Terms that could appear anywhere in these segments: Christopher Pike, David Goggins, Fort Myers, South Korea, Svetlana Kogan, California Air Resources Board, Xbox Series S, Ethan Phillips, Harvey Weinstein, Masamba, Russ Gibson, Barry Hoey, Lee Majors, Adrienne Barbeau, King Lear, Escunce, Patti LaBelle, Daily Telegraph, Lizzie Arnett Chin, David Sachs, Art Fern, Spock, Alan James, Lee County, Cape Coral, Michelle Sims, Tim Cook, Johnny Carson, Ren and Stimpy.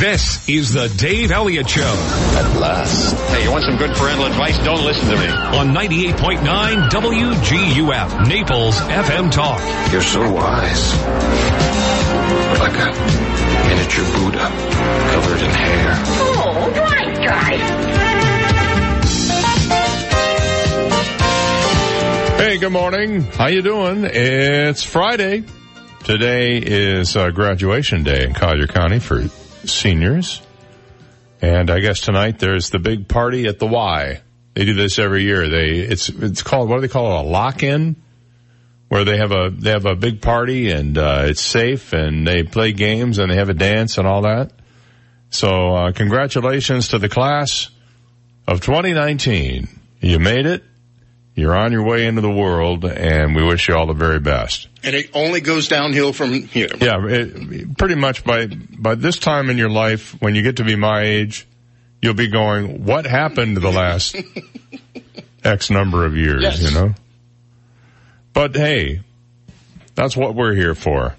This is the Dave Elliott Show. At last. Hey, you want some good parental advice? Don't listen to me. On 98.9 WGUF, Naples FM Talk. You're so wise. Like a miniature Buddha covered in hair. Oh, right, guys. Hey, good morning. How you doing? It's Friday. Today is graduation day in Collier County for seniors. And I guess tonight there's the big party at the Y. They do this every year. It's called, what do they call it? A lock-in, where they have a big party and it's safe and they play games and they have a dance and all that. So congratulations to the class of 2019. You made it. You're on your way into the world, and we wish you all the very best. And it only goes downhill from here. Yeah, pretty much by this time in your life, when you get to be my age, you'll be going, what happened to the last X number of years, yes. You know? But, hey, that's what we're here for.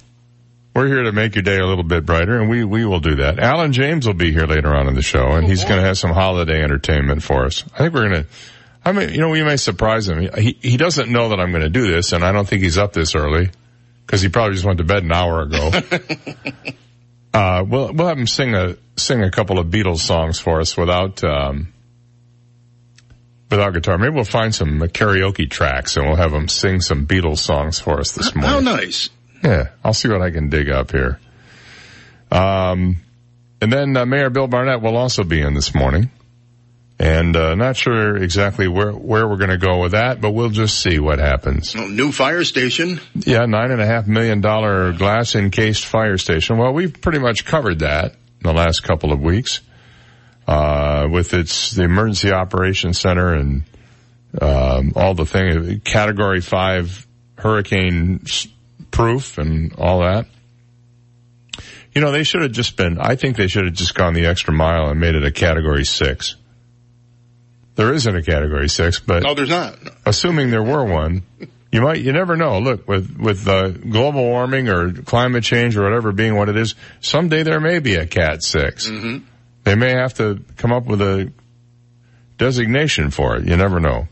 We're here to make your day a little bit brighter, and we will do that. Alan James will be here later on in the show, and he's going to have some holiday entertainment for us. I think we're going to... I mean, you know, we may surprise him. He doesn't know that I'm going to do this, and I don't think he's up this early because he probably just went to bed an hour ago. We'll have him sing a couple of Beatles songs for us without guitar. Maybe we'll find some karaoke tracks and we'll have him sing some Beatles songs for us this morning. How nice! Yeah, I'll see what I can dig up here. And then Mayor Bill Barnett will also be in this morning. And not sure exactly where we're going to go with that, but we'll just see what happens. New fire station. Yeah, $9.5 million glass encased fire station. Well, we've pretty much covered that in the last couple of weeks with the emergency operations center and all the things, Category 5 hurricane proof and all that. You know, I think they should have just gone the extra mile and made it a Category 6. There isn't a Category 6, but no, there's not. Assuming there were one, you never know. Look, with global warming or climate change or whatever being what it is, someday there may be a Cat 6. Mm-hmm. They may have to come up with a designation for it. You never know.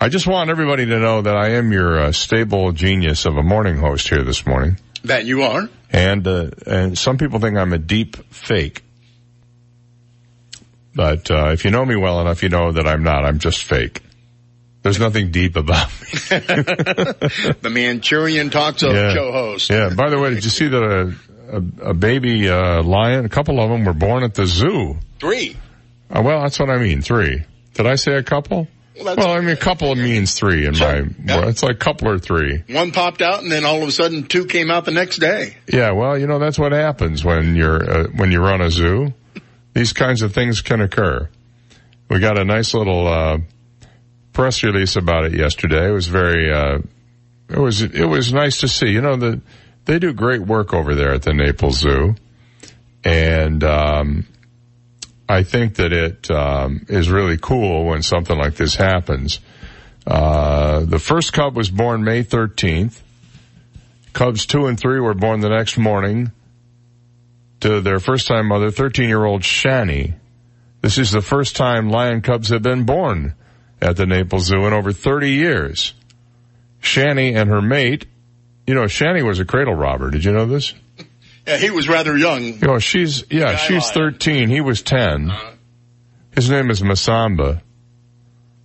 I just want everybody to know that I am your stable genius of a morning host here this morning. That you are. And some people think I'm a deep fake. But if you know me well enough, you know that I'm not. I'm just fake. There's nothing deep about me. The Manchurian Talk-Show host. Yeah. By the way, did you see that a baby lion? A couple of them were born at the zoo. 3. Well, that's what I mean. 3. Did I say a couple? Well, I mean, a couple means 3 in my... Yeah. It's like coupler 3. 1 popped out, and then all of a sudden 2 came out the next day. Yeah. Well, you know that's what happens when you run a zoo. These kinds of things can occur. We got a nice little press release about it yesterday. It was very it was nice to see. You know, they do great work over there at the Naples Zoo, and I think that it is really cool when something like this happens. The first cub was born May 13th. Cubs 2 and 3 were born the next morning to their first-time mother, 13-year-old Shani. This is the first time lion cubs have been born at the Naples Zoo in over 30 years. Shani and her mate, you know, Shani was a cradle robber. Did you know this? Yeah, he was rather young. You know, she's 13. He was 10. His name is Masamba.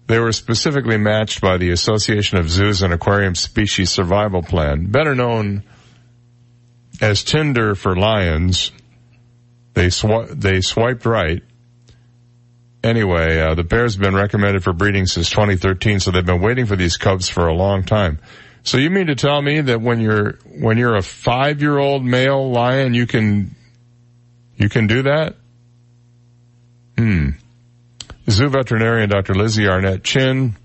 They were specifically matched by the Association of Zoos and Aquarium Species Survival Plan, better known as Tinder for lions. They swiped right. Anyway, the pair's been recommended for breeding since 2013, so they've been waiting for these cubs for a long time. So you mean to tell me that when you're a 5-year-old male lion, you can do that? Zoo veterinarian Dr. Lizzie Arnett Chin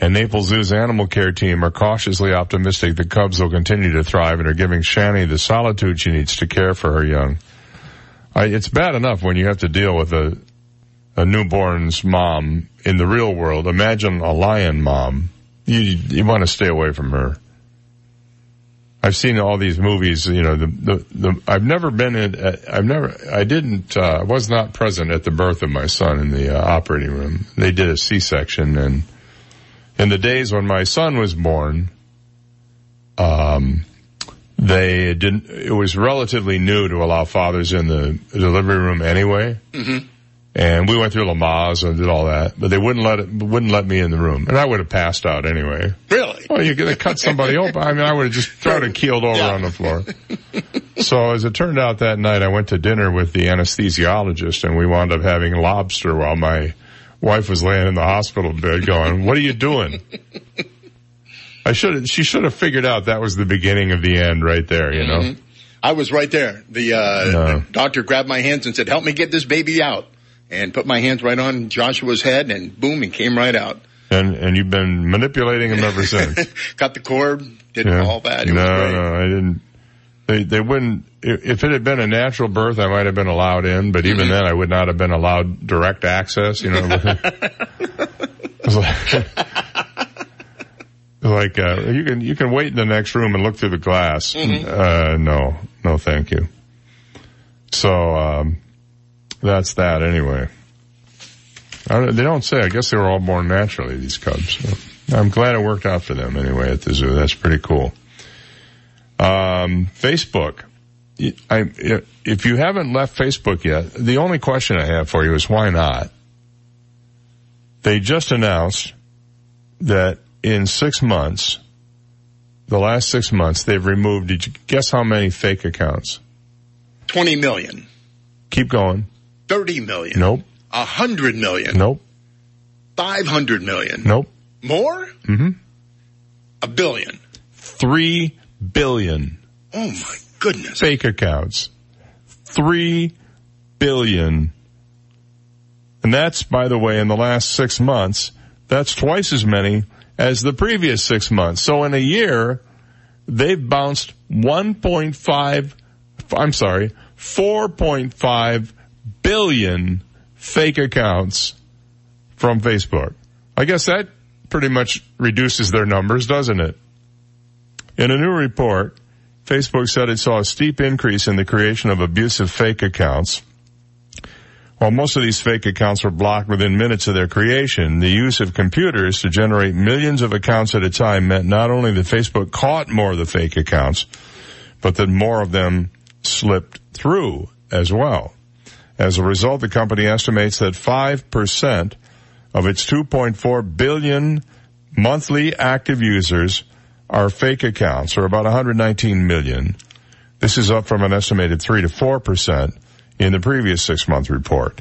and Naples Zoo's animal care team are cautiously optimistic the cubs will continue to thrive and are giving Shani the solitude she needs to care for her young. It's bad enough when you have to deal with a newborn's mom in the real world. Imagine a lion mom. You want to stay away from her. I've seen all these movies, you know, I've never been in, I was not present at the birth of my son in the operating room. They did a C-section, and in the days when my son was born, it was relatively new to allow fathers in the delivery room anyway. Mm-hmm. And we went through Lamaze and did all that, but they wouldn't let me in the room. And I would have passed out anyway. Really? Well, you're going to cut somebody open. I mean, I would have just thrown and keeled over on the floor. So as it turned out that night, I went to dinner with the anesthesiologist, and we wound up having lobster while my wife was laying in the hospital bed going, "What are you doing?" She should have figured out that was the beginning of the end right there, you know? Mm-hmm. I was right there. The doctor grabbed my hands and said, "Help me get this baby out." And put my hands right on Joshua's head, and boom, it came right out. And you've been manipulating him ever since. Got the cord, didn't all that. No, I didn't. They wouldn't. If it had been a natural birth, I might have been allowed in, but even then, I would not have been allowed direct access. You know, you can wait in the next room and look through the glass. Mm-hmm. No, thank you. So. That's that anyway. They don't say. I guess they were all born naturally, these cubs. So I'm glad it worked out for them anyway at the zoo. That's pretty cool. Facebook. If you haven't left Facebook yet, the only question I have for you is why not? They just announced that in 6 months, the last 6 months, they've removed, did you guess how many fake accounts? 20 million. Keep going. 30 million. Nope. 100 million. Nope. 500 million. Nope. More? Mm-hmm. 1 billion. 3 billion. Oh, my goodness. Fake accounts. 3 billion. And that's, by the way, in the last 6 months, that's twice as many as the previous 6 months. So in a year, they've bounced 4.5 billion fake accounts from Facebook. I guess that pretty much reduces their numbers, doesn't it? In a new report, Facebook said it saw a steep increase in the creation of abusive fake accounts. While most of these fake accounts were blocked within minutes of their creation, the use of computers to generate millions of accounts at a time meant not only that Facebook caught more of the fake accounts, but that more of them slipped through as well. As a result, the company estimates that 5% of its 2.4 billion monthly active users are fake accounts, or about 119 million. This is up from an estimated 3 to 4% in the previous six-month report.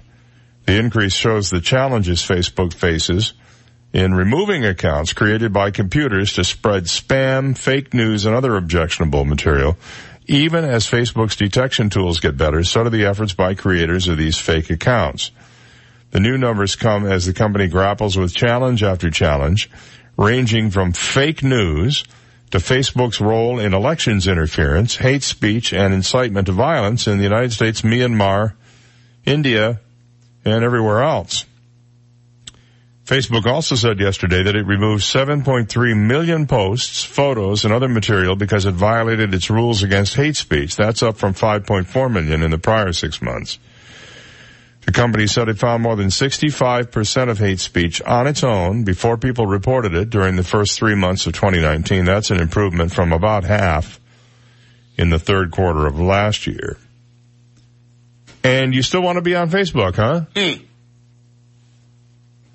The increase shows the challenges Facebook faces in removing accounts created by computers to spread spam, fake news, and other objectionable material. Even as Facebook's detection tools get better, so do the efforts by creators of these fake accounts. The new numbers come as the company grapples with challenge after challenge, ranging from fake news to Facebook's role in elections interference, hate speech, and incitement to violence in the United States, Myanmar, India, and everywhere else. Facebook also said yesterday that it removed 7.3 million posts, photos, and other material because it violated its rules against hate speech. That's up from 5.4 million in the prior 6 months. The company said it found more than 65% of hate speech on its own before people reported it during the first 3 months of 2019. That's an improvement from about half in the third quarter of last year. And you still want to be on Facebook, huh? Mm.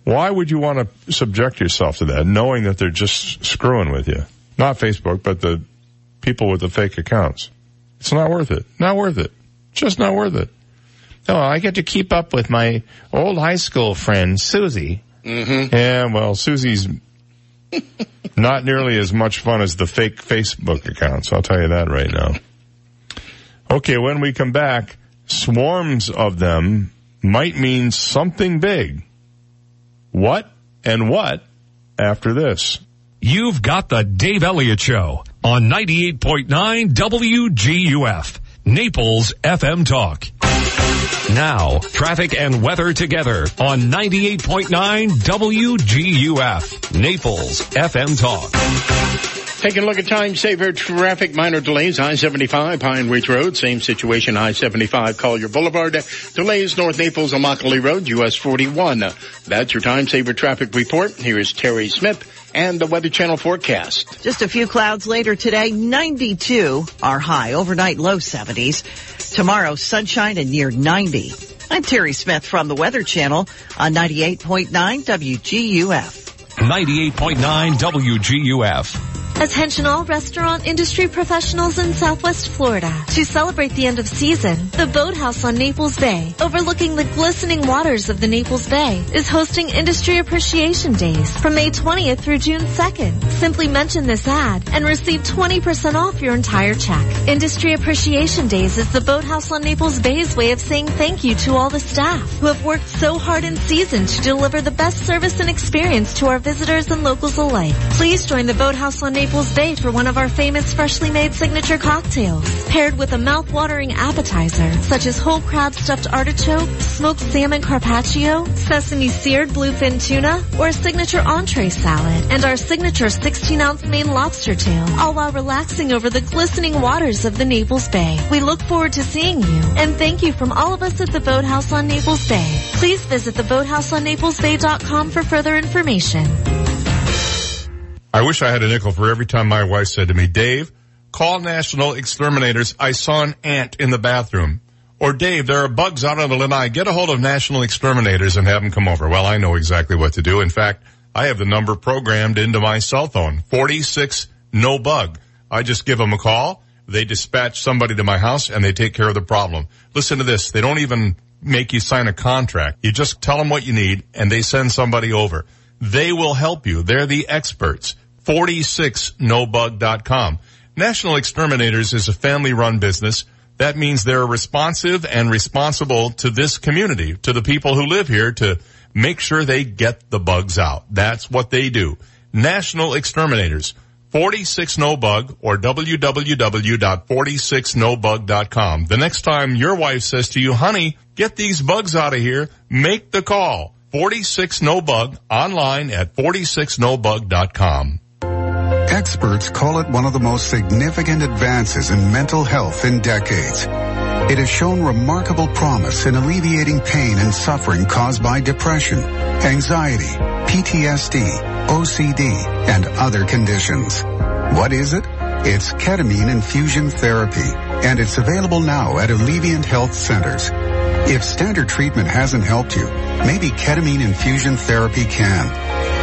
Why would you want to subject yourself to that, knowing that they're just screwing with you? Not Facebook, but the people with the fake accounts. It's not worth it. Not worth it. Just not worth it. No, I get to keep up with my old high school friend, Susie. Mm-hmm. Yeah, well, Susie's not nearly as much fun as the fake Facebook accounts. I'll tell you that right now. Okay, when we come back, swarms of them might mean something big. What and what after this? You've got the Dave Elliott Show on 98.9 WGUF, Naples FM Talk. Now, traffic and weather together on 98.9 WGUF, Naples FM Talk. Taking a look at time saver traffic, minor delays, I-75, Pine Ridge Road, same situation, I-75, Collier Boulevard, delays North Naples, Immokalee Road, US 41. That's your time saver traffic report. Here is Terry Smith and the Weather Channel forecast. Just a few clouds later today, 92 are high, overnight low 70s. Tomorrow, sunshine and near 90. I'm Terry Smith from the Weather Channel on 98.9 WGUF. 98.9 WGUF. Attention all restaurant industry professionals in Southwest Florida. To celebrate the end of season, the Boathouse on Naples Bay, overlooking the glistening waters of the Naples Bay, is hosting Industry Appreciation Days from May 20th through June 2nd. Simply mention this ad and receive 20% off your entire check. Industry Appreciation Days is the Boathouse on Naples Bay's way of saying thank you to all the staff who have worked so hard in season to deliver the best service and experience to our visitors and locals alike. Please join the Boathouse on Naples Bay for one of our famous freshly made signature cocktails, paired with a mouth-watering appetizer, such as whole crab stuffed artichoke, smoked salmon carpaccio, sesame seared bluefin tuna, or a signature entree salad, and our signature 16-ounce Maine lobster tail, all while relaxing over the glistening waters of the Naples Bay. We look forward to seeing you, and thank you from all of us at the Boathouse on Naples Bay. Please visit theboathouseonnaplesbay.com for further information. I wish I had a nickel for every time my wife said to me, Dave, call National Exterminators. I saw an ant in the bathroom. Or, Dave, there are bugs out on the lanai. Get a hold of National Exterminators and have them come over. Well, I know exactly what to do. In fact, I have the number programmed into my cell phone, 46 no bug. I just give them a call. They dispatch somebody to my house, and they take care of the problem. Listen to this. They don't even make you sign a contract. You just tell them what you need, and they send somebody over. They will help you. They're the experts. 46nobug.com. National Exterminators is a family-run business. That means they're responsive and responsible to this community, to the people who live here, to make sure they get the bugs out. That's what they do. National Exterminators, 46nobug or www.46nobug.com. The next time your wife says to you, honey, get these bugs out of here, make the call. 46 No Bug, online at 46nobug.com. Experts call it one of the most significant advances in mental health in decades. It has shown remarkable promise in alleviating pain and suffering caused by depression, anxiety, PTSD, OCD, and other conditions. What is it? It's ketamine infusion therapy, and it's available now at Alleviant Health Centers. If standard treatment hasn't helped you, maybe ketamine infusion therapy can.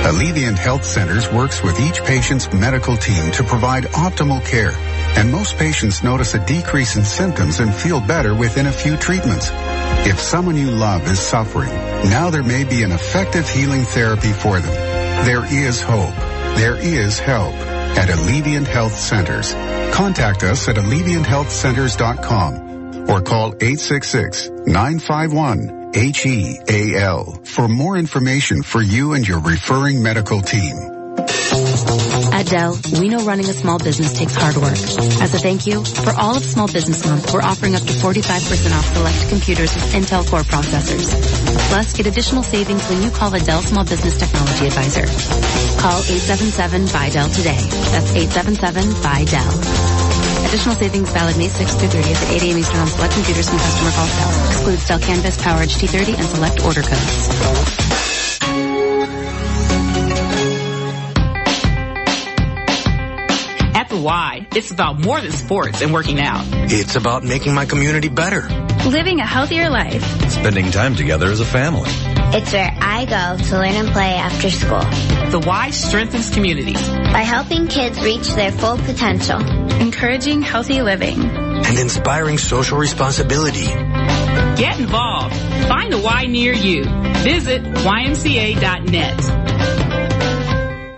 Alleviant Health Centers works with each patient's medical team to provide optimal care, and most patients notice a decrease in symptoms and feel better within a few treatments. If someone you love is suffering, now there may be an effective healing therapy for them. There is hope. There is help at Alleviant Health Centers. Contact us at AlleviantHealthCenters.com. Or call 866-951-HEAL for more information for you and your referring medical team. At Dell, we know running a small business takes hard work. As a thank you, for all of Small Business Month, we're offering up to 45% off select computers with Intel Core processors. Plus, get additional savings when you call a Dell Small Business Technology Advisor. Call 877-BY-DELL today. That's 877-BY-DELL. Additional savings valid May 6th through 30th at 8 a.m. Eastern on select computers from customer call Dell. Excludes Dell Canvas, Power HT30, and select order codes. At the Y, it's about more than sports and working out. It's about making my community better. Living a healthier life. Spending time together as a family. It's where I go to learn and play after school. The Y strengthens communities. By helping kids reach their full potential. Encouraging healthy living. And inspiring social responsibility. Get involved. Find a Y near you. Visit ymca.net.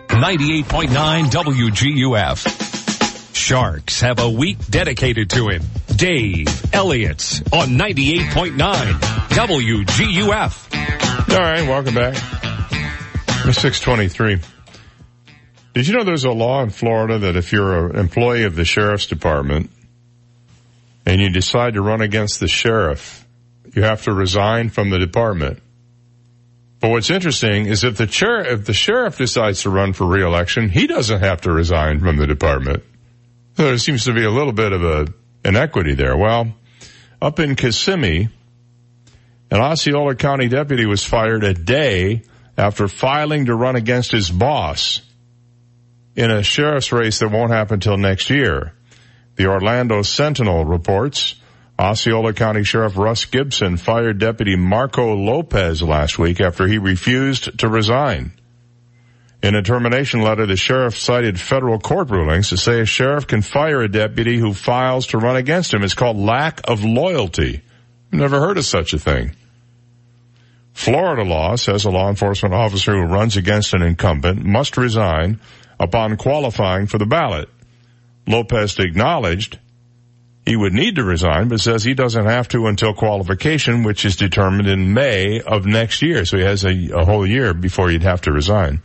98.9 WGUF. Sharks have a week dedicated to it. Dave Elliott on 98.9 WGUF. All right, welcome back. It's 6:23. Did you know there's a law in Florida that if you're an employee of the sheriff's department and you decide to run against the sheriff, you have to resign from the department? But what's interesting is if the sheriff decides to run for re-election, he doesn't have to resign from the department. So there seems to be a little bit of an inequity there. Well, up in Kissimmee, an Osceola County deputy was fired a day after filing to run against his boss in a sheriff's race that won't happen till next year. The Orlando Sentinel reports Osceola County Sheriff Russ Gibson fired Deputy Marco Lopez last week after he refused to resign. In a termination letter, the sheriff cited federal court rulings to say a sheriff can fire a deputy who files to run against him. It's called lack of loyalty. I've never heard of such a thing. Florida law says a law enforcement officer who runs against an incumbent must resign upon qualifying for the ballot. Lopez acknowledged he would need to resign, but says he doesn't have to until qualification, which is determined in May of next year. So he has a whole year before he'd have to resign.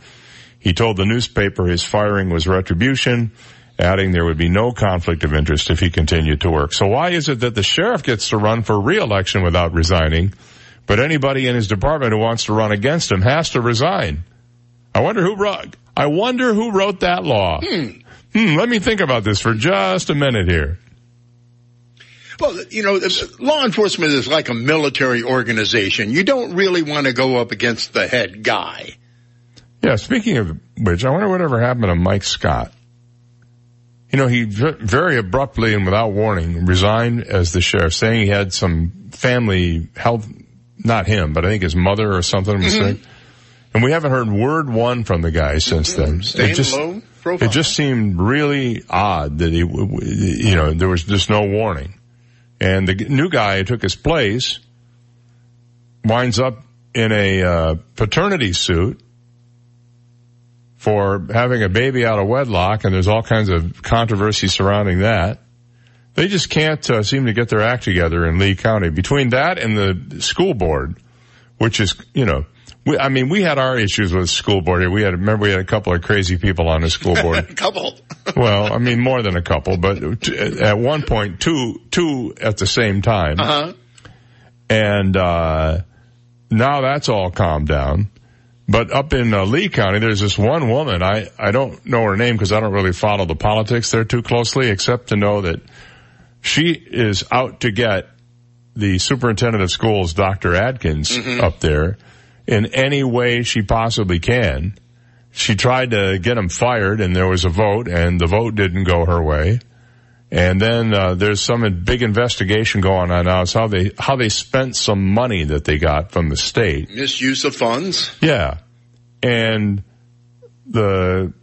He told the newspaper his firing was retribution, adding there would be no conflict of interest if he continued to work. So why is it that the sheriff gets to run for re-election without resigning, but anybody in his department who wants to run against him has to resign? I wonder who wrote that law. Let me think about this for just a minute here. Well, you know, law enforcement is like a military organization. You don't really want to go up against the head guy. Yeah, speaking of which, I wonder whatever happened to Mike Scott. You know, he very abruptly and without warning resigned as the sheriff, saying he had some family health, not him, but I think his mother or something was sick. And we haven't heard word one from the guy since then. It just seemed really odd that he, you know, there was just no warning. And the new guy who took his place winds up in a paternity suit for having a baby out of wedlock, and there's all kinds of controversy surrounding that. They just can't seem to get their act together in Lee County. Between that and the school board, which is, you know, we had our issues with school board here. Remember we had a couple of crazy people on the school board. A couple. Well, more than a couple, but at one point, two at the same time. Uh-huh. And, now that's all calmed down. But up in Lee County, there's this one woman. I don't know her name because I don't really follow the politics there too closely, except to know that she is out to get the superintendent of schools, Dr. Adkins, up there in any way she possibly can. She tried to get him fired, and there was a vote, and the vote didn't go her way. And then there's some big investigation going on now. It's how they spent some money that they got from the state. Misuse of funds? Yeah. And the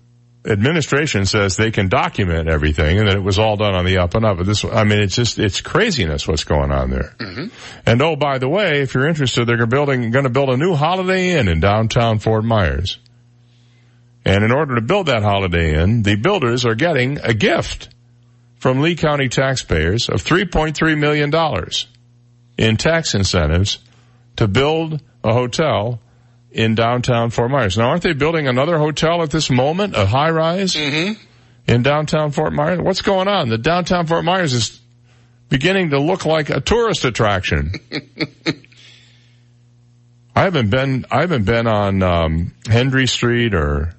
administration says they can document everything, and that it was all done on the up and up. But it's craziness what's going on there. And oh, by the way, if you're interested, they're going to build a new Holiday Inn in downtown Fort Myers. And in order to build that Holiday Inn, the builders are getting a gift from Lee County taxpayers of $3.3 million in tax incentives to build a hotel in downtown Fort Myers. Now, aren't they building another hotel at this moment, a high-rise in downtown Fort Myers? What's going on? The downtown Fort Myers is beginning to look like a tourist attraction. I haven't been on Hendry Street or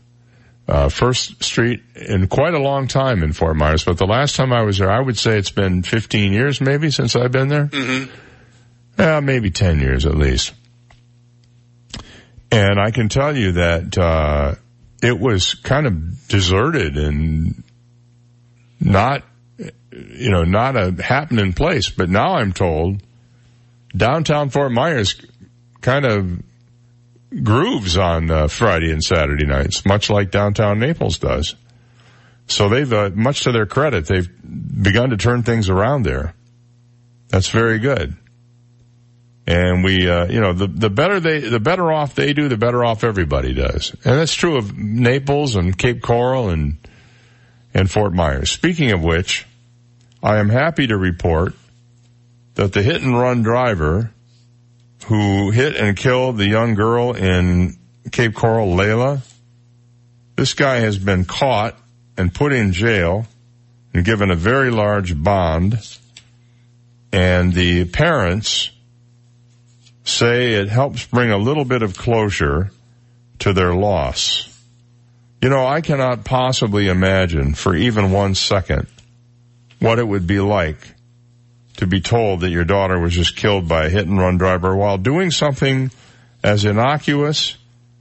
First Street in quite a long time in Fort Myers, but the last time I was there, I would say it's been 15 years maybe since I've been there. Maybe 10 years at least. And I can tell you that it was kind of deserted and not a happening place. But now I'm told downtown Fort Myers kind of grooves on Friday and Saturday nights, much like downtown Naples does. So they've, much to their credit, they've begun to turn things around there. That's very good. And we, the better off they do, the better off everybody does. And that's true of Naples and Cape Coral and Fort Myers. Speaking of which, I am happy to report that the hit-and-run driver who hit and killed the young girl in Cape Coral, Layla, this guy has been caught and put in jail and given a very large bond. And the parents say it helps bring a little bit of closure to their loss. You know, I cannot possibly imagine for even 1 second what it would be like to be told that your daughter was just killed by a hit-and-run driver while doing something as innocuous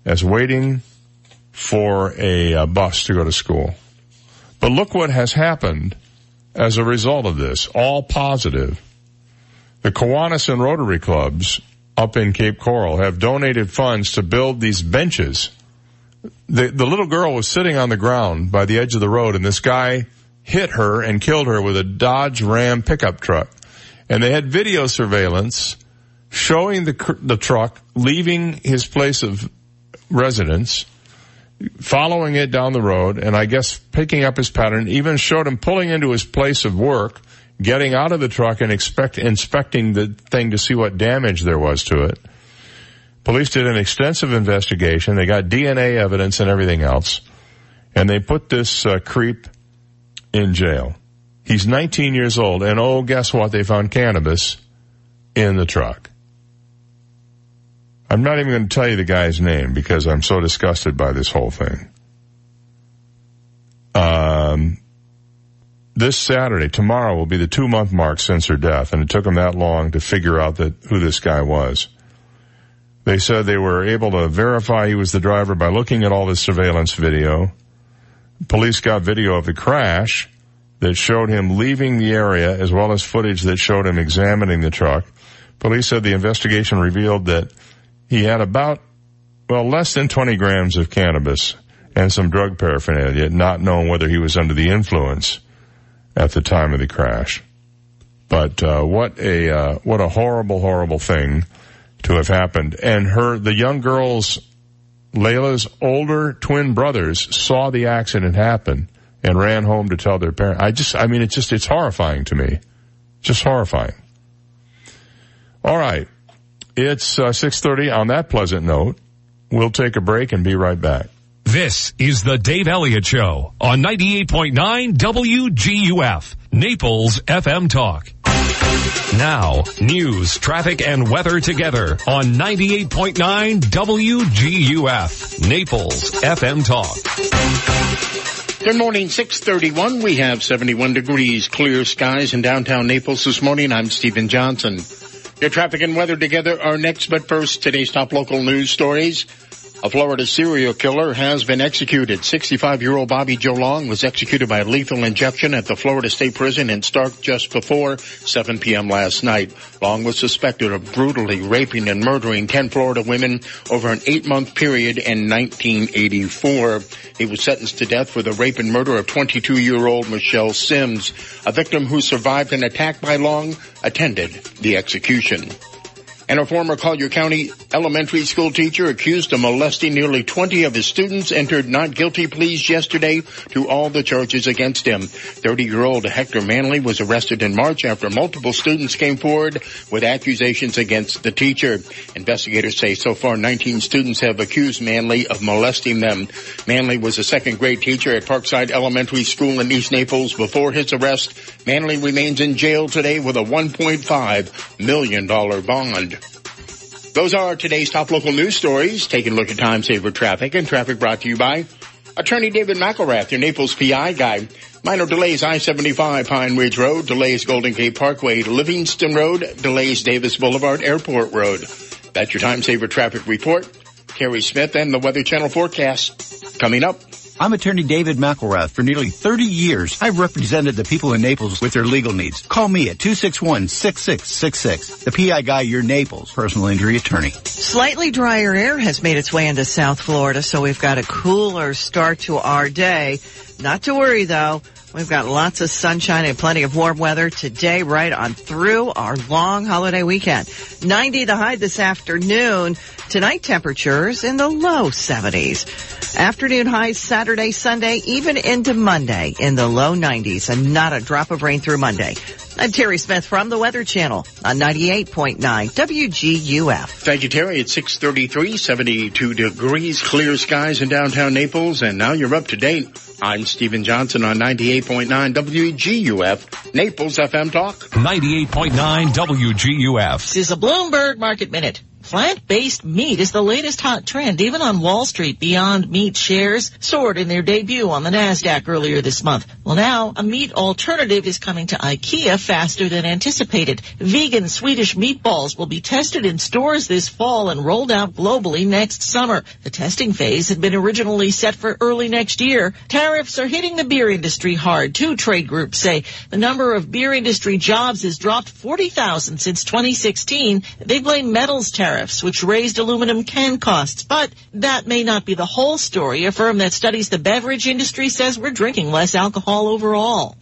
as waiting for a bus to go to school. But look what has happened as a result of this, all positive. The Kiwanis and Rotary Clubs up in Cape Coral have donated funds to build these benches. The little girl was sitting on the ground by the edge of the road, and this guy hit her and killed her with a Dodge Ram pickup truck. And they had video surveillance showing the truck leaving his place of residence, following it down the road, and I guess picking up his pattern, even showed him pulling into his place of work, getting out of the truck and inspecting the thing to see what damage there was to it. Police did an extensive investigation. They got DNA evidence and everything else, and they put this creep in jail. He's 19 years old, and oh, guess what? They found cannabis in the truck. I'm not even going to tell you the guy's name because I'm so disgusted by this whole thing. This Saturday, tomorrow, will be the 2-month mark since her death, and it took them that long to figure out who this guy was. They said they were able to verify he was the driver by looking at all the surveillance video. Police got video of the crash that showed him leaving the area, as well as footage that showed him examining the truck. Police said the investigation revealed that he had about, less than 20 grams of cannabis and some drug paraphernalia, not knowing whether he was under the influence at the time of the crash. But what a horrible, horrible thing to have happened. And the young girl's, Layla's older twin brothers saw the accident happen and ran home to tell their parents. It's horrifying to me. Just horrifying. All right. It's 6:30. On that pleasant note, we'll take a break and be right back. This is the Dave Elliott Show on 98.9 WGUF, Naples FM Talk. Now, news, traffic, and weather together on 98.9 WGUF, Naples FM Talk. Good morning, 6:31. We have 71 degrees, clear skies in downtown Naples this morning. I'm Stephen Johnson. Your traffic and weather together are next, but first, today's top local news stories. A Florida serial killer has been executed. 65-year-old Bobby Joe Long was executed by lethal injection at the Florida State Prison in Stark just before 7 p.m. last night. Long was suspected of brutally raping and murdering 10 Florida women over an 8-month period in 1984. He was sentenced to death for the rape and murder of 22-year-old Michelle Sims, a victim who survived an attack by Long, attended the execution. And a former Collier County elementary school teacher accused of molesting nearly 20 of his students entered not guilty pleas yesterday to all the charges against him. 30-year-old Hector Manley was arrested in March after multiple students came forward with accusations against the teacher. Investigators say so far 19 students have accused Manley of molesting them. Manley was a second-grade teacher at Parkside Elementary School in East Naples before his arrest. Manley remains in jail today with a $1.5 million bond. Those are today's top local news stories. Taking a look at Time Saver Traffic, and traffic brought to you by Attorney David McElrath, your Naples PI guy. Minor delays I-75, Pine Ridge Road, delays Golden Gate Parkway, Livingston Road, delays Davis Boulevard, Airport Road. That's your Time Saver Traffic Report. Kerry Smith and the Weather Channel forecast coming up. I'm attorney David McElrath. For nearly 30 years, I've represented the people in Naples with their legal needs. Call me at 261-6666. The PI guy, your Naples personal injury attorney. Slightly drier air has made its way into South Florida, so we've got a cooler start to our day. Not to worry, though. We've got lots of sunshine and plenty of warm weather today right on through our long holiday weekend. 90 the high this afternoon. Tonight, temperatures in the low 70s. Afternoon highs Saturday, Sunday, even into Monday in the low 90s. And not a drop of rain through Monday. I'm Terry Smith from the Weather Channel on 98.9 WGUF. Thank you, Terry. It's 6:33, 72 degrees, clear skies in downtown Naples. And now you're up to date. I'm Stephen Johnson on 98.9 WGUF, Naples FM Talk. 98.9 WGUF. This is a Bloomberg Market Minute. Plant-based meat is the latest hot trend, even on Wall Street. Beyond Meat shares soared in their debut on the NASDAQ earlier this month. Well, now, a meat alternative is coming to IKEA faster than anticipated. Vegan Swedish meatballs will be tested in stores this fall and rolled out globally next summer. The testing phase had been originally set for early next year. Tariffs are hitting the beer industry hard, too, trade groups say. The number of beer industry jobs has dropped 40,000 since 2016. They blame metals tariffs, which raised aluminum can costs. But that may not be the whole story. A firm that studies the beverage industry says we're drinking less alcohol overall.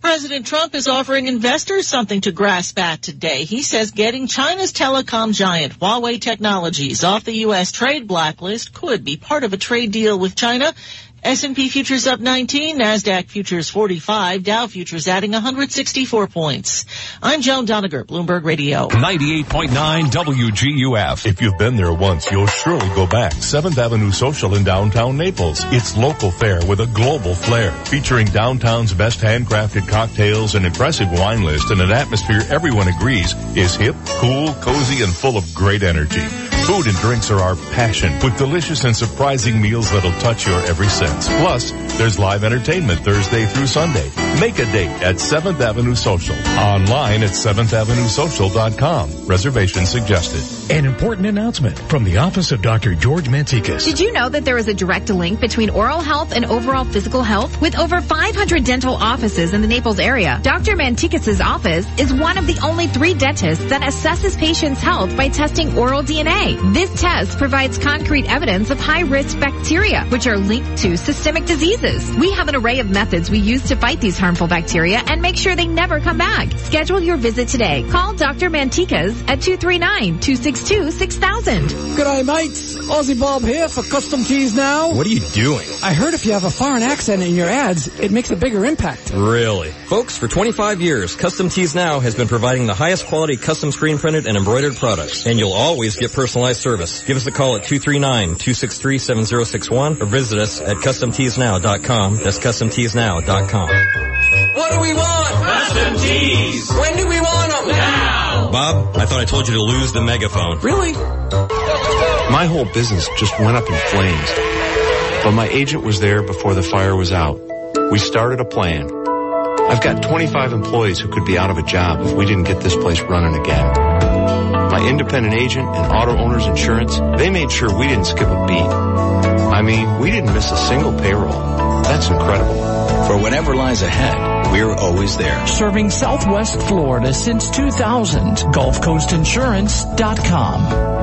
President Trump is offering investors something to grasp at today. He says getting China's telecom giant Huawei Technologies off the U.S. trade blacklist could be part of a trade deal with China. S&P futures up 19, NASDAQ futures 45, Dow futures adding 164 points. I'm Joan Doniger, Bloomberg Radio. 98.9 WGUF. If you've been there once, you'll surely go back. 7th Avenue Social in downtown Naples. It's local fare with a global flair, featuring downtown's best handcrafted cocktails, an impressive wine list, and an atmosphere everyone agrees is hip, cool, cozy, and full of great energy. Food and drinks are our passion, with delicious and surprising meals that'll touch your every sense. Plus, there's live entertainment Thursday through Sunday. Make a date at 7th Avenue Social. Online at 7thavenuesocial.com. Reservation suggested. An important announcement from the office of Dr. George Mantzoukas. Did you know that there is a direct link between oral health and overall physical health? With over 500 dental offices in the Naples area, Dr. Mantzoukas' office is one of the only 3 dentists that assesses patients' health by testing oral DNA. This test provides concrete evidence of high-risk bacteria, which are linked to systemic diseases. We have an array of methods we use to fight these harmful bacteria and make sure they never come back. Schedule your visit today. Call Dr. Mantzoukas at 239-262-6000. G'day, mates. Aussie Bob here for Custom Keys Now. What are you doing? I heard if you have a foreign accent in your ads, it makes a bigger impact. Really? Folks, for 25 years, Custom Keys Now has been providing the highest quality custom screen-printed and embroidered products, and you'll always get personalized service. Give us a call at 239-263-7061 or visit us at CustomTeesNow.com. That's CustomTeesNow.com. What do we want? Custom tees. When do we want them? Now. Bob, I thought I told you to lose the megaphone. Really? My whole business just went up in flames. But my agent was there before the fire was out. We started a plan. I've got 25 employees who could be out of a job if we didn't get this place running again. My independent agent and auto owners insurance, they made sure we didn't skip a beat. I mean, we didn't miss a single payroll. That's incredible. For whatever lies ahead, we're always there. Serving Southwest Florida since 2000. GulfCoastInsurance.com.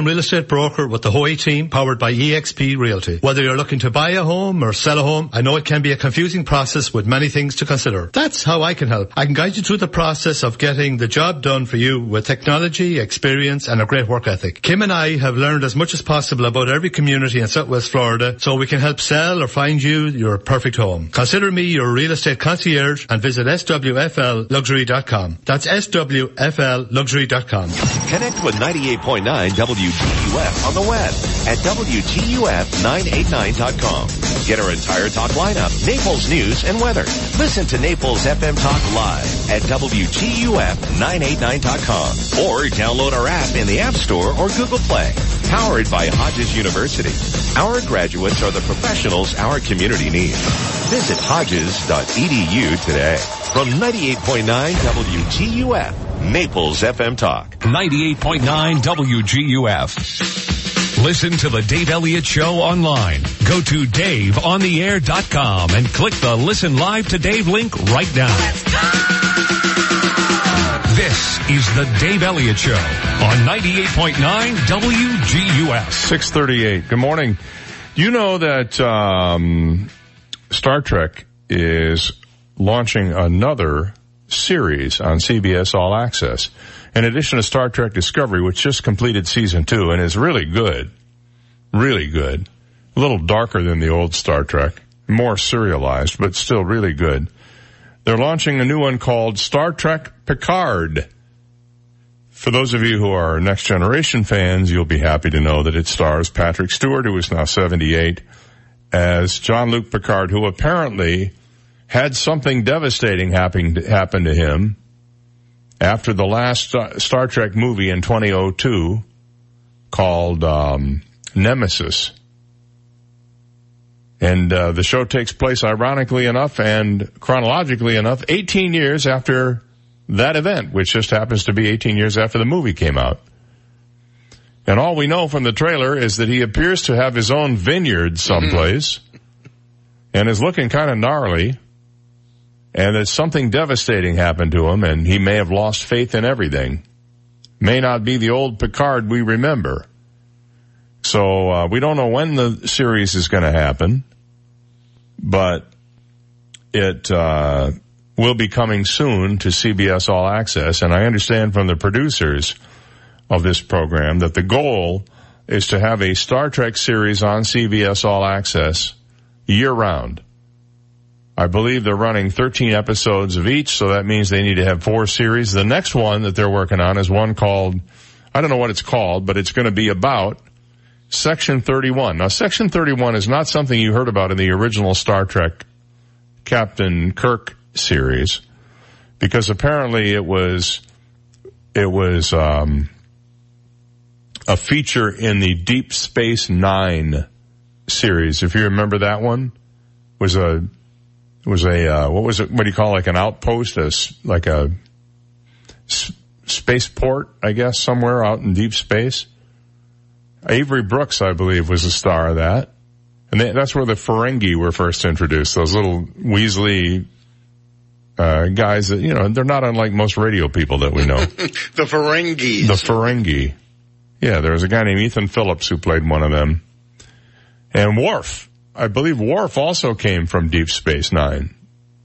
real estate broker with the Hoey team, powered by EXP Realty. Whether you're looking to buy a home or sell a home, I know it can be a confusing process with many things to consider. That's how I can help. I can guide you through the process of getting the job done for you with technology, experience, and a great work ethic. Kim and I have learned as much as possible about every community in Southwest Florida, so we can help sell or find you your perfect home. Consider me your real estate concierge and visit SWFLLuxury.com. That's SWFLLuxury.com. Connect with 98.9 WGUF on the web at WGUF989.com. Get our entire talk lineup, Naples news and weather. Listen to Naples FM Talk live at WGUF989.com or download our app in the App Store or Google Play. Powered by Hodges University. Our graduates are the professionals our community needs. Visit Hodges.edu today. From 98.9 WGUF, Naples FM Talk. 98.9 WGUF. Listen to the Dave Elliott Show online. Go to DaveOnTheAir.com and click the Listen Live to Dave link right now. Let's go! This is the Dave Elliott Show on 98.9 WGUF. 638. Good morning. You know that Star Trek is launching another series on CBS All Access. In addition to Star Trek Discovery, which just completed season 2 and is really good, a little darker than the old Star Trek, more serialized, but still really good, they're launching a new one called Star Trek Picard. For those of you who are Next Generation fans, you'll be happy to know that it stars Patrick Stewart, who is now 78, as Jean-Luc Picard, who apparently had something devastating happen to him after the last Star Trek movie in 2002 called Nemesis. And the show takes place, ironically enough and chronologically enough, 18 years after that event, which just happens to be 18 years after the movie came out. And all we know from the trailer is that he appears to have his own vineyard someplace and is looking kind of gnarly, and that something devastating happened to him, and he may have lost faith in everything. May not be the old Picard we remember. So we don't know when the series is going to happen, but it will be coming soon to CBS All Access. And I understand from the producers of this program that the goal is to have a Star Trek series on CBS All Access year-round. I believe they're running 13 episodes of each, so that means they need to have 4 series. The next one that they're working on is one called, I don't know what it's called, but it's going to be about Section 31. Now, Section 31 is not something you heard about in the original Star Trek Captain Kirk series, because apparently it was a feature in the Deep Space Nine series. If you remember that one, an outpost, spaceport, I guess, somewhere out in deep space. Avery Brooks, I believe, was the star of that. And that's where the Ferengi were first introduced, those little Weasley guys that, they're not unlike most radio people that we know. The Ferengi. Yeah, there was a guy named Ethan Phillips who played one of them. And Worf. I believe Worf also came from Deep Space Nine,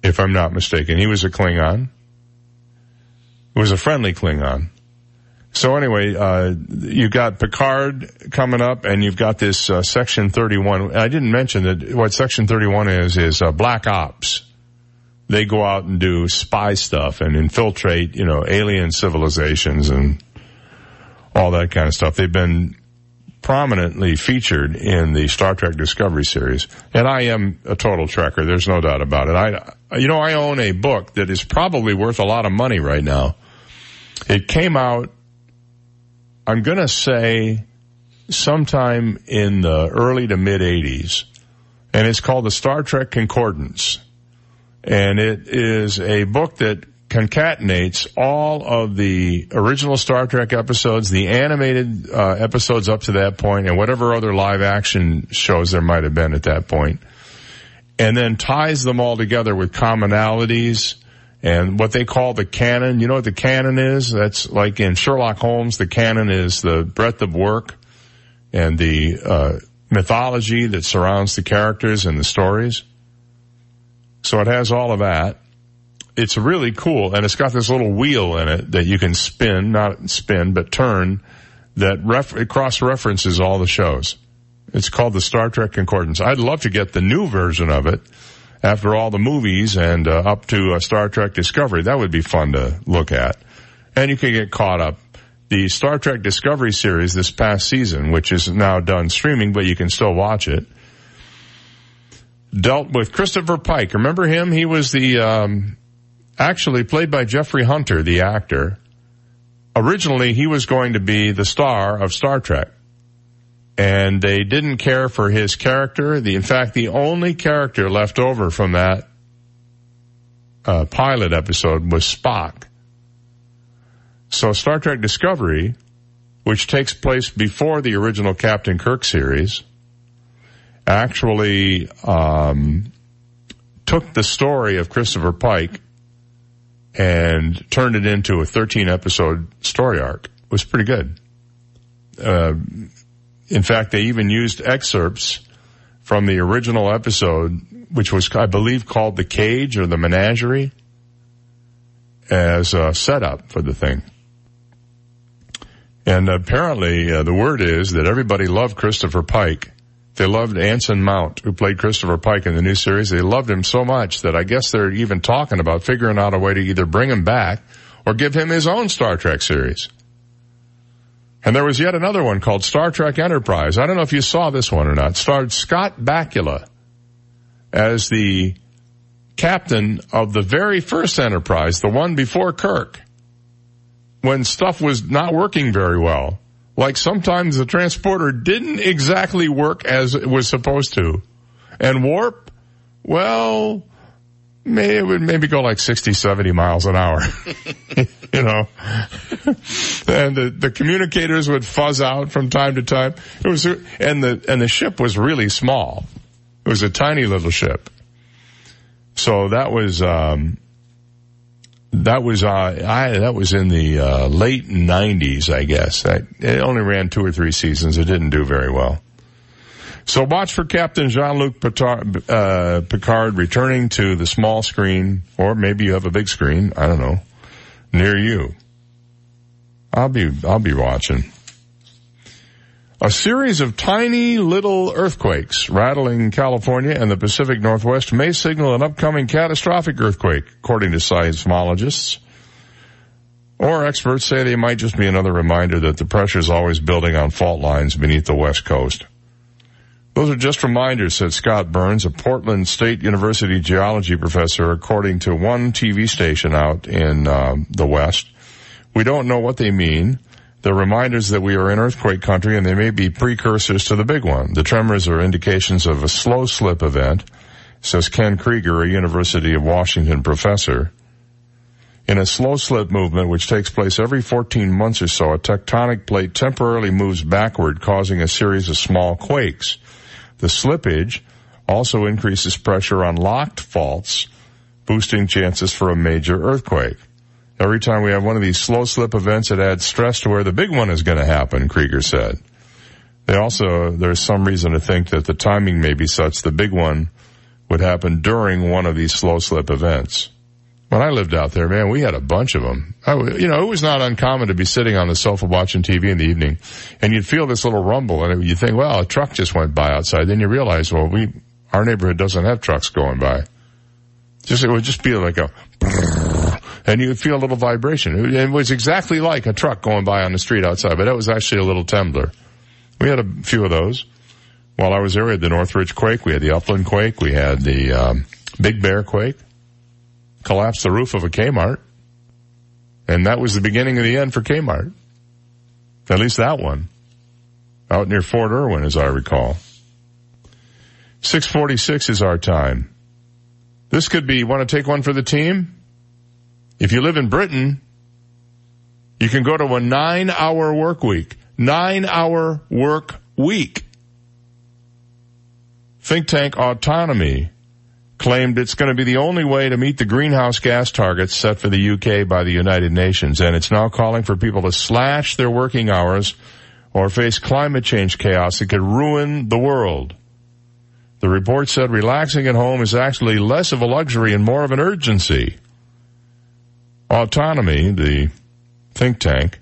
if I'm not mistaken. He was a Klingon. It was a friendly Klingon. So anyway, you've got Picard coming up, and you've got this Section 31. I didn't mention that what Section 31 is Black Ops. They go out and do spy stuff and infiltrate, alien civilizations and all that kind of stuff. They've been prominently featured in the Star Trek Discovery series. And I am a total Trekker. There's no doubt about it. I own a book that is probably worth a lot of money right now. It came out, I'm going to say, sometime in the early to mid 80s. And it's called The Star Trek Concordance. And it is a book that concatenates all of the original Star Trek episodes, the animated episodes up to that point, and whatever other live action shows there might have been at that point, and then ties them all together with commonalities and what they call the canon. You know what the canon is? That's like in Sherlock Holmes, the canon is the breadth of work and the mythology that surrounds the characters and the stories. So it has all of that. It's really cool, and it's got this little wheel in it that you can spin, not spin, but turn, that cross-references all the shows. It's called the Star Trek Concordance. I'd love to get the new version of it after all the movies and up to Star Trek Discovery. That would be fun to look at. And you can get caught up. The Star Trek Discovery series this past season, which is now done streaming, but you can still watch it, dealt with Christopher Pike. Remember him? He was the... actually played by Jeffrey Hunter, the actor. Originally, he was going to be the star of Star Trek, and they didn't care for his character. In fact, the only character left over from that pilot episode was Spock. So Star Trek Discovery, which takes place before the original Captain Kirk series, actually took the story of Christopher Pike and turned it into a 13-episode story arc. It was pretty good. In fact, they even used excerpts from the original episode, which was, I believe, called The Cage or The Menagerie, as a setup for the thing. And apparently the word is that everybody loved Christopher Pike. They loved Anson Mount, who played Christopher Pike in the new series. They loved him so much that I guess they're even talking about figuring out a way to either bring him back or give him his own Star Trek series. And there was yet another one called Star Trek Enterprise. I don't know if you saw this one or not. Starred Scott Bakula as the captain of the very first Enterprise, the one before Kirk, when stuff was not working very well. Like sometimes the transporter didn't exactly work as it was supposed to. And warp, well, it would maybe go like 60, 70 miles an hour. You know. And the communicators would fuzz out from time to time. It was, and the ship was really small. It was a tiny little ship. So that was in the late 90s, I guess. It only ran 2 or 3 seasons. It didn't do very well. So watch for Captain Jean-Luc Picard returning to the small screen, or maybe you have a big screen, I don't know, near you. I'll be watching. A series of tiny little earthquakes rattling California and the Pacific Northwest may signal an upcoming catastrophic earthquake, according to seismologists. Or experts say they might just be another reminder that the pressure is always building on fault lines beneath the West Coast. Those are just reminders, said Scott Burns, a Portland State University geology professor, according to one TV station out in the West. We don't know what they mean. They're reminders that we are in earthquake country, and they may be precursors to the big one. The tremors are indications of a slow slip event, says Ken Krieger, a University of Washington professor. In a slow slip movement, which takes place every 14 months or so, a tectonic plate temporarily moves backward, causing a series of small quakes. The slippage also increases pressure on locked faults, boosting chances for a major earthquake. Every time we have one of these slow slip events, it adds stress to where the big one is going to happen, Krieger said. There's some reason to think that the timing may be such the big one would happen during one of these slow slip events. When I lived out there, man, we had a bunch of them. It was not uncommon to be sitting on the sofa watching TV in the evening, and you'd feel this little rumble, and you'd think, well, a truck just went by outside. Then you realize, well, our neighborhood doesn't have trucks going by. It would just be like a... And you feel a little vibration. It was exactly like a truck going by on the street outside, but that was actually a little tembler. We had a few of those. While I was there, we had the Northridge quake. We had the Upland quake. We had the Big Bear quake. Collapsed the roof of a Kmart. And that was the beginning of the end for Kmart. At least that one. Out near Fort Irwin, as I recall. 6:46 is our time. This could be, want to take one for the team? If you live in Britain, you can go to a 9-hour work week. 9-hour work week. Think tank Autonomy claimed it's going to be the only way to meet the greenhouse gas targets set for the UK by the United Nations, and it's now calling for people to slash their working hours or face climate change chaos that could ruin the world. The report said relaxing at home is actually less of a luxury and more of an urgency. Autonomy, the think tank,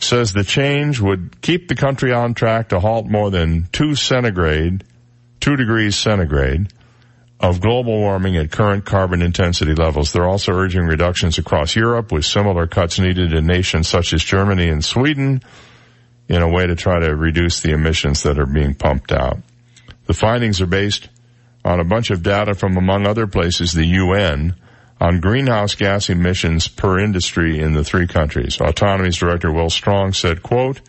says the change would keep the country on track to halt more than 2 degrees centigrade of global warming at current carbon intensity levels. They're also urging reductions across Europe, with similar cuts needed in nations such as Germany and Sweden, in a way to try to reduce the emissions that are being pumped out. The findings are based on a bunch of data from, among other places, the UN, on greenhouse gas emissions per industry in the 3 countries. Autonomy's director Will Strong said, quote,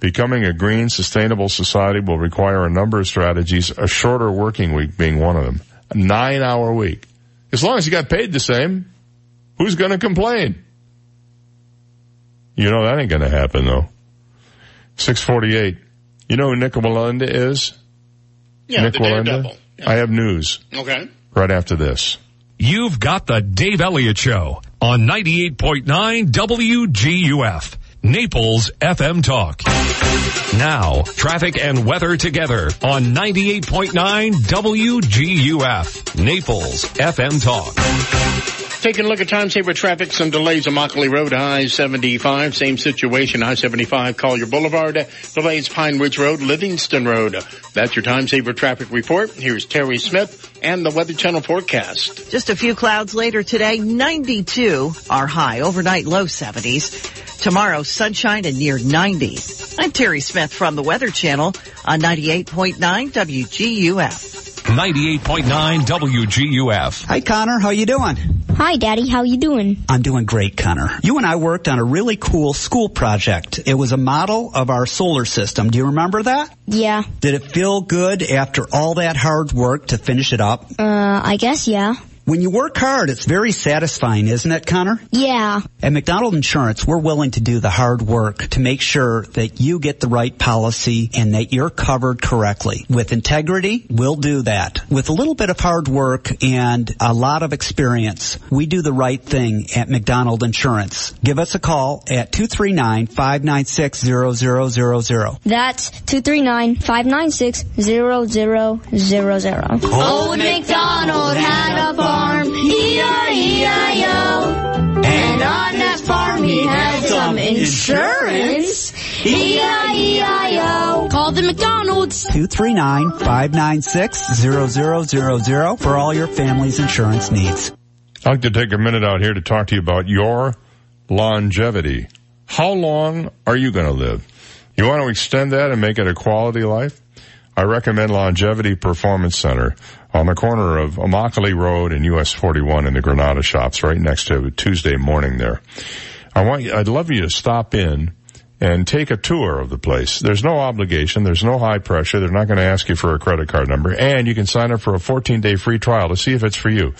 becoming a green, sustainable society will require a number of strategies, a shorter working week being one of them. A 9-hour week. As long as you got paid the same, who's going to complain? You know that ain't going to happen, though. 6:48. You know who Nick Wallenda is? Yeah, Nick Wallenda. Yeah. I have news. Okay. Right after this. You've got the Dave Elliott Show on 98.9 WGUF, Naples FM Talk. Now, traffic and weather together on 98.9 WGUF, Naples FM Talk. taking a look at time saver traffic. Some delays on Immokalee Road, high 75. Same situation, high 75, Collier Boulevard. Delays, Pine Ridge Road, Livingston Road. That's your time saver traffic report. Here's Terry Smith and the Weather Channel forecast. Just a few clouds later today, 92 are high. Overnight, low 70s. Tomorrow, sunshine and near 90. I'm Terry Smith from the Weather Channel on 98.9 WGUF. 98.9 WGUF. Hi, Connor. How you doing? Hi, Daddy. How you doing? I'm doing great, Connor. You and I worked on a really cool school project. It was a model of our solar system. Do you remember that? Yeah. Did it feel good after all that hard work to finish it up? I guess, yeah. When you work hard, it's very satisfying, isn't it, Connor? Yeah. At McDonald Insurance, we're willing to do the hard work to make sure that you get the right policy and that you're covered correctly. With integrity, we'll do that. With a little bit of hard work and a lot of experience, we do the right thing at McDonald Insurance. Give us a call at 239-596-0000. That's 239-596-0000. Old McDonald had a farm, E-I-E-I-O. And on that farm he had some insurance, E-I-E-I-O. Call the McDonald's. 239-596-0000 for all your family's insurance needs. I'd like to take a minute out here to talk to you about your longevity. How long are you going to live? You want to extend that and make it a quality life? I recommend Longevity Performance Center on the corner of Immokalee Road and US 41 in the Granada Shops, right next to it, Tuesday morning there. I'd love you to stop in and take a tour of the place. There's no obligation. There's no high pressure. They're not going to ask you for a credit card number. And you can sign up for a 14-day free trial to see if it's for you.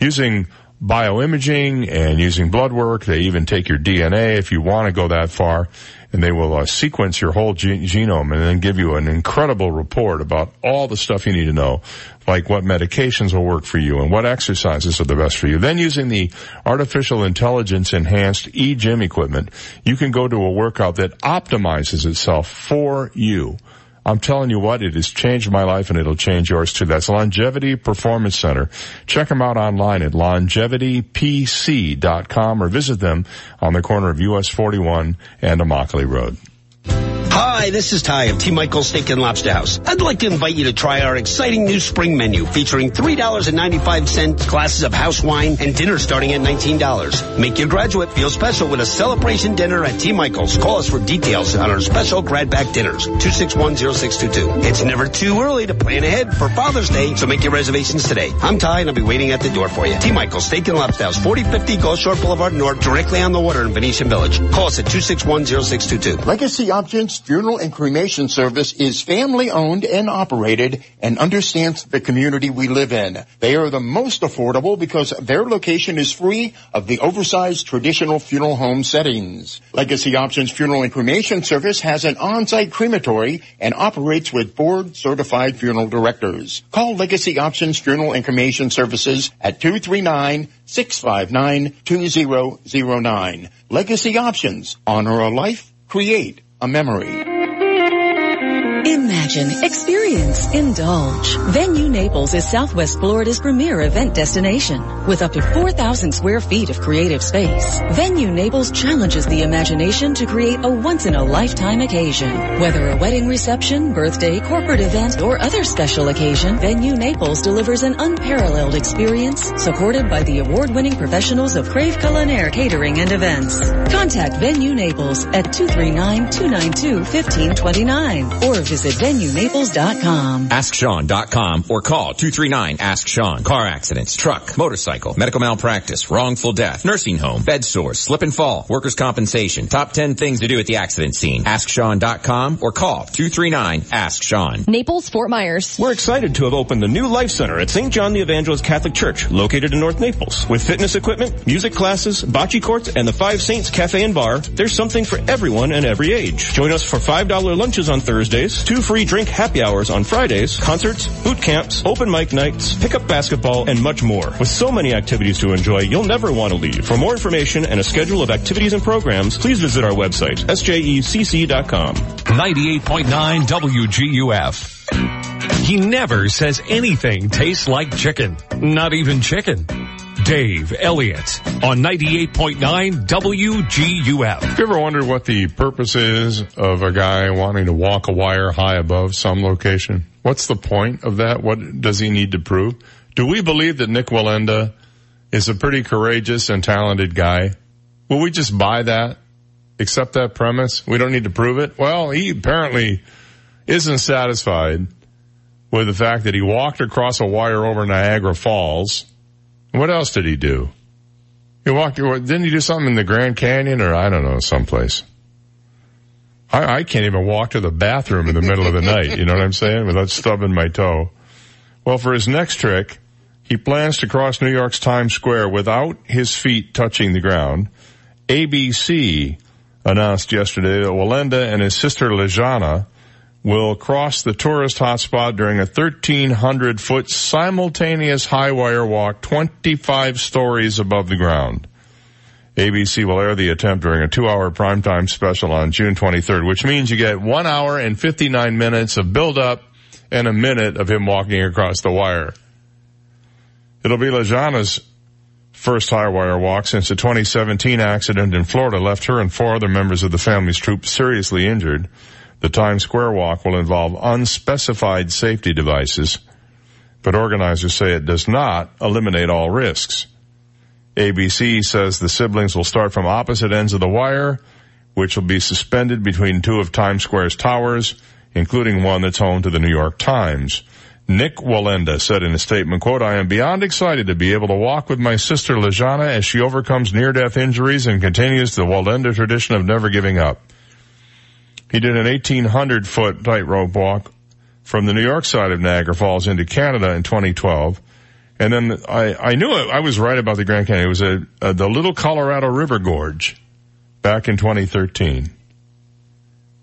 Using bioimaging and using blood work, they even take your DNA if you want to go that far. And they will sequence your whole genome and then give you an incredible report about all the stuff you need to know, like what medications will work for you and what exercises are the best for you. Then using the artificial intelligence enhanced e-gym equipment, you can go to a workout that optimizes itself for you. I'm telling you what, it has changed my life and it'll change yours too. That's Longevity Performance Center. Check them out online at longevitypc.com or visit them on the corner of US 41 and Immokalee Road. Hi, this is Ty of T. Michael's Steak and Lobster House. I'd like to invite you to try our exciting new spring menu featuring $3.95 glasses of house wine and dinner starting at $19. Make your graduate feel special with a celebration dinner at T. Michael's. Call us for details on our special grad back dinners, 261-0622. It's never too early to plan ahead for Father's Day, so make your reservations today. I'm Ty, and I'll be waiting at the door for you. T. Michael's Steak and Lobster House, 4050 Gulf Shore Boulevard North, directly on the water in Venetian Village. Call us at 261-0622. Legacy Options Funeral and Cremation Service is family-owned and operated and understands the community we live in. They are the most affordable because their location is free of the oversized traditional funeral home settings. Legacy Options Funeral and Cremation Service has an on-site crematory and operates with board-certified funeral directors. Call Legacy Options Funeral and Cremation Services at 239-659-2009. Legacy Options. Honor a life. Create a memory. Imagine, experience, indulge. Venue Naples is Southwest Florida's premier event destination. With up to 4,000 square feet of creative space, Venue Naples challenges the imagination to create a once-in-a-lifetime occasion. Whether a wedding reception, birthday, corporate event, or other special occasion, Venue Naples delivers an unparalleled experience supported by the award-winning professionals of Crave Culinary Catering and Events. Contact Venue Naples at 239-292-1529 or visit VenueNaples.com. AskSean.com or call 239-ASK-SEAN. Car accidents, truck, motorcycle, medical malpractice, wrongful death, nursing home, bed sores, slip and fall, workers' compensation. Top 10 things to do at the accident scene. AskSean.com or call 239-ASK-SEAN. Naples, Fort Myers. We're excited to have opened the new Life Center at St. John the Evangelist Catholic Church, located in North Naples. With fitness equipment, music classes, bocce courts, and the Five Saints Cafe and Bar, there's something for everyone and every age. Join us for $5 lunches on Thursdays, 2 free drink happy hours on Fridays, concerts, boot camps, open mic nights, pickup basketball, and much more. With so many activities to enjoy, you'll never want to leave. For more information and a schedule of activities and programs, please visit our website, sjecc.com. 98.9 WGUF. He never says anything tastes like chicken, not even chicken. Dave Elliott on 98.9 WGUF. Have you ever wondered what the purpose is of a guy wanting to walk a wire high above some location? What's the point of that? What does he need to prove? Do we believe that Nick Wallenda is a pretty courageous and talented guy? Will we just buy that? Accept that premise? We don't need to prove it? Well, he apparently isn't satisfied with the fact that he walked across a wire over Niagara Falls. What else did he do? He walked, didn't he do something in the Grand Canyon or I don't know, someplace? I can't even walk to the bathroom in the middle of the night, you know what I'm saying, without stubbing my toe. Well, for his next trick, he plans to cross New York's Times Square without his feet touching the ground. ABC announced yesterday that Wallenda and his sister Lejana will cross the tourist hotspot during a 1,300-foot simultaneous high-wire walk 25 stories above the ground. ABC will air the attempt during a 2-hour primetime special on June 23rd, which means you get 1 hour and 59 minutes of build-up and a minute of him walking across the wire. It'll be Lejana's first high-wire walk since the 2017 accident in Florida left her and 4 other members of the family's troupe seriously injured. The Times Square walk will involve unspecified safety devices, but organizers say it does not eliminate all risks. ABC says the siblings will start from opposite ends of the wire, which will be suspended between 2 of Times Square's towers, including one that's home to the New York Times. Nick Wallenda said in a statement, quote, "I am beyond excited to be able to walk with my sister Lejana as she overcomes near-death injuries and continues the Wallenda tradition of never giving up." He did an 1,800-foot tightrope walk from the New York side of Niagara Falls into Canada in 2012. And then I knew it. I was right about the Grand Canyon. It was the Little Colorado River Gorge back in 2013.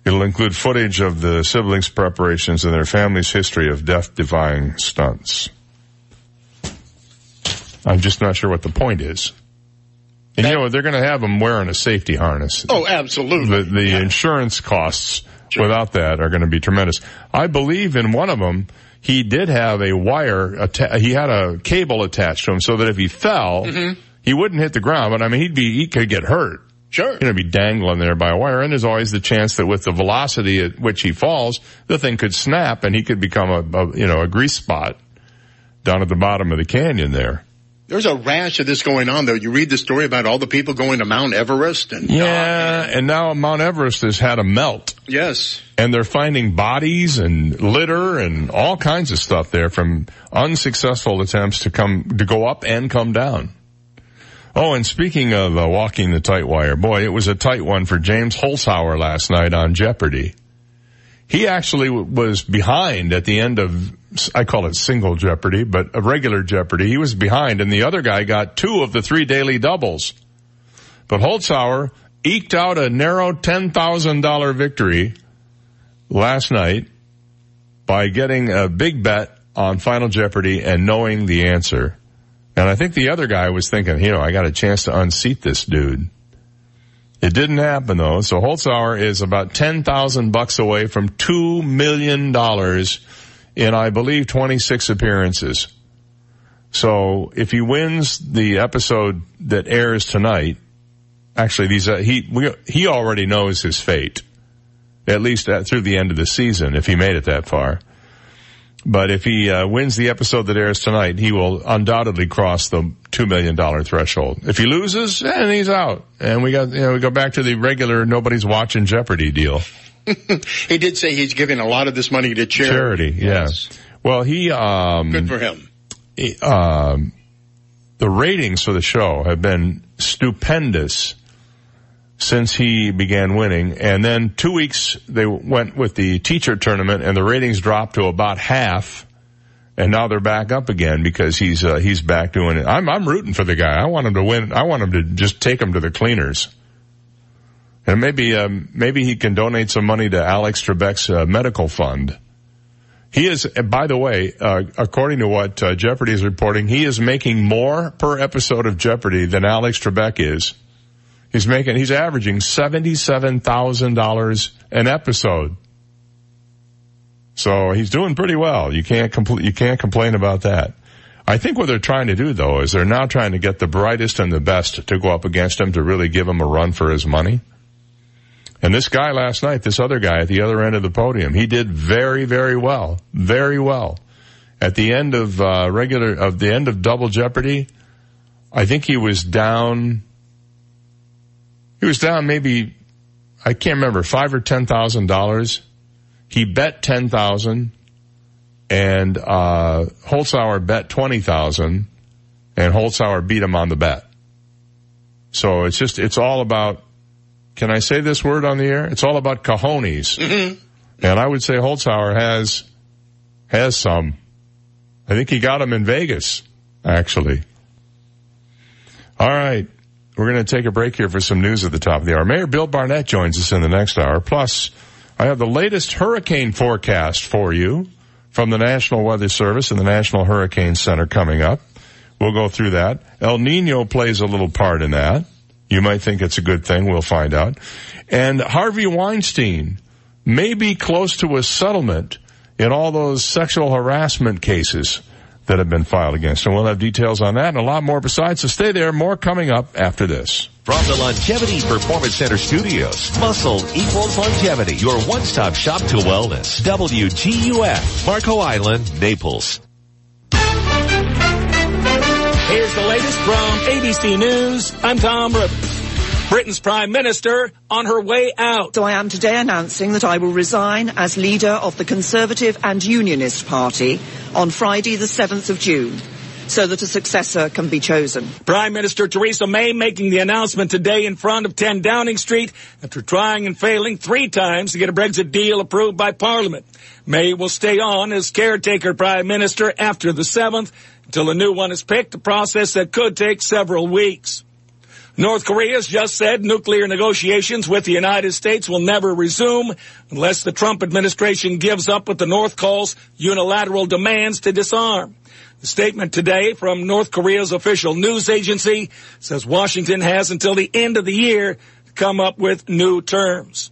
It'll include footage of the siblings' preparations and their family's history of death-defying stunts. I'm just not sure what the point is. And you know, they're going to have them wearing a safety harness. Oh, absolutely. The insurance costs without that are going to be tremendous. I believe in one of them, he did have a wire, he had a cable attached to him so that if he fell, he wouldn't hit the ground. But I mean, he could get hurt. Sure. He'd be dangling there by a wire, and there's always the chance that with the velocity at which he falls, the thing could snap and he could become a grease spot down at the bottom of the canyon there. There's a rash of this going on though. You read the story about all the people going to Mount Everest and and now Mount Everest has had a melt. Yes. And they're finding bodies and litter and all kinds of stuff there from unsuccessful attempts to go up and come down. Oh, and speaking of walking the tight wire, boy, it was a tight one for James Holzhauer last night on Jeopardy. He actually was behind at the end of, I call it single Jeopardy, but a regular Jeopardy. He was behind, and the other guy got 2 of the 3 daily doubles. But Holzhauer eked out a narrow $10,000 victory last night by getting a big bet on Final Jeopardy and knowing the answer. And I think the other guy was thinking, I got a chance to unseat this dude. It didn't happen though. So Holzhauer is about $10,000 away from $2 million in, I believe, 26 appearances. So if he wins the episode that airs tonight, actually he already knows his fate, at least through the end of the season, if he made it that far. But if he wins the episode that airs tonight, he will undoubtedly cross the $2 million threshold. If he loses, then he's out. And we go back to the regular nobody's watching Jeopardy deal. He did say he's giving a lot of this money to charity. Yes. Yeah. Well, good for him. The ratings for the show have been stupendous since he began winning, and then 2 weeks they went with the teacher tournament and the ratings dropped to about half, and now they're back up again because he's back doing it. I'm rooting for the guy. I want him to win. I want him to just take him to the cleaners. And maybe he can donate some money to Alex Trebek's medical fund. He is, by the way, according to what Jeopardy is reporting, he is making more per episode of Jeopardy than Alex Trebek is. He's averaging $77,000 an episode. So he's doing pretty well. You can't complain about that. I think what they're trying to do, though, is they're now trying to get the brightest and the best to go up against him to really give him a run for his money. And this guy last night, this other guy at the other end of the podium, he did very, very well. Very well. At the end of the end of Double Jeopardy, I think he was down maybe, I can't remember, $5,000 or $10,000. He bet $10,000 and Holzhauer bet $20,000 and Holzhauer beat him on the bet. So it's all about, can I say this word on the air? It's all about cojones. Mm-hmm. And I would say Holzhauer has some. I think he got him in Vegas, actually. All right. We're going to take a break here for some news at the top of the hour. Mayor Bill Barnett joins us in the next hour. Plus, I have the latest hurricane forecast for you from the National Weather Service and the National Hurricane Center coming up. We'll go through that. El Nino plays a little part in that. You might think it's a good thing. We'll find out. And Harvey Weinstein may be close to a settlement in all those sexual harassment cases that have been filed against. And we'll have details on that and a lot more besides. So stay there. More coming up after this. From the Longevity Performance Center studios, muscle equals longevity. Your one-stop shop to wellness. WGUF, Marco Island, Naples. Here's the latest from ABC News. I'm Tom Rivers. Britain's Prime Minister on her way out. So I am today announcing that I will resign as leader of the Conservative and Unionist Party on Friday the 7th of June, so that a successor can be chosen. Prime Minister Theresa May making the announcement today in front of 10 Downing Street after trying and failing 3 times to get a Brexit deal approved by Parliament. May will stay on as caretaker Prime Minister after the 7th until a new one is picked, a process that could take several weeks. North Korea has just said nuclear negotiations with the United States will never resume unless the Trump administration gives up what the North calls unilateral demands to disarm. The statement today from North Korea's official news agency says Washington has until the end of the year to come up with new terms.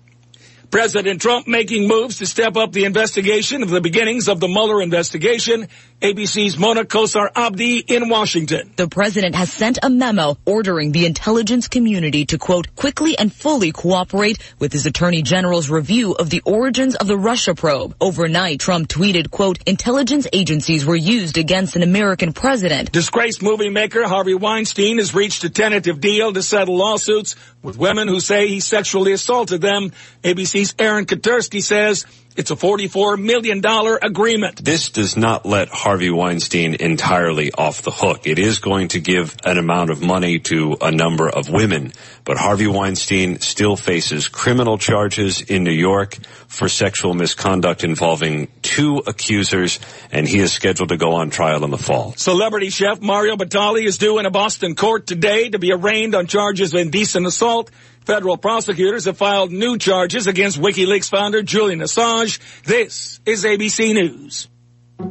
President Trump making moves to step up the investigation of the beginnings of the Mueller investigation. ABC's Mona Kosar Abdi in Washington. The president has sent a memo ordering the intelligence community to, quote, quickly and fully cooperate with his attorney general's review of the origins of the Russia probe. Overnight, Trump tweeted, quote, intelligence agencies were used against an American president. Disgraced movie maker Harvey Weinstein has reached a tentative deal to settle lawsuits with women who say he sexually assaulted them. ABC's Aaron Katursky says it's a $44 million agreement. This does not let Harvey Weinstein entirely off the hook. It is going to give an amount of money to a number of women, but Harvey Weinstein still faces criminal charges in New York for sexual misconduct involving 2 accusers, and he is scheduled to go on trial in the fall. Celebrity chef Mario Batali is due in a Boston court today to be arraigned on charges of indecent assault. Federal prosecutors have filed new charges against WikiLeaks founder Julian Assange. This is ABC News.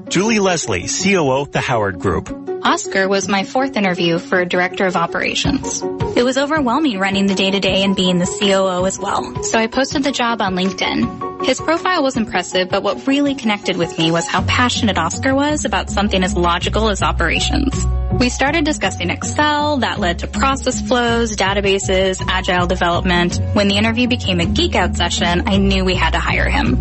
Julie Leslie, COO, The Howard Group. Oscar was my 4th interview for Director of Operations. It was overwhelming running the day-to-day and being the COO as well, so I posted the job on LinkedIn. His profile was impressive, but what really connected with me was how passionate Oscar was about something as logical as operations. We started discussing Excel, that led to process flows, databases, agile development. When the interview became a geek-out session, I knew we had to hire him.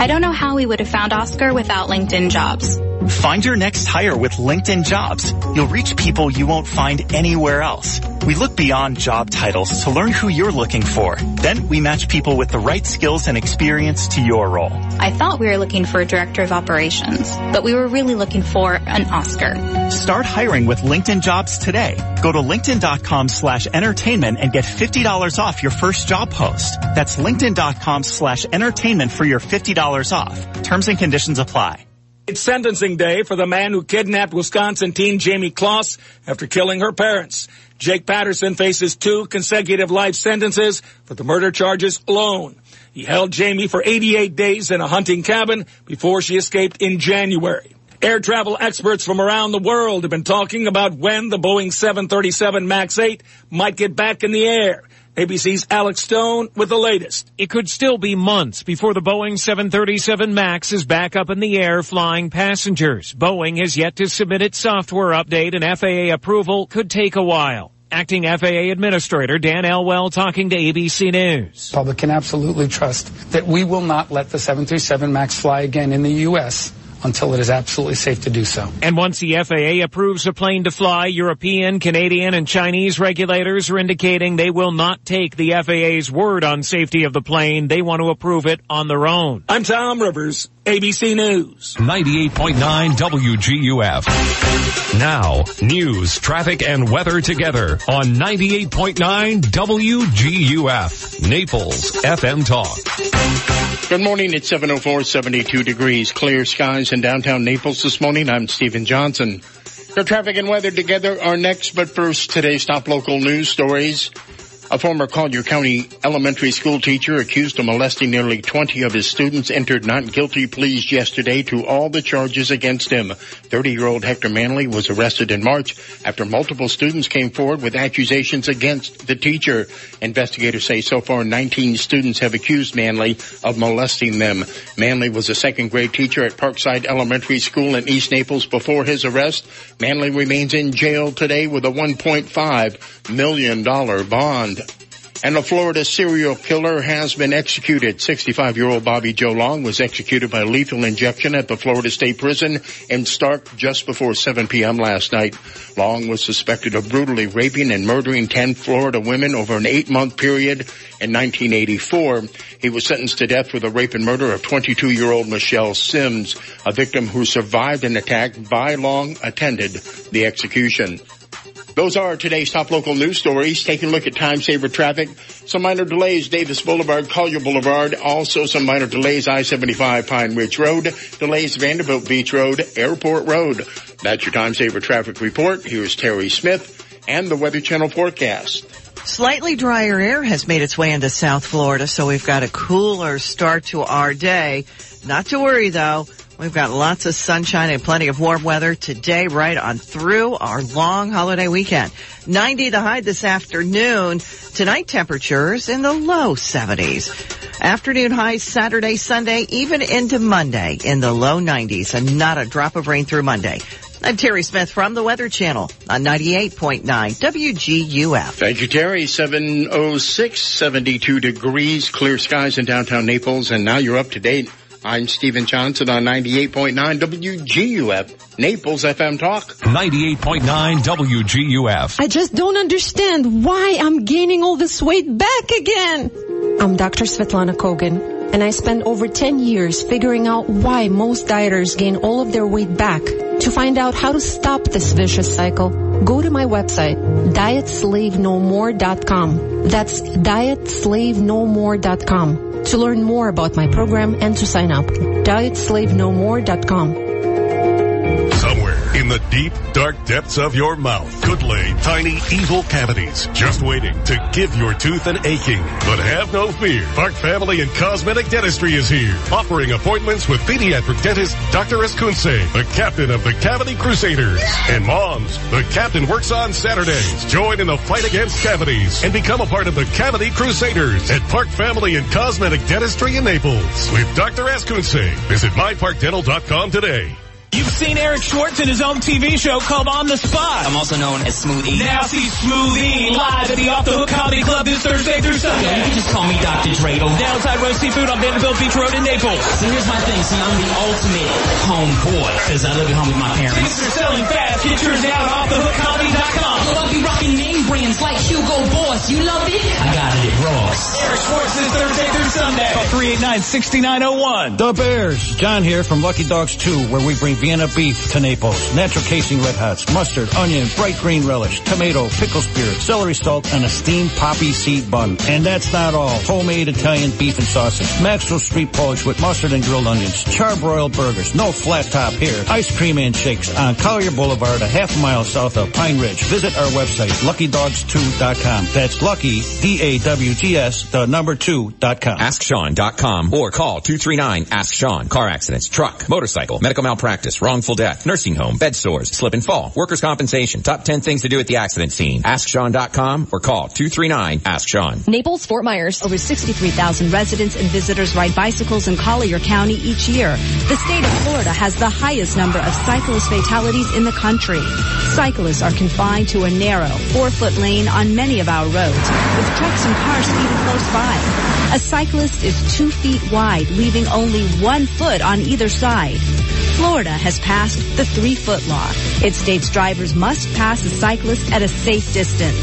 I don't know how we would have found Oscar without LinkedIn Jobs. Find your next hire with LinkedIn Jobs. You'll reach people you won't find anywhere else. We look beyond job titles to learn who you're looking for. Then we match people with the right skills and experience to your role. I thought we were looking for a director of operations, but we were really looking for an Oscar. Start hiring with LinkedIn Jobs today. Go to linkedin.com/entertainment and get $50 off your first job post. That's linkedin.com/entertainment for your $50 off. Terms and conditions apply. It's sentencing day for the man who kidnapped Wisconsin teen Jamie Kloss after killing her parents. Jake Patterson faces 2 consecutive life sentences for the murder charges alone. He held Jamie for 88 days in a hunting cabin before she escaped in January. Air travel experts from around the world have been talking about when the Boeing 737 MAX 8 might get back in the air. ABC's Alex Stone with the latest. It could still be months before the Boeing 737 MAX is back up in the air flying passengers. Boeing has yet to submit its software update, and FAA approval could take a while. Acting FAA Administrator Dan Elwell talking to ABC News. The public can absolutely trust that we will not let the 737 MAX fly again in the U.S. until it is absolutely safe to do so. And once the FAA approves a plane to fly, European, Canadian, and Chinese regulators are indicating they will not take the FAA's word on safety of the plane. They want to approve it on their own. I'm Tom Rivers, ABC News. 98.9 WGUF. Now, news, traffic, and weather together on 98.9 WGUF. Naples FM Talk. Good morning. It's 7:04, 72 degrees. Clear skies in downtown Naples this morning. I'm Stephen Johnson. Your traffic and weather together are next, but first, today's top local news stories. A former Collier County elementary school teacher accused of molesting nearly 20 of his students entered not guilty pleas yesterday to all the charges against him. 30-year-old Hector Manley was arrested in March after multiple students came forward with accusations against the teacher. Investigators say so far 19 students have accused Manley of molesting them. Manley was a second-grade teacher at Parkside Elementary School in East Naples before his arrest. Manley remains in jail today with a $1.5 million bond. And a Florida serial killer has been executed. 65-year-old Bobby Joe Long was executed by lethal injection at the Florida State Prison in Stark just before 7 p.m. last night. Long was suspected of brutally raping and murdering 10 Florida women over an 8-month period in 1984. He was sentenced to death for the rape and murder of 22-year-old Michelle Sims, a victim who survived an attack by Long attended the execution. Those are today's top local news stories. Taking a look at time-saver traffic. Some minor delays, Davis Boulevard, Collier Boulevard. Also some minor delays, I-75 Pine Ridge Road. Delays, Vanderbilt Beach Road, Airport Road. That's your time-saver traffic report. Here's Terry Smith and the Weather Channel forecast. Slightly drier air has made its way into South Florida, so we've got a cooler start to our day. Not to worry, though. We've got lots of sunshine and plenty of warm weather today right on through our long holiday weekend. 90 the high this afternoon. Tonight, temperatures in the low 70s. Afternoon highs Saturday, Sunday, even into Monday in the low 90s. And not a drop of rain through Monday. I'm Terry Smith from the Weather Channel on 98.9 WGUF. Thank you, Terry. 706, 72 degrees, clear skies in downtown Naples. And now you're up to date. I'm Stephen Johnson on 98.9 WGUF, Naples FM Talk. 98.9 WGUF. I just don't understand why I'm gaining all this weight back again. I'm Dr. Svetlana Kogan, and I spent over 10 years figuring out why most dieters gain all of their weight back. To find out how to stop this vicious cycle, go to my website, dietslavenomore.com. That's dietslavenomore.com. To learn more about my program and to sign up, dietslavenomore.com. Somewhere in the deep, dark depths of your mouth could lay tiny, evil cavities just waiting to give your tooth an aching. But have no fear. Park Family and Cosmetic Dentistry is here, offering appointments with pediatric dentist Dr. Escunce, the captain of the Cavity Crusaders. And moms, the captain works on Saturdays. Join in the fight against cavities and become a part of the Cavity Crusaders at Park Family and Cosmetic Dentistry in Naples. With Dr. Escunce, visit myparkdental.com today. You've seen Eric Schwartz in his own TV show called On the Spot. I'm also known as Smoothie. Now see Smoothie live at the Off the Hook Comedy Club this Thursday through Sunday. Yeah, you can just call me Dr. Dreidel. Downside Roast Seafood on Vanderbilt Beach Road in Naples. So here's my thing. See, I'm the ultimate homeboy because I live at home with my parents. Tickets are selling fast. Get yours out at offthehookcomedy.com. So I'll be rocking name brands like Hugo Boss. You love it? I got it at Ross. Eric Schwartz this Thursday through Sunday. Call 389-6901. The Bears. John here from Lucky Dogs 2, where we bring Vienna beef to Naples, natural casing red hots, mustard, onion, bright green relish, tomato, pickle spirit, celery salt, and a steamed poppy seed bun. And that's not all. Homemade Italian beef and sausage, Maxwell Street Polish with mustard and grilled onions, charbroiled burgers, no flat top here, ice cream and shakes on Collier Boulevard, a half mile south of Pine Ridge. Visit our website, luckydogs2.com. That's Lucky, D-A-W-G-S, the number 2.com. AskSean.com or call 239-ASK-SEAN. Car accidents, truck, motorcycle, medical malpractice, malpractice, wrongful death, nursing home, bed sores, slip and fall, workers' compensation, top 10 things to do at the accident scene. AskSean.com or call 239-ASK-SEAN. Naples, Fort Myers. Over 63,000 residents and visitors ride bicycles in Collier County each year. The state of Florida has the highest number of cyclist fatalities in the country. Cyclists are confined to a narrow 4-foot lane on many of our roads, with trucks and cars speeding close by. A cyclist is 2 feet wide, leaving only 1 foot on either side. Florida has passed the 3-foot law. It states drivers must pass a cyclist at a safe distance.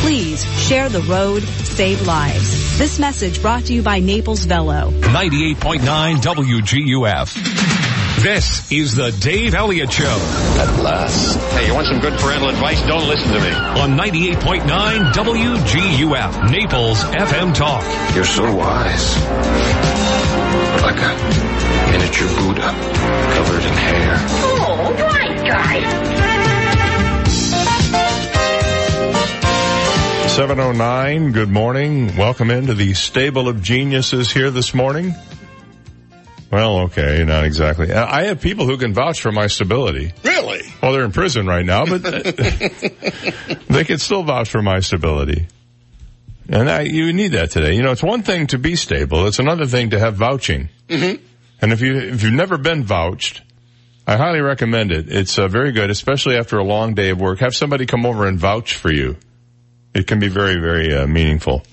Please share the road, save lives. This message brought to you by Naples Velo. 98.9 WGUF. This is the Dave Elliott Show. At last. Hey, you want some good parental advice? Don't listen to me. On 98.9 WGUF, Naples FM Talk. You're so wise. Like a miniature Buddha covered in hair. Oh, right, guys. 7:09, good morning. Welcome into the stable of geniuses here this morning. Well, okay, not exactly. I have people who can vouch for my stability. Really? Well, they're in prison right now, but they can still vouch for my stability. And you need that today. You know, it's one thing to be stable. It's another thing to have vouching. Mm-hmm. And if you've never been vouched, I highly recommend it. It's very good, especially after a long day of work. Have somebody come over and vouch for you. It can be very, very meaningful.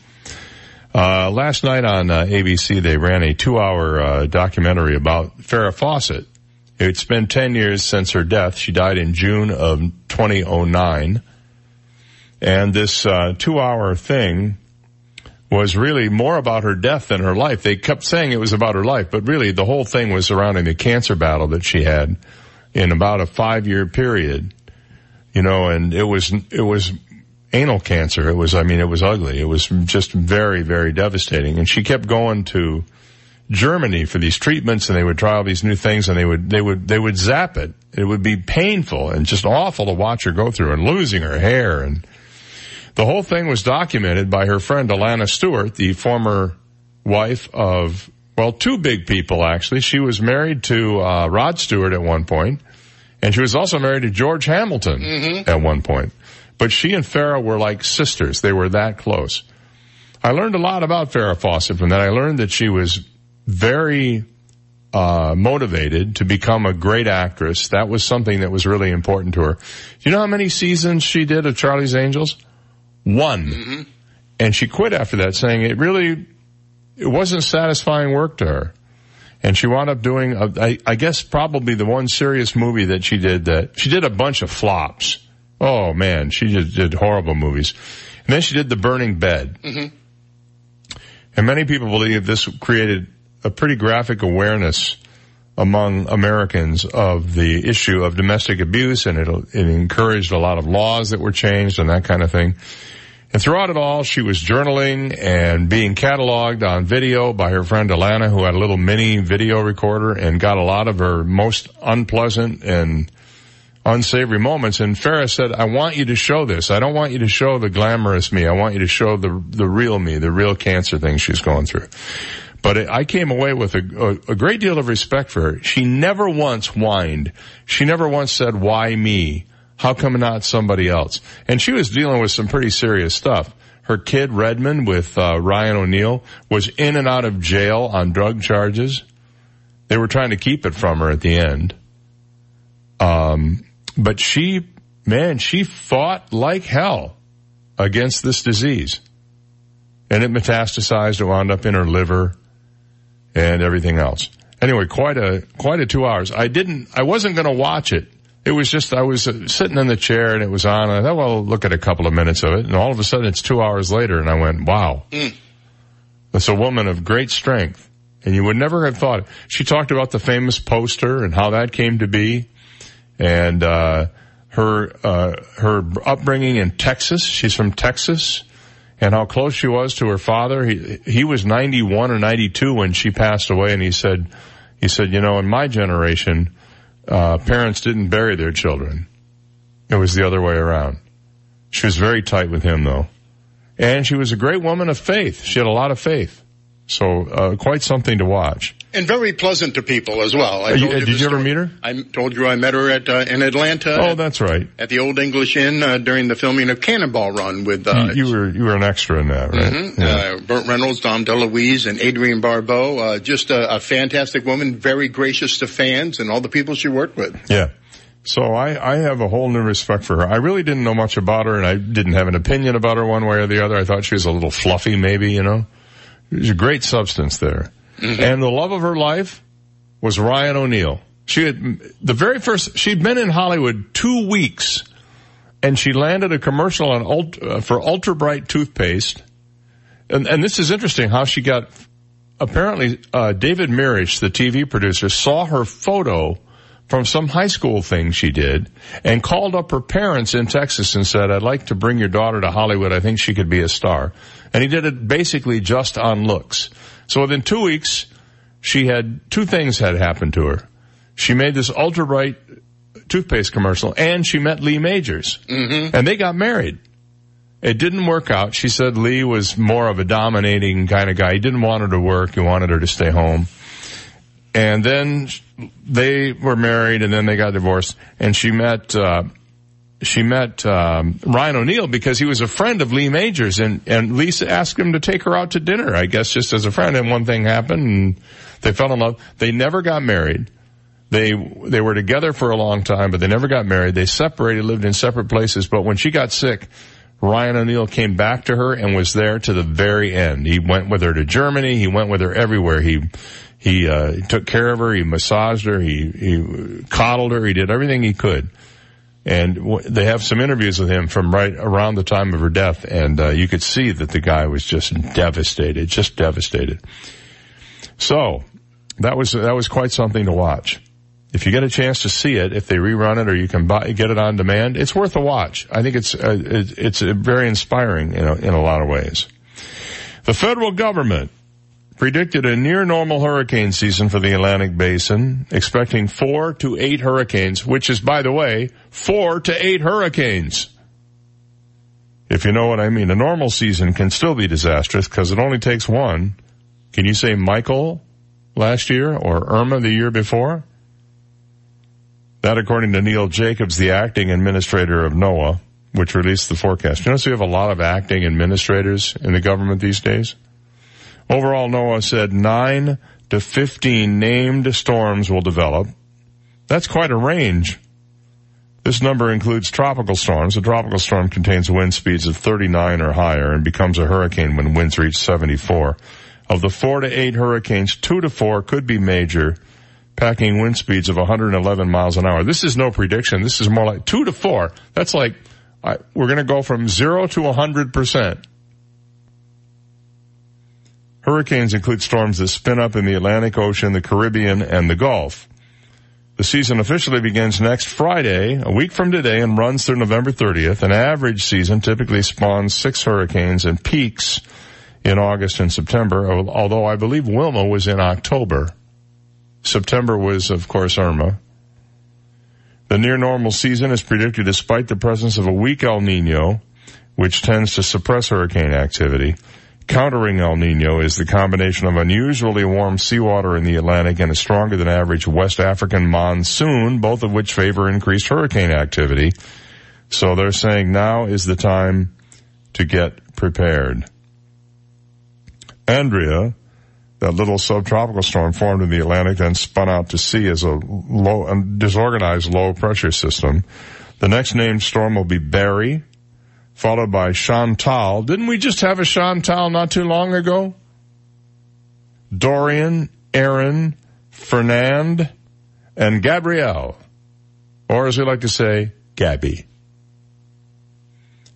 Last night on ABC, they ran a 2-hour documentary about Farrah Fawcett. It's been 10 years since her death. She died in June of 2009. And this 2-hour thing was really more about her death than her life. They kept saying it was about her life, but really the whole thing was surrounding the cancer battle that she had in about a 5-year period. You know, and it was anal cancer. It was ugly. It was just very, very devastating. And she kept going to Germany for these treatments, and they would try all these new things, and they would zap it. It would be painful and just awful to watch her go through, and losing her hair. And the whole thing was documented by her friend Alana Stewart, the former wife of, well, two big people, actually. She was married to Rod Stewart at one point, and she was also married to George Hamilton at one point. But she and Farrah were like sisters. They were that close. I learned a lot about Farrah Fawcett from that. I learned that she was very motivated to become a great actress. That was something that was really important to her. Do you know how many seasons she did of Charlie's Angels? One. Mm-hmm. And she quit after that, saying it wasn't satisfying work to her. And she wound up doing, I guess, probably the one serious movie that she did that. She did a bunch of flops. Oh, man, she just did horrible movies. And then she did The Burning Bed. Mm-hmm. And many people believe this created a pretty graphic awareness among Americans of the issue of domestic abuse, and it encouraged a lot of laws that were changed and that kind of thing. And throughout it all, she was journaling and being cataloged on video by her friend Alana, who had a little mini video recorder and got a lot of her most unpleasant and unsavory moments. And Farrah said, I want you to show this. I don't want you to show the glamorous me. I want you to show the real me, the real cancer thing she's going through. But I came away with a great deal of respect for her. She never once whined. She never once said, why me? How come not somebody else? And she was dealing with some pretty serious stuff. Her kid, Redmond, with Ryan O'Neal, was in and out of jail on drug charges. They were trying to keep it from her at the end. But she fought like hell against this disease. And it metastasized and wound up in her liver and everything else. Anyway, quite a 2 hours. I wasn't going to watch it. It was just, I was sitting in the chair and it was on. And I thought, well, I'll look at a couple of minutes of it. And all of a sudden it's 2 hours later. And I went, wow, that's a woman of great strength. And you would never have thought it. She talked about the famous poster and how that came to be. And her upbringing in Texas. She's from Texas, and how close she was to her father. He was 91 or 92 when she passed away, and he said, you know, in my generation, parents didn't bury their children. It was the other way around. She was very tight with him, though, and she was a great woman of faith. She had a lot of faith, so quite something to watch. And very pleasant to people as well. Did you ever meet her? I told you I met her in Atlanta. Oh, that's right. At the Old English Inn during the filming of Cannonball Run with... You were an extra in that, right? Mm-hmm. Yeah. Burt Reynolds, Dom DeLuise, and Adrienne Barbeau. Just a fantastic woman, very gracious to fans and all the people she worked with. Yeah. So I have a whole new respect for her. I really didn't know much about her, and I didn't have an opinion about her one way or the other. I thought she was a little fluffy maybe, you know. There's a great substance there. Mm-hmm. And the love of her life was Ryan O'Neal. She'd been in Hollywood 2 weeks, and she landed a commercial on for Ultra Bright toothpaste. And this is interesting how she got, apparently, David Mirisch, the TV producer, saw her photo from some high school thing she did and called up her parents in Texas and said, I'd like to bring your daughter to Hollywood. I think she could be a star. And he did it basically just on looks. So within 2 weeks, two things had happened to her. She made this Ultra Bright toothpaste commercial, and she met Lee Majors. Mm-hmm. And they got married. It didn't work out. She said Lee was more of a dominating kind of guy. He didn't want her to work. He wanted her to stay home. And then they were married, and then they got divorced. And she met Ryan O'Neal because he was a friend of Lee Majors, and Lisa asked him to take her out to dinner, I guess, just as a friend. And one thing happened, and they fell in love. They never got married. They were together for a long time, but they never got married. They separated, lived in separate places. But when she got sick, Ryan O'Neal came back to her and was there to the very end. He went with her to Germany. He went with her everywhere. He took care of her. He massaged her. He coddled her. He did everything he could. And they have some interviews with him from right around the time of her death, and you could see that the guy was just devastated, So that was quite something to watch. If you get a chance to see it, if they rerun it or you can get it on demand, it's worth a watch. I think it's very inspiring in a lot of ways. The federal government predicted a near-normal hurricane season for the Atlantic Basin, expecting 4 to 8 hurricanes, which is, by the way, 4 to 8 hurricanes. If you know what I mean, a normal season can still be disastrous because it only takes one. Can you say Michael last year or Irma the year before? That, according to Neil Jacobs, the acting administrator of NOAA, which released the forecast. You notice we have a lot of acting administrators in the government these days? Overall, NOAA said 9 to 15 named storms will develop. That's quite a range. This number includes tropical storms. A tropical storm contains wind speeds of 39 or higher and becomes a hurricane when winds reach 74. Of the 4 to 8 hurricanes, 2 to 4 could be major, packing wind speeds of 111 miles an hour. This is no prediction. This is more like 2 to 4. That's like we're going to go from 0 to 100%. Hurricanes include storms that spin up in the Atlantic Ocean, the Caribbean, and the Gulf. The season officially begins next Friday, a week from today, and runs through November 30th. An average season typically spawns 6 hurricanes and peaks in August and September, although I believe Wilma was in October. September was, of course, Irma. The near-normal season is predicted despite the presence of a weak El Nino, which tends to suppress hurricane activity. Countering El Nino is the combination of unusually warm seawater in the Atlantic and a stronger than average West African monsoon, both of which favor increased hurricane activity. So they're saying now is the time to get prepared. Andrea, that little subtropical storm, formed in the Atlantic, then spun out to sea as a disorganized low pressure system. The next named storm will be Barry, followed by Chantal. Didn't we just have a Chantal not too long ago? Dorian, Aaron, Fernand, and Gabrielle. Or as we like to say, Gabby.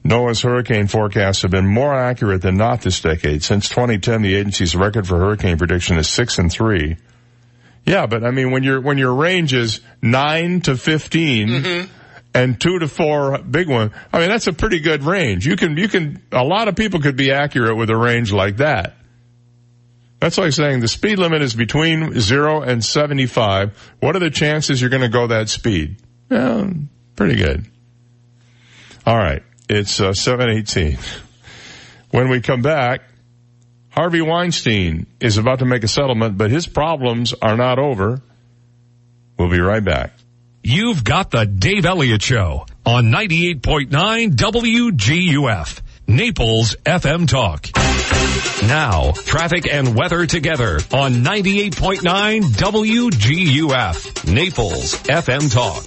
NOAA's hurricane forecasts have been more accurate than not this decade. Since 2010, the agency's record for hurricane prediction is 6 and 3. Yeah, but I mean, when your range is 9 to 15... Mm-hmm. And 2 to 4 big one. I mean, that's a pretty good range. You can, a lot of people could be accurate with a range like that. That's like saying the speed limit is between 0 and 75. What are the chances you're going to go that speed? Well, pretty good. All right. It's 7:18. When we come back, Harvey Weinstein is about to make a settlement, but his problems are not over. We'll be right back. You've got the Dave Elliott Show on 98.9 WGUF, Naples FM Talk. Now, traffic and weather together on 98.9 WGUF, Naples FM Talk.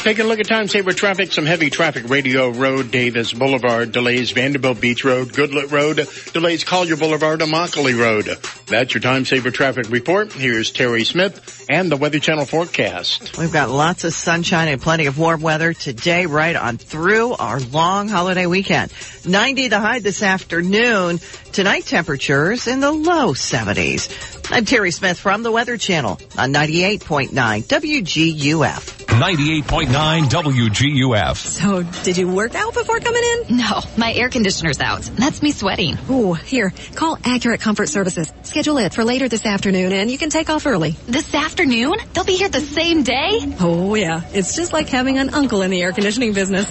Taking a look at Time Saver traffic, some heavy traffic, Radio Road, Davis Boulevard, delays Vanderbilt Beach Road, Goodlet Road, delays Collier Boulevard, Immokalee Road. That's your Time Saver traffic report. Here's Terry Smith and the Weather Channel forecast. We've got lots of sunshine and plenty of warm weather today right on through our long holiday weekend. 90 the high this afternoon. Tonight, temperatures in the low 70s. I'm Terry Smith from the Weather Channel on 98.9 WGUF. 98.9 WGUF. So, did you work out before coming in? No, my air conditioner's out. That's me sweating. Ooh, here, call Accurate Comfort Services. Schedule it for later this afternoon, and you can take off early. This afternoon? They'll be here the same day? Oh, yeah. It's just like having an uncle in the air conditioning business.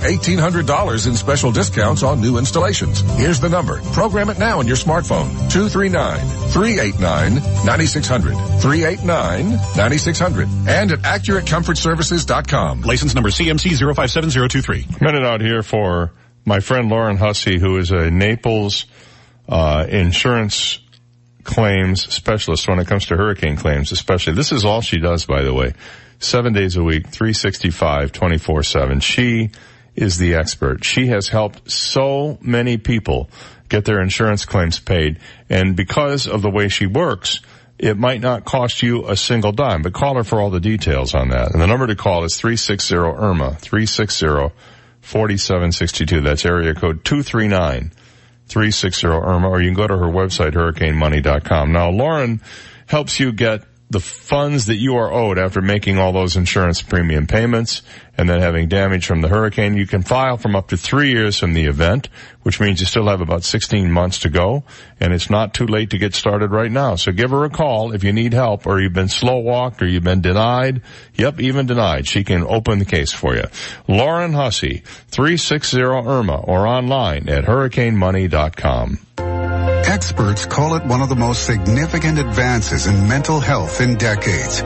$1,800 in special discounts on new installations. Here's the number. Program it now on your smartphone. 239-389-9600. 389-9600. And at AccurateComfortServices.com. License number CMC057023. Minute out here for my friend Lauren Hussey, who is a Naples insurance claims specialist when it comes to hurricane claims, especially. This is all she does, by the way. 7 days a week, 365, 24/7. She is the expert. She has helped so many people get their insurance claims paid. And because of the way she works, it might not cost you a single dime. But call her for all the details on that. And the number to call is 360-IRMA, 360-4762. That's area code 239-360-IRMA. Or you can go to her website, hurricanemoney.com. Now, Lauren helps you get the funds that you are owed after making all those insurance premium payments and then having damage from the hurricane. You can file from up to 3 years from the event, which means you still have about 16 months to go, and it's not too late to get started right now. So give her a call if you need help or you've been slow-walked or you've been denied. Yep, even denied. She can open the case for you. Lauren Hussey, 360-IRMA, or online at hurricanemoney.com. Experts call it one of the most significant advances in mental health in decades.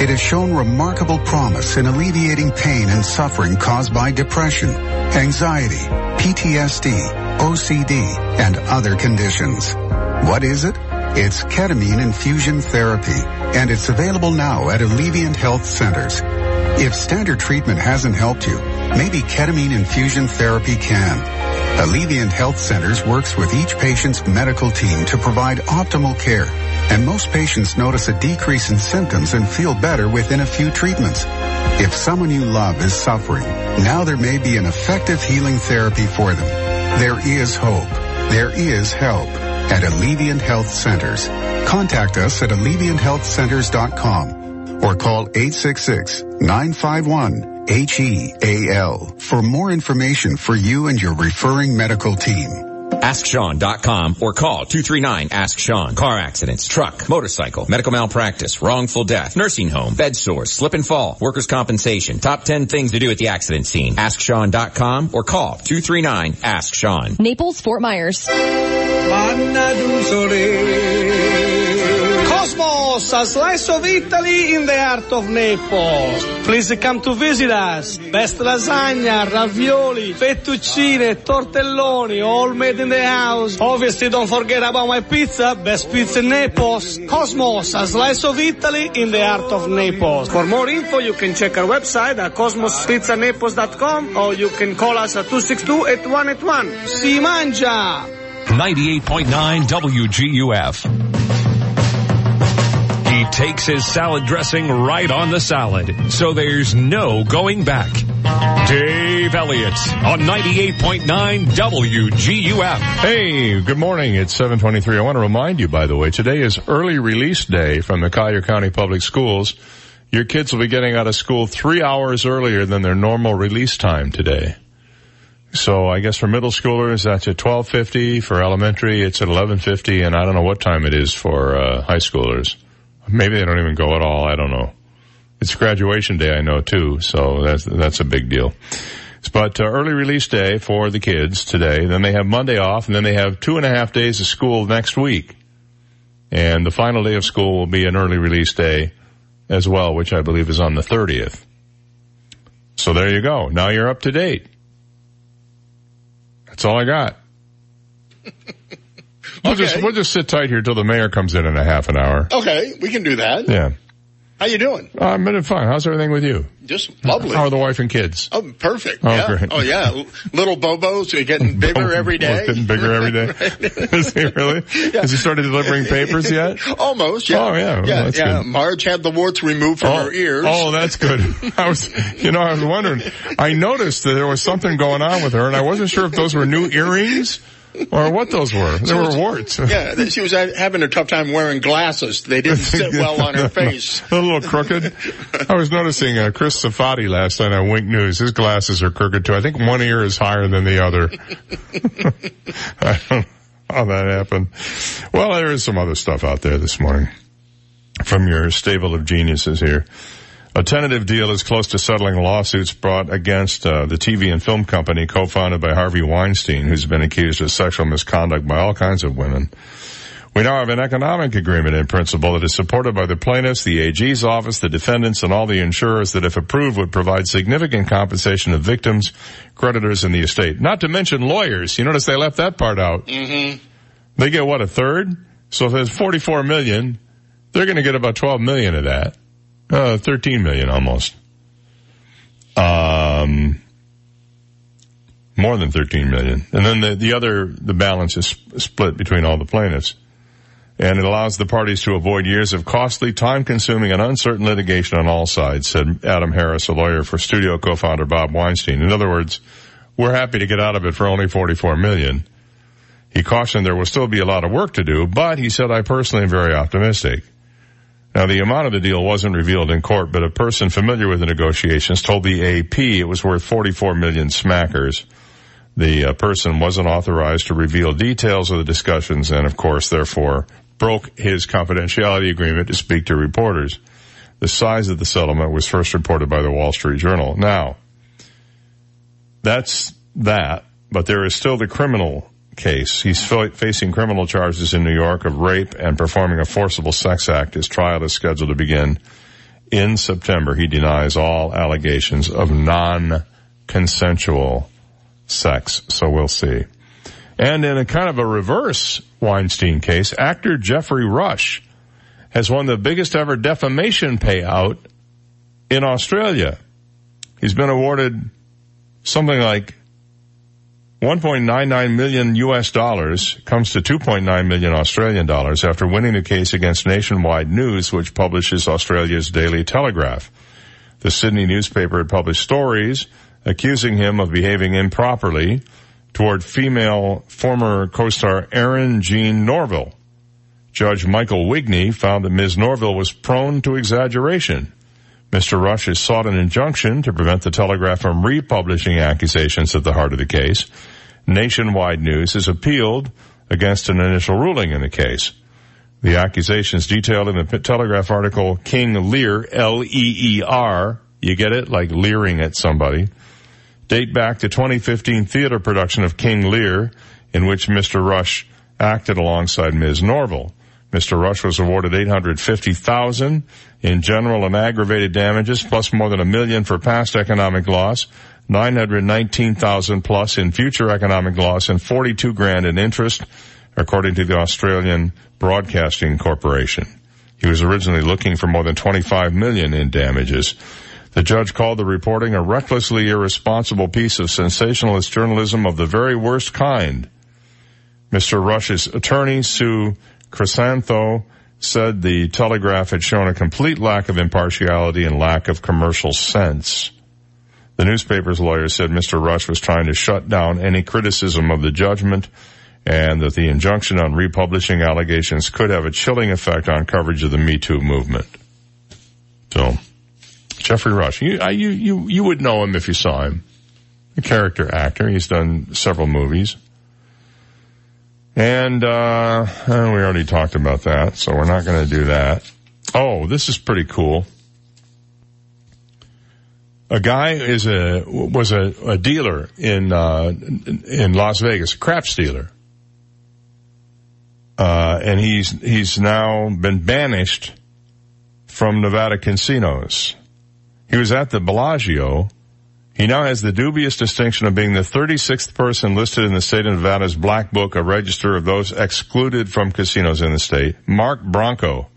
It has shown remarkable promise in alleviating pain and suffering caused by depression, anxiety, PTSD, OCD, and other conditions. What is it? It's ketamine infusion therapy, and it's available now at Alleviant Health Centers. If standard treatment hasn't helped you, maybe ketamine infusion therapy can. Alleviant Health Centers works with each patient's medical team to provide optimal care, and most patients notice a decrease in symptoms and feel better within a few treatments. If someone you love is suffering, now there may be an effective healing therapy for them. There is hope. There is help at Alleviant Health Centers. Contact us at AlleviantHealthCenters.com or call 866-951-HEAL. HEAL for more information for you and your referring medical team. AskSean.com or call 239-ASK-SEAN. Car accidents, truck, motorcycle, medical malpractice, wrongful death, nursing home, bed sores, slip and fall, workers' compensation. Top 10 things to do at the accident scene. AskSean.com or call 239-ASK-SEAN. Naples, Fort Myers. Cosmos, a slice of Italy in the heart of Naples. Please come to visit us. Best lasagna, ravioli, fettuccine, tortelloni, all made in the house. Obviously, don't forget about my pizza, best pizza in Naples. Cosmos, a slice of Italy in the heart of Naples. For more info, you can check our website at cosmospizzanaples.com or you can call us at 262-8181. Si mangia! 98.9 WGUF. takes his salad dressing right on the salad, so there's no going back. Dave Elliott on 98.9 WGUF. Hey, good morning. It's 7:23. I want to remind you, by the way, today is early release day from the Collier County Public Schools. Your kids will be getting out of school 3 hours earlier than their normal release time today. So I guess for middle schoolers, that's at 12:50. For elementary, it's at 11:50. And I don't know what time it is for high schoolers. Maybe they don't even go at all. I don't know. It's graduation day, I know, too. So that's a big deal. But early release day for the kids today. Then they have Monday off. And then they have 2.5 days of school next week. And the final day of school will be an early release day as well, which I believe is on the 30th. So there you go. Now you're up to date. That's all I got. We'll just sit tight here till the mayor comes in a half an hour. Okay, we can do that. Yeah. How you doing? I'm doing fine. How's everything with you? Just lovely. How are the wife and kids? Oh, perfect. Oh, yeah. Great. Oh, yeah. Little Bobo's are getting bigger every day. Getting bigger every day. Is he really? Yeah. Has he started delivering papers yet? Almost, yeah. Oh, yeah. Yeah, well, that's good. Marge had the warts removed from her ears. Oh, that's good. I was wondering. I noticed that there was something going on with her, and I wasn't sure if those were new earrings or what those were. They were warts. Yeah, she was having a tough time wearing glasses. They didn't sit well on her face. A little crooked. I was noticing Chris Safadi last night on Wink News. His glasses are crooked, too. I think one ear is higher than the other. I don't know how that happened. Well, there is some other stuff out there this morning from your stable of geniuses here. A tentative deal is close to settling lawsuits brought against the TV and film company co-founded by Harvey Weinstein, who's been accused of sexual misconduct by all kinds of women. We now have an economic agreement in principle that is supported by the plaintiffs, the AG's office, the defendants, and all the insurers that, if approved, would provide significant compensation to victims, creditors, and the estate. Not to mention lawyers. You notice they left that part out. Mm-hmm. They get, what, a third? So if there's $44 million, they're going to get about $12 million of that. 13 million almost. More than 13 million. And then the balance is split between all the plaintiffs. And it allows the parties to avoid years of costly, time-consuming, and uncertain litigation on all sides, said Adam Harris, a lawyer for studio co-founder Bob Weinstein. In other words, we're happy to get out of it for only 44 million. He cautioned there will still be a lot of work to do, but he said, I personally am very optimistic. Now, the amount of the deal wasn't revealed in court, but a person familiar with the negotiations told the AP it was worth 44 million smackers. The person wasn't authorized to reveal details of the discussions and, of course, therefore, broke his confidentiality agreement to speak to reporters. The size of the settlement was first reported by the Wall Street Journal. Now, that's that, but there is still the criminal case. He's facing criminal charges in New York of rape and performing a forcible sex act. His trial is scheduled to begin in September. He denies all allegations of non-consensual sex, so we'll see. And in a kind of a reverse Weinstein case, actor Jeffrey Rush has won the biggest ever defamation payout in Australia. He's been awarded something like $1.99 million US comes to $2.9 million Australian dollars after winning the case against Nationwide News, which publishes Australia's Daily Telegraph. The Sydney newspaper had published stories accusing him of behaving improperly toward female former co-star Erin Jean Norville. Judge Michael Wigney found that Ms. Norville was prone to exaggeration. Mr. Rush has sought an injunction to prevent the Telegraph from republishing accusations at the heart of the case. Nationwide News has appealed against an initial ruling in the case. The accusations detailed in the Telegraph article King Lear, L-E-E-R, you get it, like leering at somebody, date back to 2015 theater production of King Lear, in which Mr. Rush acted alongside Ms. Norville. Mr. Rush was awarded $850,000 in general and aggravated damages, plus more than $1 million for past economic loss, $919,000 plus in future economic loss, and $42,000 in interest, according to the Australian Broadcasting Corporation. He was originally looking for more than $25 million in damages. The judge called the reporting a recklessly irresponsible piece of sensationalist journalism of the very worst kind. Mr. Rush's attorney, Sue Crescentho, said the Telegraph had shown a complete lack of impartiality and lack of commercial sense. The newspaper's lawyer said Mr. Rush was trying to shut down any criticism of the judgment and that the injunction on republishing allegations could have a chilling effect on coverage of the Me Too movement. So, Jeffrey Rush, you would know him if you saw him. A character actor. He's done several movies. And we already talked about that, so we're not going to do that. Oh, this is pretty cool. A guy was a dealer in Las Vegas, a craps dealer. And he's now been banished from Nevada casinos. He was at the Bellagio. He now has the dubious distinction of being the 36th person listed in the state of Nevada's Black Book, a register of those excluded from casinos in the state. Mark Bronco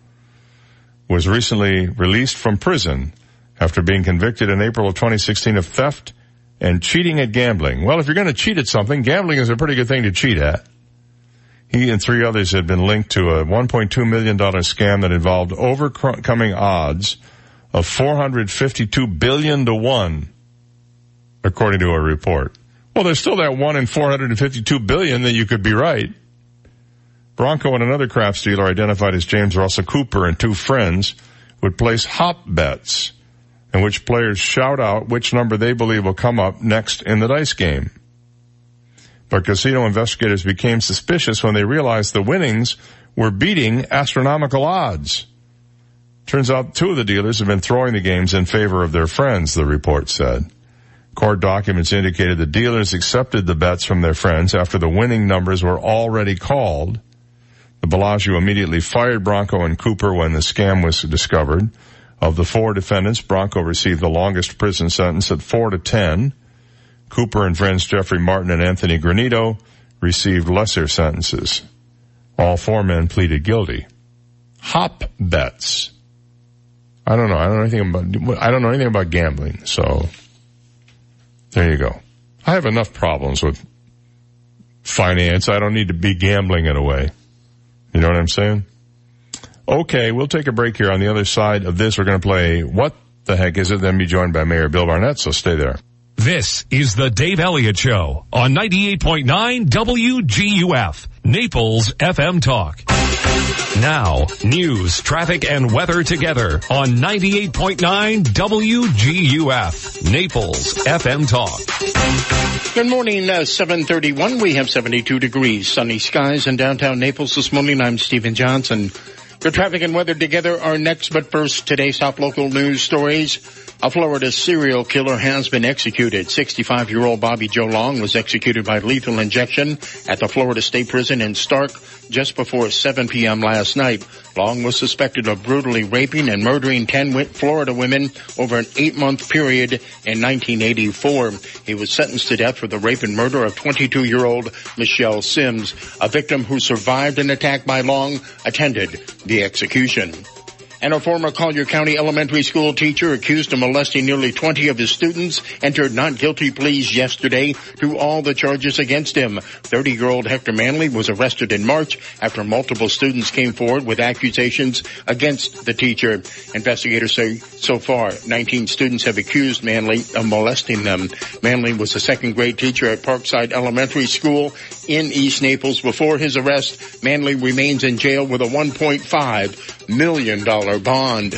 was recently released from prison after being convicted in April of 2016 of theft and cheating at gambling. Well, if you're going to cheat at something, gambling is a pretty good thing to cheat at. He and three others had been linked to a $1.2 million scam that involved overcoming odds of 452 billion to 1. According to a report. Well, there's still that 1 in 452 billion that you could be right. Bronco and another craps dealer identified as James Russell Cooper and two friends would place hop bets in which players shout out which number they believe will come up next in the dice game. But casino investigators became suspicious when they realized the winnings were beating astronomical odds. Turns out two of the dealers have been throwing the games in favor of their friends, the report said. Court documents indicated the dealers accepted the bets from their friends after the winning numbers were already called. The Bellagio immediately fired Bronco and Cooper when the scam was discovered. Of the four defendants, Bronco received the longest prison sentence at 4 to 10. Cooper and friends Jeffrey Martin and Anthony Granito received lesser sentences. All four men pleaded guilty. Hop bets. I don't know. I don't know anything about gambling, so... There you go. I have enough problems with finance. I don't need to be gambling it away. You know what I'm saying? Okay, we'll take a break here. On the other side of this, we're going to play What the Heck Is It? Then be joined by Mayor Bill Barnett, so stay there. This is the Dave Elliott Show on 98.9 WGUF, Naples FM Talk. Now, news, traffic, and weather together on 98.9 WGUF, Naples FM Talk. Good morning, 7:31. We have 72 degrees, sunny skies in downtown Naples this morning. I'm Stephen Johnson. Your traffic and weather together are next, but first, today's top local news stories. A Florida serial killer has been executed. 65-year-old Bobby Joe Long was executed by lethal injection at the Florida State Prison in Stark just before 7 p.m. last night. Long was suspected of brutally raping and murdering 10 Florida women over an 8-month period in 1984. He was sentenced to death for the rape and murder of 22-year-old Michelle Sims, a victim who survived an attack by Long, attended the execution. And a former Collier County Elementary School teacher accused of molesting nearly 20 of his students entered not guilty pleas yesterday to all the charges against him. 30-year-old Hector Manley was arrested in March after multiple students came forward with accusations against the teacher. Investigators say so far 19 students have accused Manley of molesting them. Manley was a second-grade teacher at Parkside Elementary School in East Naples. Before his arrest, Manley remains in jail with a $1.5 million bond.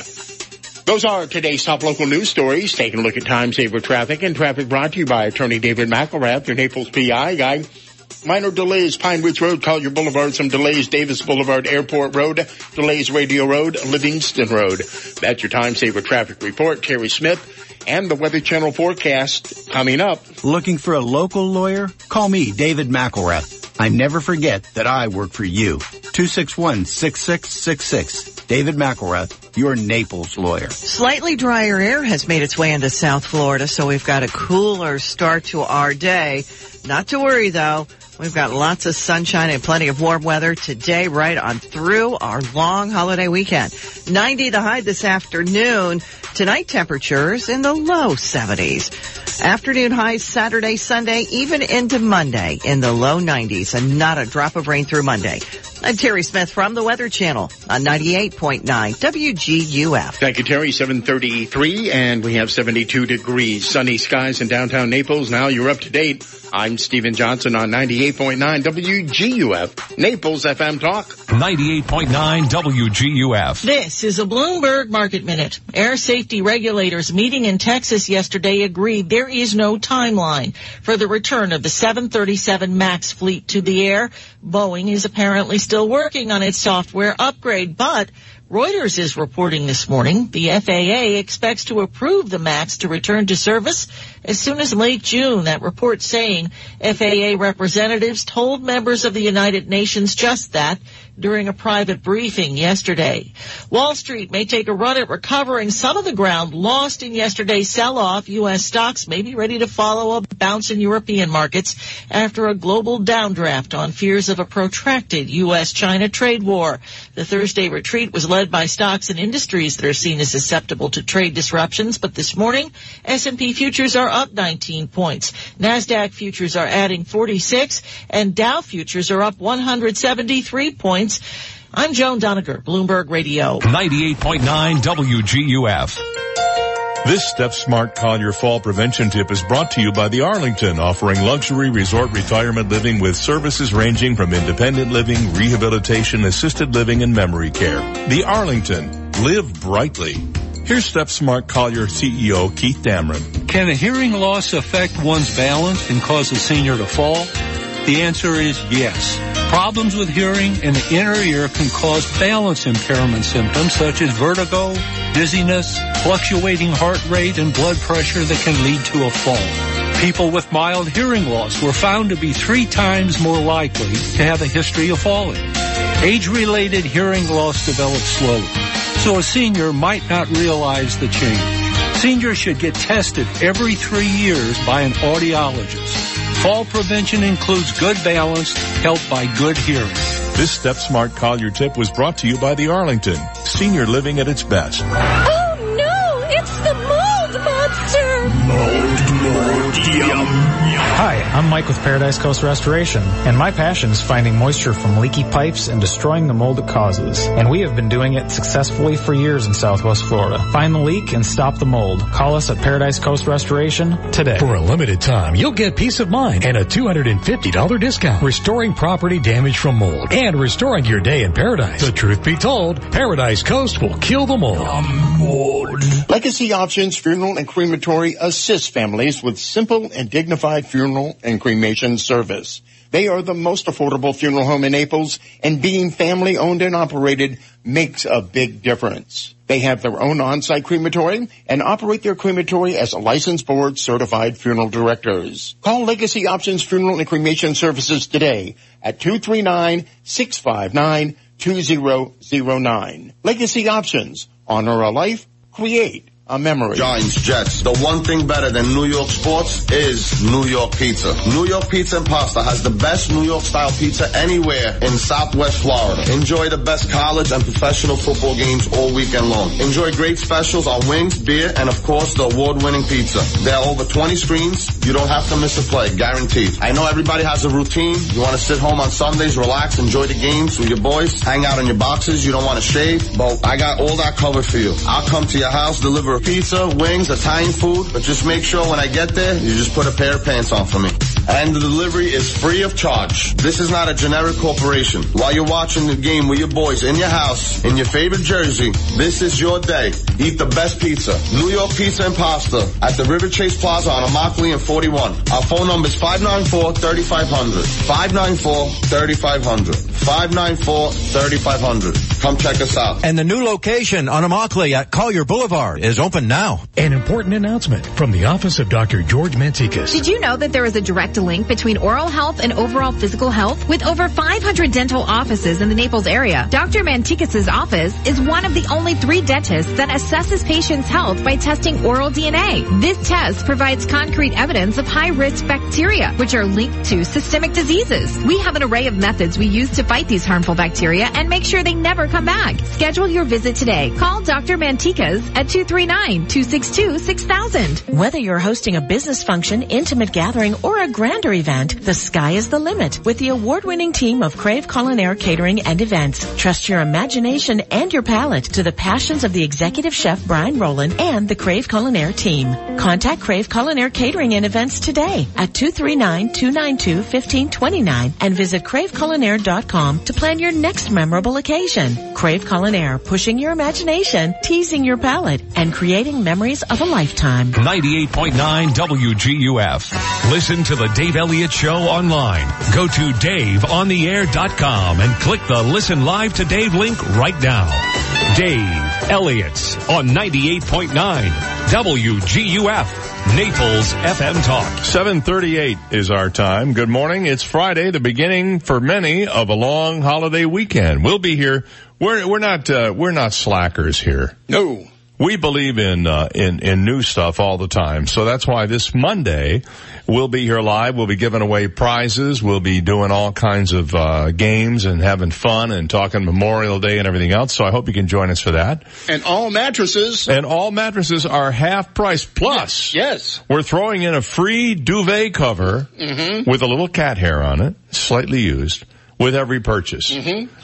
Those are today's top local news stories. Taking a look at time saver traffic, and traffic brought to you by attorney David McElrath, your Naples PI guy. Minor delays, Pine Ridge Road, Collier Boulevard, some delays, Davis Boulevard, Airport Road, delays, Radio Road, Livingston Road. That's your time saver traffic report. Terry Smith and the Weather Channel forecast coming up. Looking for a local lawyer? Call me, David McElrath. I never forget that I work for you. 261-6666. David McElrath, your Naples lawyer. Slightly drier air has made its way into South Florida, so we've got a cooler start to our day. Not to worry, though. We've got lots of sunshine and plenty of warm weather today right on through our long holiday weekend. 90 the high this afternoon. Tonight, temperatures in the low 70s. Afternoon highs Saturday, Sunday, even into Monday in the low 90s, and not a drop of rain through Monday. I'm Terry Smith from the Weather Channel on 98.9 WGUF. Thank you, Terry. 7:33, and we have 72 degrees. Sunny skies in downtown Naples. Now you're up to date. I'm Stephen Johnson on 98.9 WGUF, Naples FM Talk. 98.9 WGUF. This is a Bloomberg Market Minute. Air safety regulators meeting in Texas yesterday agreed there is no timeline for the return of the 737 MAX fleet to the air. Boeing is apparently still working on its software upgrade, but Reuters is reporting this morning the FAA expects to approve the MAX to return to service as soon as late June. That report saying FAA representatives told members of the United Nations just that during a private briefing yesterday. Wall Street may take a run at recovering some of the ground lost in yesterday's sell-off. U.S. stocks may be ready to follow a bounce in European markets after a global downdraft on fears of a protracted U.S.-China trade war. The Thursday retreat was led by stocks and industries that are seen as susceptible to trade disruptions, but this morning, S&P futures are up 19 points. NASDAQ futures are adding 46, and Dow futures are up 173 points. I'm Joan Doniger, Bloomberg Radio. 98.9 WGUF. This Step Smart Collier Fall Prevention Tip is brought to you by the Arlington, offering luxury resort retirement living with services ranging from independent living, rehabilitation, assisted living, and memory care. The Arlington. Live brightly. Here's Step Smart Collier CEO Keith Damron. Can a hearing loss affect one's balance and cause a senior to fall? The answer is yes. Problems with hearing in the inner ear can cause balance impairment symptoms such as vertigo, dizziness, fluctuating heart rate, and blood pressure that can lead to a fall. People with mild hearing loss were found to be 3 times more likely to have a history of falling. Age-related hearing loss develops slowly, so a senior might not realize the change. Seniors should get tested every 3 years by an audiologist. Fall prevention includes good balance, helped by good hearing. This Step Smart Collier tip was brought to you by the Arlington. Senior living at its best. Oh no, it's the mold monster. Mold, yum. Hi, I'm Mike with Paradise Coast Restoration, and my passion is finding moisture from leaky pipes and destroying the mold it causes. And we have been doing it successfully for years in Southwest Florida. Find the leak and stop the mold. Call us at Paradise Coast Restoration today. For a limited time, you'll get peace of mind and a $250 discount. Restoring property damage from mold and restoring your day in paradise. The truth be told, Paradise Coast will kill the mold. Legacy Options Funeral and Crematory assists families with simple and dignified funeral and cremation service. They are the most affordable funeral home in Naples, and being family owned and operated makes a big difference. They have their own on-site crematory and operate their crematory as a licensed board-certified funeral directors. Call Legacy Options Funeral and Cremation Services today at 239-659-2009. Legacy Options. Honor a life. Create a memory. Giants, Jets. The one thing better than New York sports is New York pizza. New York Pizza and Pasta has the best New York style pizza anywhere in Southwest Florida. Enjoy the best college and professional football games all weekend long. Enjoy great specials on wings, beer, and of course the award-winning pizza. There are over 20 screens. You don't have to miss a play, guaranteed. I know everybody has a routine. You want to sit home on Sundays, relax, enjoy the games with your boys, hang out on your boxes. You don't want to shave, but I got all that covered for you. I'll come to your house, deliver pizza, wings, Italian food, but just make sure when I get there, you just put a pair of pants on for me. And the delivery is free of charge. This is not a generic corporation. While you're watching the game with your boys in your house, in your favorite jersey, this is your day. Eat the best pizza. New York Pizza and Pasta at the River Chase Plaza on Immokalee and 41. Our phone number is 594-3500. 594-3500. 594-3500. Come check us out. And the new location on Immokalee at Collier Boulevard is open now. An important announcement from the office of Dr. George Mantzoukas. Did you know that there is a direct link between oral health and overall physical health? With over 500 dental offices in the Naples area, Dr. Mantzoukas' office is one of the only 3 dentists that has assesses patients' health by testing oral DNA. This test provides concrete evidence of high-risk bacteria, which are linked to systemic diseases. We have an array of methods we use to fight these harmful bacteria and make sure they never come back. Schedule your visit today. Call Dr. Mantikas at 239-262-6000. Whether you're hosting a business function, intimate gathering, or a grander event, the sky is the limit with the award-winning team of Crave Culinary Catering and Events. Trust your imagination and your palate to the passions of the executive chef Brian Rowland and the Crave Culinary team. Contact Crave Culinary Catering and Events today at 239-292-1529 and visit craveculinaire.com to plan your next memorable occasion. Crave Culinary, pushing your imagination, teasing your palate, and creating memories of a lifetime. 98.9 WGUF. Listen to The Dave Elliott Show online. Go to DaveOnTheAir.com and click the Listen Live to Dave link right now. Dave Elliott's on 98.9 WGUF, Naples FM Talk. 7:38 is our time. Good morning. It's Friday, the beginning for many of a long holiday weekend. We'll be here. We're not slackers here. No. We believe in new stuff all the time. So that's why this Monday we'll be here live. We'll be giving away prizes. We'll be doing all kinds of games and having fun and talking Memorial Day and everything else. So I hope you can join us for that. And all mattresses. And all mattresses are half price. Plus, yes, we're throwing in a free duvet cover with a little cat hair on it, slightly used, with every purchase.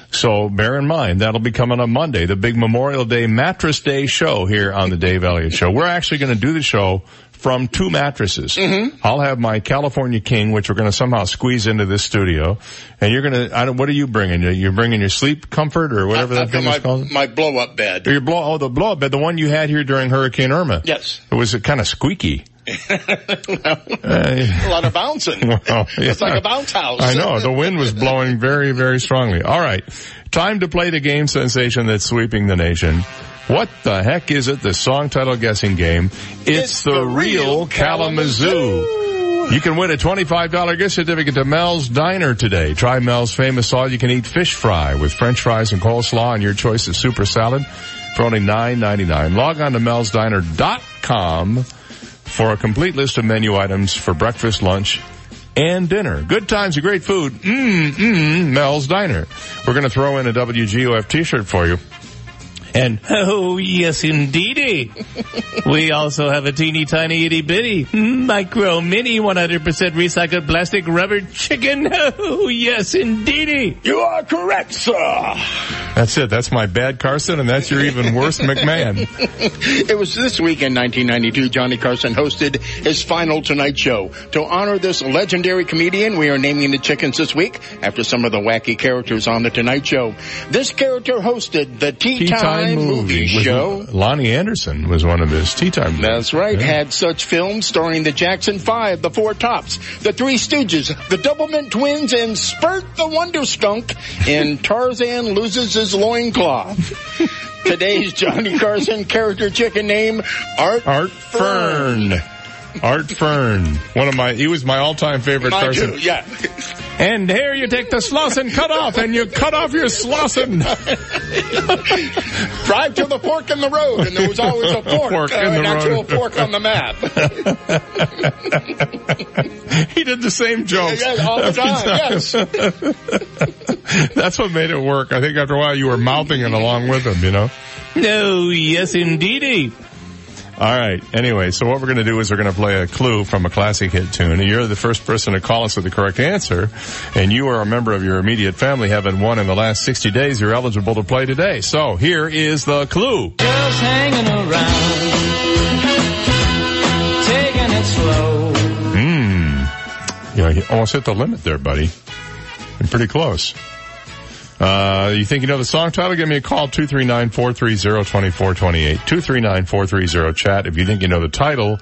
So bear in mind, that'll be coming on Monday, the big Memorial Day Mattress Day show here on the Dave Elliott Show. We're actually going to do the show from two mattresses. I'll have my California King, which we're going to somehow squeeze into this studio. And you're going to, what are you bringing? You're bringing your sleep comfort or whatever that thing is called? My blow-up bed. Or your the blow-up bed, the one you had here during Hurricane Irma. Yes. It was kind of squeaky. A lot of bouncing. Well, yeah. It's like a bounce house. I know. The wind was blowing very, very strongly. All right. Time to play the game sensation that's sweeping the nation. What the heck is it? The song title guessing game. It's the real Kalamazoo. You can win a $25 gift certificate to Mel's Diner today. Try Mel's famous all-you-can-eat fish fry with french fries and coleslaw and your choice of super salad for only $9.99. Log on to melsdiner.com for a complete list of menu items for breakfast, lunch, and dinner. Good times and great food. Mel's Diner. We're going to throw in a WGOF t-shirt for you. And, oh, yes, indeedy. We also have a teeny tiny itty bitty micro mini 100% recycled plastic rubber chicken. Oh, yes, indeedy. You are correct, sir. That's it. That's my bad Carson, and that's your even worse McMahon. It was this week in 1992 Johnny Carson hosted his final Tonight Show. To honor this legendary comedian, we are naming the chickens this week after some of the wacky characters on the Tonight Show. This character hosted the Tea Time Movie Show. Lonnie Anderson was one of his tea time movies. That's right. Yeah. Had such films starring the Jackson 5, the Four Tops, the Three Stooges, the Doublemint Twins, and Spurt the Wonder Skunk in Tarzan Loses His Loincloth. Today's Johnny Carson character chicken name, Art Fern. Art Fern. He was my all-time favorite Carson. Too, yeah. And here you take the slossen cut off, and you cut off your slossen. Drive to the fork in the road, and there was always a fork, actual fork on the map. He did the same jokes. Yeah, all the time, yes. That's what made it work. I think after a while you were mouthing it along with him, you know? No, yes, indeedy. All right. Anyway, so what we're going to do is we're going to play a clue from a classic hit tune. And you're the first person to call us with the correct answer. And you are a member of your immediate family having won in the last 60 days. You're eligible to play today. So here is the clue. Just hanging around, taking it slow. Yeah, you almost hit the limit there, buddy. You're pretty close. You think you know the song title? Give me a call, 239-430-2428. 239-430-CHAT. If you think you know the title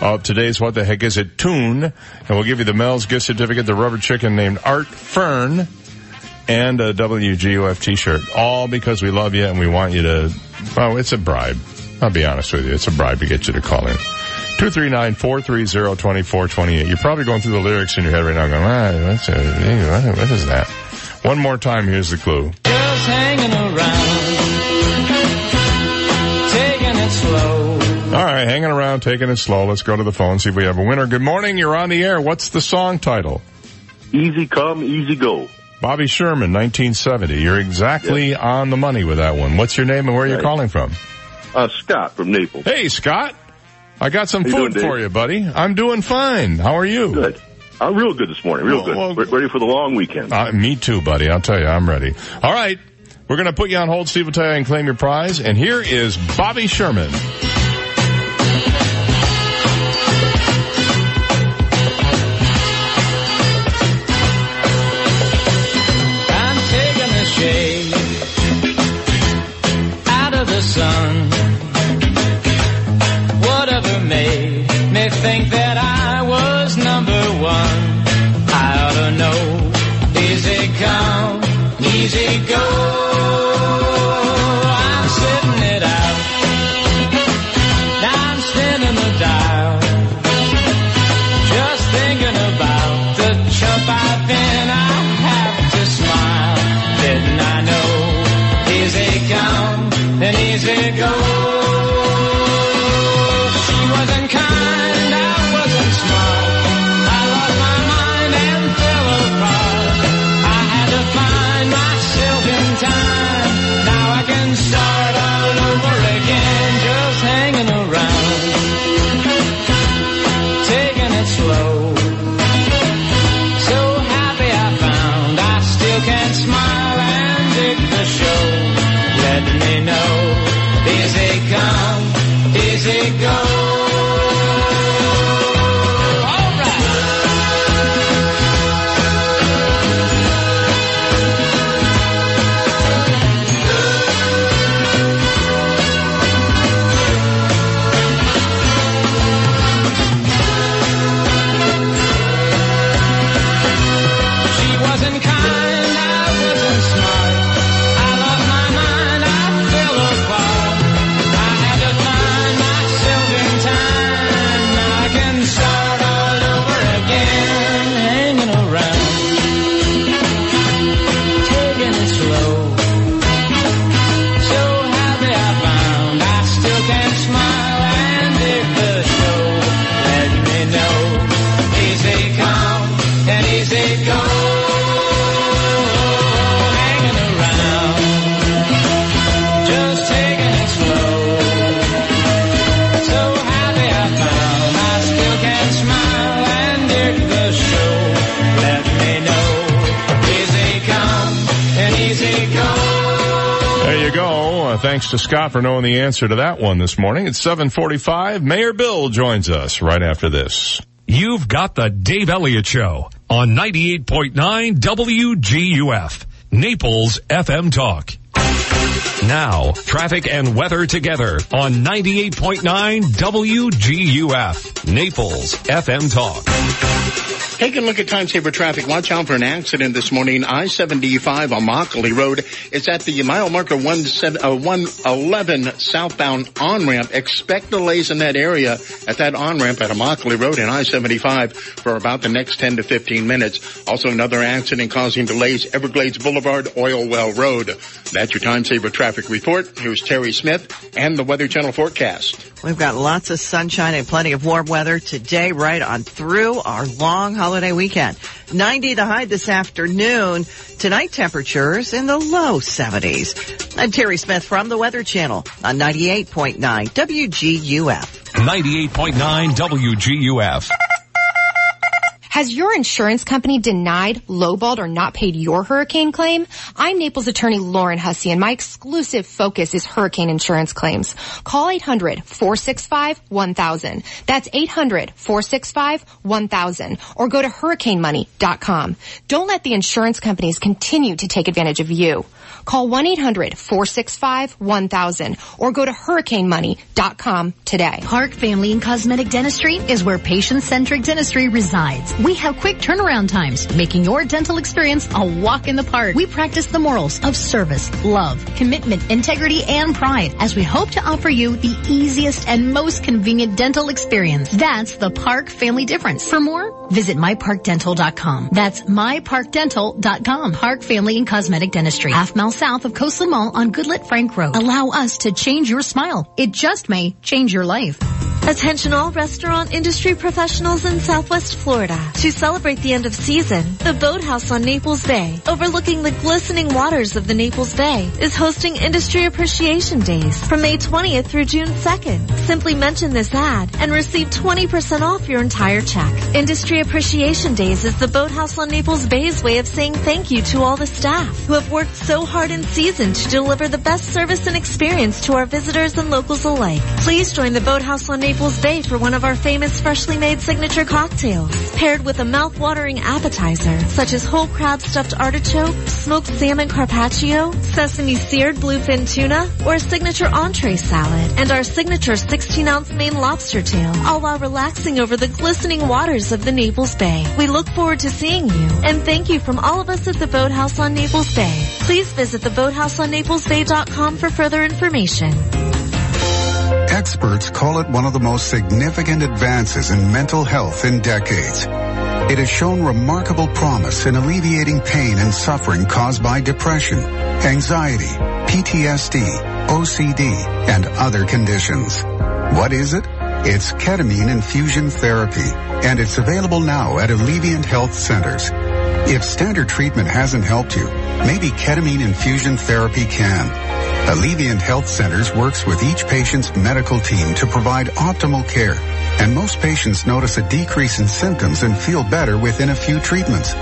of today's What the Heck Is It tune, and we'll give you the Mel's gift certificate, the rubber chicken named Art Fern, and a WGOF t-shirt. All because we love you and we want you to, well, it's a bribe. I'll be honest with you. It's a bribe to get you to call in. 239-430-2428. You're probably going through the lyrics in your head right now going, what is that? One more time, here's the clue. Just hanging around, taking it All right, hanging around, taking it slow. Let's go to the phone, see if we have a winner. Good morning, you're on the air. What's the song title? Easy Come, Easy Go. Bobby Sherman, 1970. You're exactly on the money with that one. What's your name and where you're calling from? Scott from Naples. Hey, Scott. I got some food for you, buddy. I'm doing fine. How are you? Good. I'm real good this morning, real good. Well, ready for the long weekend. Me too, buddy. I'll tell you, I'm ready. All right, we're going to put you on hold. Steve will tell you and claim your prize. And here is Bobby Sherman. Sun, whatever made me think that I was number one, I ought to know, easy come, easy go, I'm sitting it out, I'm spinning the dial, just thinking about the chump I've been, I have to smile, didn't I know, easy come, and easy go. She wasn't kind, I wasn't smart. I lost my mind and fell apart. I had to find myself in time. Now I can start all over again, just hanging around, taking it slow. So happy I found I still can smile and dig the show. Let me know. Easy come, easy go. All right. She wasn't kind, I wasn't smart. I lost my mind, I fell apart. Start all over again, hanging around, taking it slow. So happy I found I still can smile and dig the show. Let me know, easy come and easy go, hanging around, just taking it slow. So happy I found smile and dig the show. Let me know. Easy come and easy go. There you go. Thanks to Scott for knowing the answer to that one this morning. It's 7:45. Mayor Bill joins us right after this. You've got the Dave Elliott Show on 98.9 WGUF, Naples FM Talk. Now, traffic and weather together on 98.9 WGUF, Naples FM Talk. Take a look at Time Saver traffic. Watch out for an accident this morning. I-75 on Immokalee Road. It's at the mile marker 111 southbound on-ramp. Expect delays in that area at that on-ramp at Immokalee Road and I-75 for about the next 10 to 15 minutes. Also, another accident causing delays, Everglades Boulevard, Oil Well Road. That's your Time Saver traffic report. Here's Terry Smith and the Weather Channel forecast. We've got lots of sunshine and plenty of warm weather today right on through our long holiday weekend. 90 the high this afternoon. Tonight, temperatures in the low 70s. I'm Terry Smith from the Weather Channel on 98.9 WGUF. 98.9 WGUF. Has your insurance company denied, lowballed, or not paid your hurricane claim? I'm Naples attorney Lauren Hussey, and my exclusive focus is hurricane insurance claims. Call 800-465-1000. That's 800-465-1000. Or go to hurricanemoney.com. Don't let the insurance companies continue to take advantage of you. Call 1-800-465-1000 or go to hurricanemoney.com today. Park Family and Cosmetic Dentistry is where patient-centric dentistry resides. We have quick turnaround times, making your dental experience a walk in the park. We practice the morals of service, love, commitment, integrity, and pride as we hope to offer you the easiest and most convenient dental experience. That's the Park Family difference. For more, Visit myparkdental.com. That's myparkdental.com. Park Family and Cosmetic Dentistry, half mile south of Coastland Mall on Goodlet Frank Road. Allow us to change your smile. It just may change your life. Attention all restaurant industry professionals in Southwest Florida. To celebrate the end of season, the Boathouse on Naples Bay, overlooking the glistening waters of the Naples Bay, is hosting Industry Appreciation Days from May 20th through June 2nd. Simply mention this ad and receive 20% off your entire check. Industry Appreciation Days is the Boathouse on Naples Bay's way of saying thank you to all the staff who have worked so hard in season to deliver the best service and experience to our visitors and locals alike. Please join the Boathouse on Naples Bay for one of our famous freshly made signature cocktails, paired with a mouth-watering appetizer such as whole crab stuffed artichoke, smoked salmon carpaccio, sesame seared bluefin tuna, or a signature entree salad, and our signature 16-ounce Maine lobster tail, all while relaxing over the glistening waters of the Naples Bay. We look forward to seeing you, and thank you from all of us at the Boathouse on Naples Bay. Please visit theboathouseonnaplesbay.com for further information. Experts call it one of the most significant advances in mental health in decades. It has shown remarkable promise in alleviating pain and suffering caused by depression, anxiety, PTSD, OCD, and other conditions. What is it? It's ketamine infusion therapy, and it's available now at Alleviant Health Centers. If standard treatment hasn't helped you, maybe ketamine infusion therapy can. Alleviant Health Centers works with each patient's medical team to provide optimal care, and most patients notice a decrease in symptoms and feel better within a few treatments.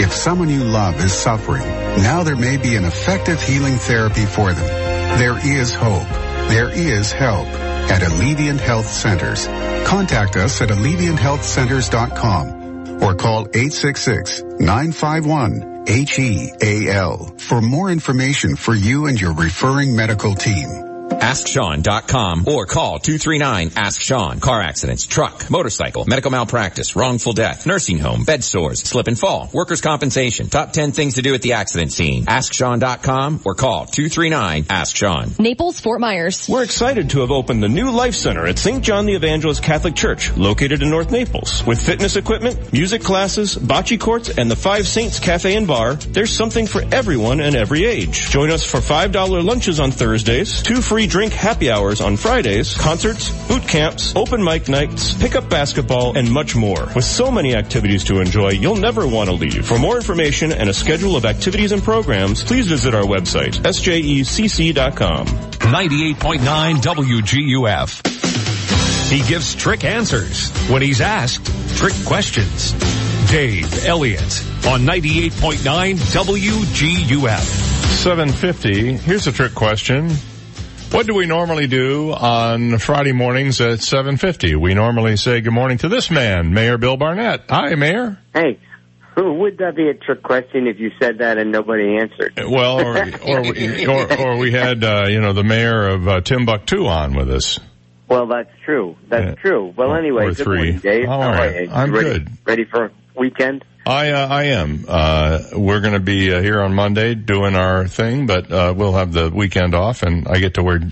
If someone you love is suffering, now there may be an effective healing therapy for them. There is hope. There is help at Alleviant Health Centers. Contact us at AlleviantHealthCenters.com or call 866-951-HEAL. HEAL for more information for you and your referring medical team. AskSean.com or call 239-ASK-SEAN. Car accidents, truck, motorcycle, medical malpractice, wrongful death, nursing home, bed sores, slip and fall, workers' compensation, top 10 things to do at the accident scene. AskSean.com or call 239-ASK-SEAN. Naples, Fort Myers. We're excited to have opened the new Life Center at St. John the Evangelist Catholic Church, located in North Naples. With fitness equipment, music classes, bocce courts, and the Five Saints Cafe and Bar, there's something for everyone and every age. Join us for $5 lunches on Thursdays, 2 free drink happy hours on Fridays, concerts, boot camps, open mic nights, pickup basketball, and much more. With so many activities to enjoy, you'll never want to leave. For more information and a schedule of activities and programs, please visit our website, sjecc.com. 98.9 WGUF. He gives trick answers when he's asked trick questions. Dave Elliott on 98.9 WGUF. 7:50. Here's a trick question. What do we normally do on Friday mornings at 7:50? We normally say good morning to this man, Mayor Bill Barnett. Hi, Mayor. Hey, would that be a trick question if you said that and nobody answered? Well, or we had the mayor of Timbuktu on with us. Well, that's true. That's true. Well, anyway, good morning, Dave. All right. I'm good. Ready for weekend? I am. We're going to be here on Monday doing our thing, but we'll have the weekend off, and I get to wear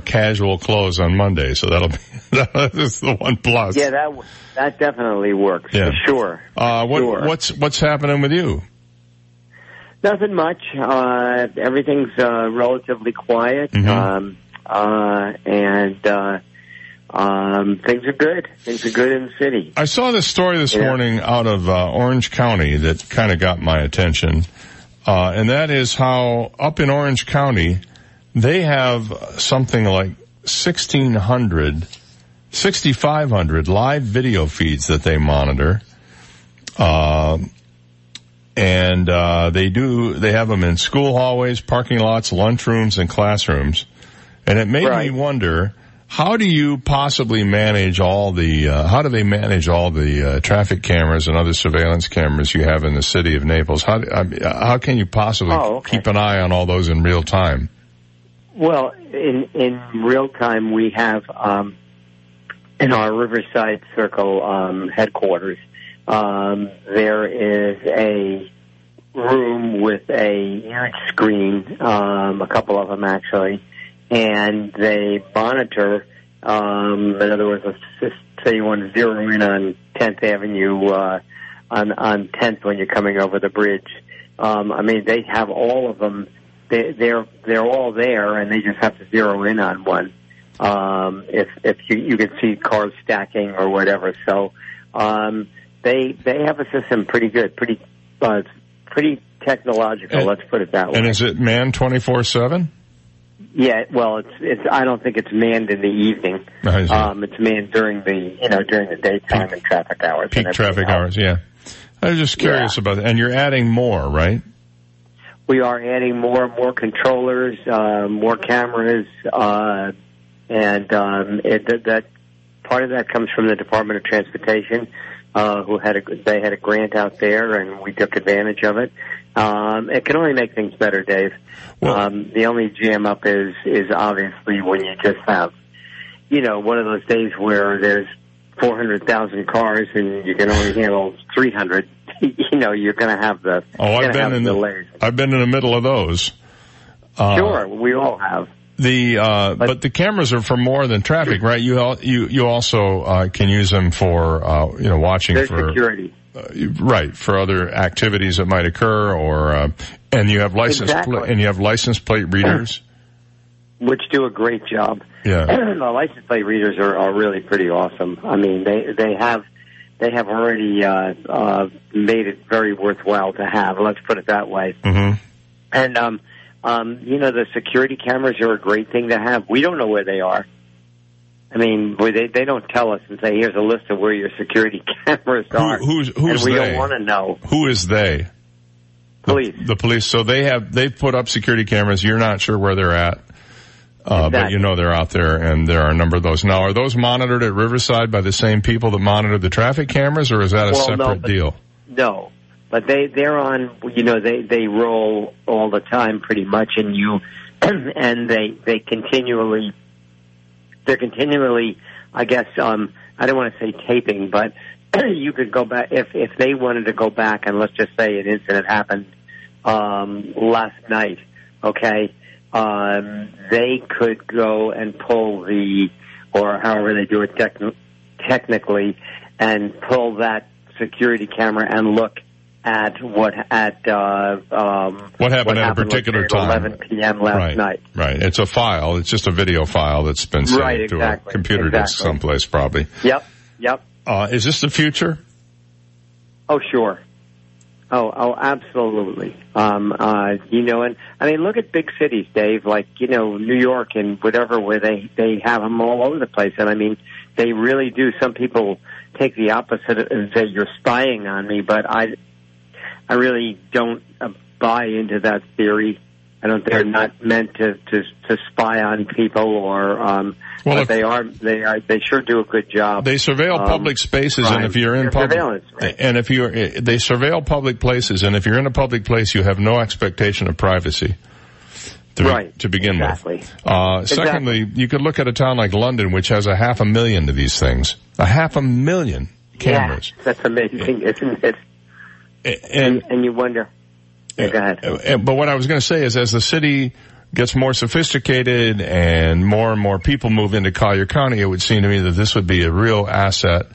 casual clothes on Monday, so that's the one plus. Yeah, that definitely works for sure. What's happening with you? Nothing much. Everything's relatively quiet, mm-hmm. Things are good. Things are good in the city. I saw this story this morning out of Orange County that kind of got my attention, and that is how up in Orange County they have something like 6,500 live video feeds that they monitor, and they have them in school hallways, parking lots, lunchrooms, and classrooms, and it made me wonder. How do you possibly manage how do they manage all the traffic cameras and other surveillance cameras you have in the city of Naples? How can you possibly keep an eye on all those in real time? Well, in real time we have, in our Riverside Circle, headquarters, there is a room with a huge screen, a couple of them actually, and they monitor In other words, let's just say you want to zero in on 10th Avenue, on 10th when you're coming over the bridge. I mean, they have all of them. They're all there, and they just have to zero in on one. If you can see cars stacking or whatever. So, they have a system pretty good, pretty technological. And, let's put it that way. And is it manned 24/7? Yeah, well, it's. I don't think it's manned in the evening. It's manned during the during the daytime and traffic hours. Peak traffic hours, yeah. I was just curious about that. And you're adding more, right? We are adding more controllers, more cameras, and that part of that comes from the Department of Transportation, who had a grant out there, and we took advantage of it. It can only make things better, Dave. Well, the only jam up is obviously when you just have, one of those days where there's 400,000 cars and you can only handle 300. You're going to have the delays. I've been in the middle of those. Sure, we all have. But the cameras are for more than traffic, right? You also can use them for watching for security, right? For other activities that might occur, or and you have license plate readers, which do a great job. Yeah, the license plate readers are really pretty awesome. I mean, they have already made it very worthwhile to have. Let's put it that way. Mm-hmm. And the security cameras are a great thing to have. We don't know where they are. I mean, they don't tell us and say, here's a list of where your security cameras are. Who's and we don't want to know. Who is they? Police. The police. So they've put up security cameras. You're not sure where they're at. Exactly. But they're out there, and there are a number of those. Now, are those monitored at Riverside by the same people that monitor the traffic cameras, or is that a separate deal? No. But they're on, they roll all the time pretty much, and they're continually, I guess, I don't want to say taping, but you could go back, if they wanted to go back, and let's just say an incident happened, last night, okay, they could go and pull or however they do it technically, and pull that security camera and look at what happened at a particular time, 11 p.m. last night. Right, it's a file. It's just a video file that's been sent to a computer disk someplace, probably. Yep. Is this the future? Oh, sure. Oh, absolutely. And I mean, look at big cities, Dave. Like New York and whatever, where they have them all over the place. And I mean, they really do. Some people take the opposite and say you're spying on me, but I really don't buy into that theory. They're not meant to spy on people, or they sure do a good job. They surveil public spaces, and if you're in public, they surveil public places, and if you're in a public place, you have no expectation of privacy. To begin with. Secondly, you could look at a town like London, which has 500,000 of these things. 500,000 cameras. Yeah, that's amazing, isn't it? And you wonder. Yeah, go ahead. But what I was going to say is, as the city gets more sophisticated and more people move into Collier County, it would seem to me that this would be a real asset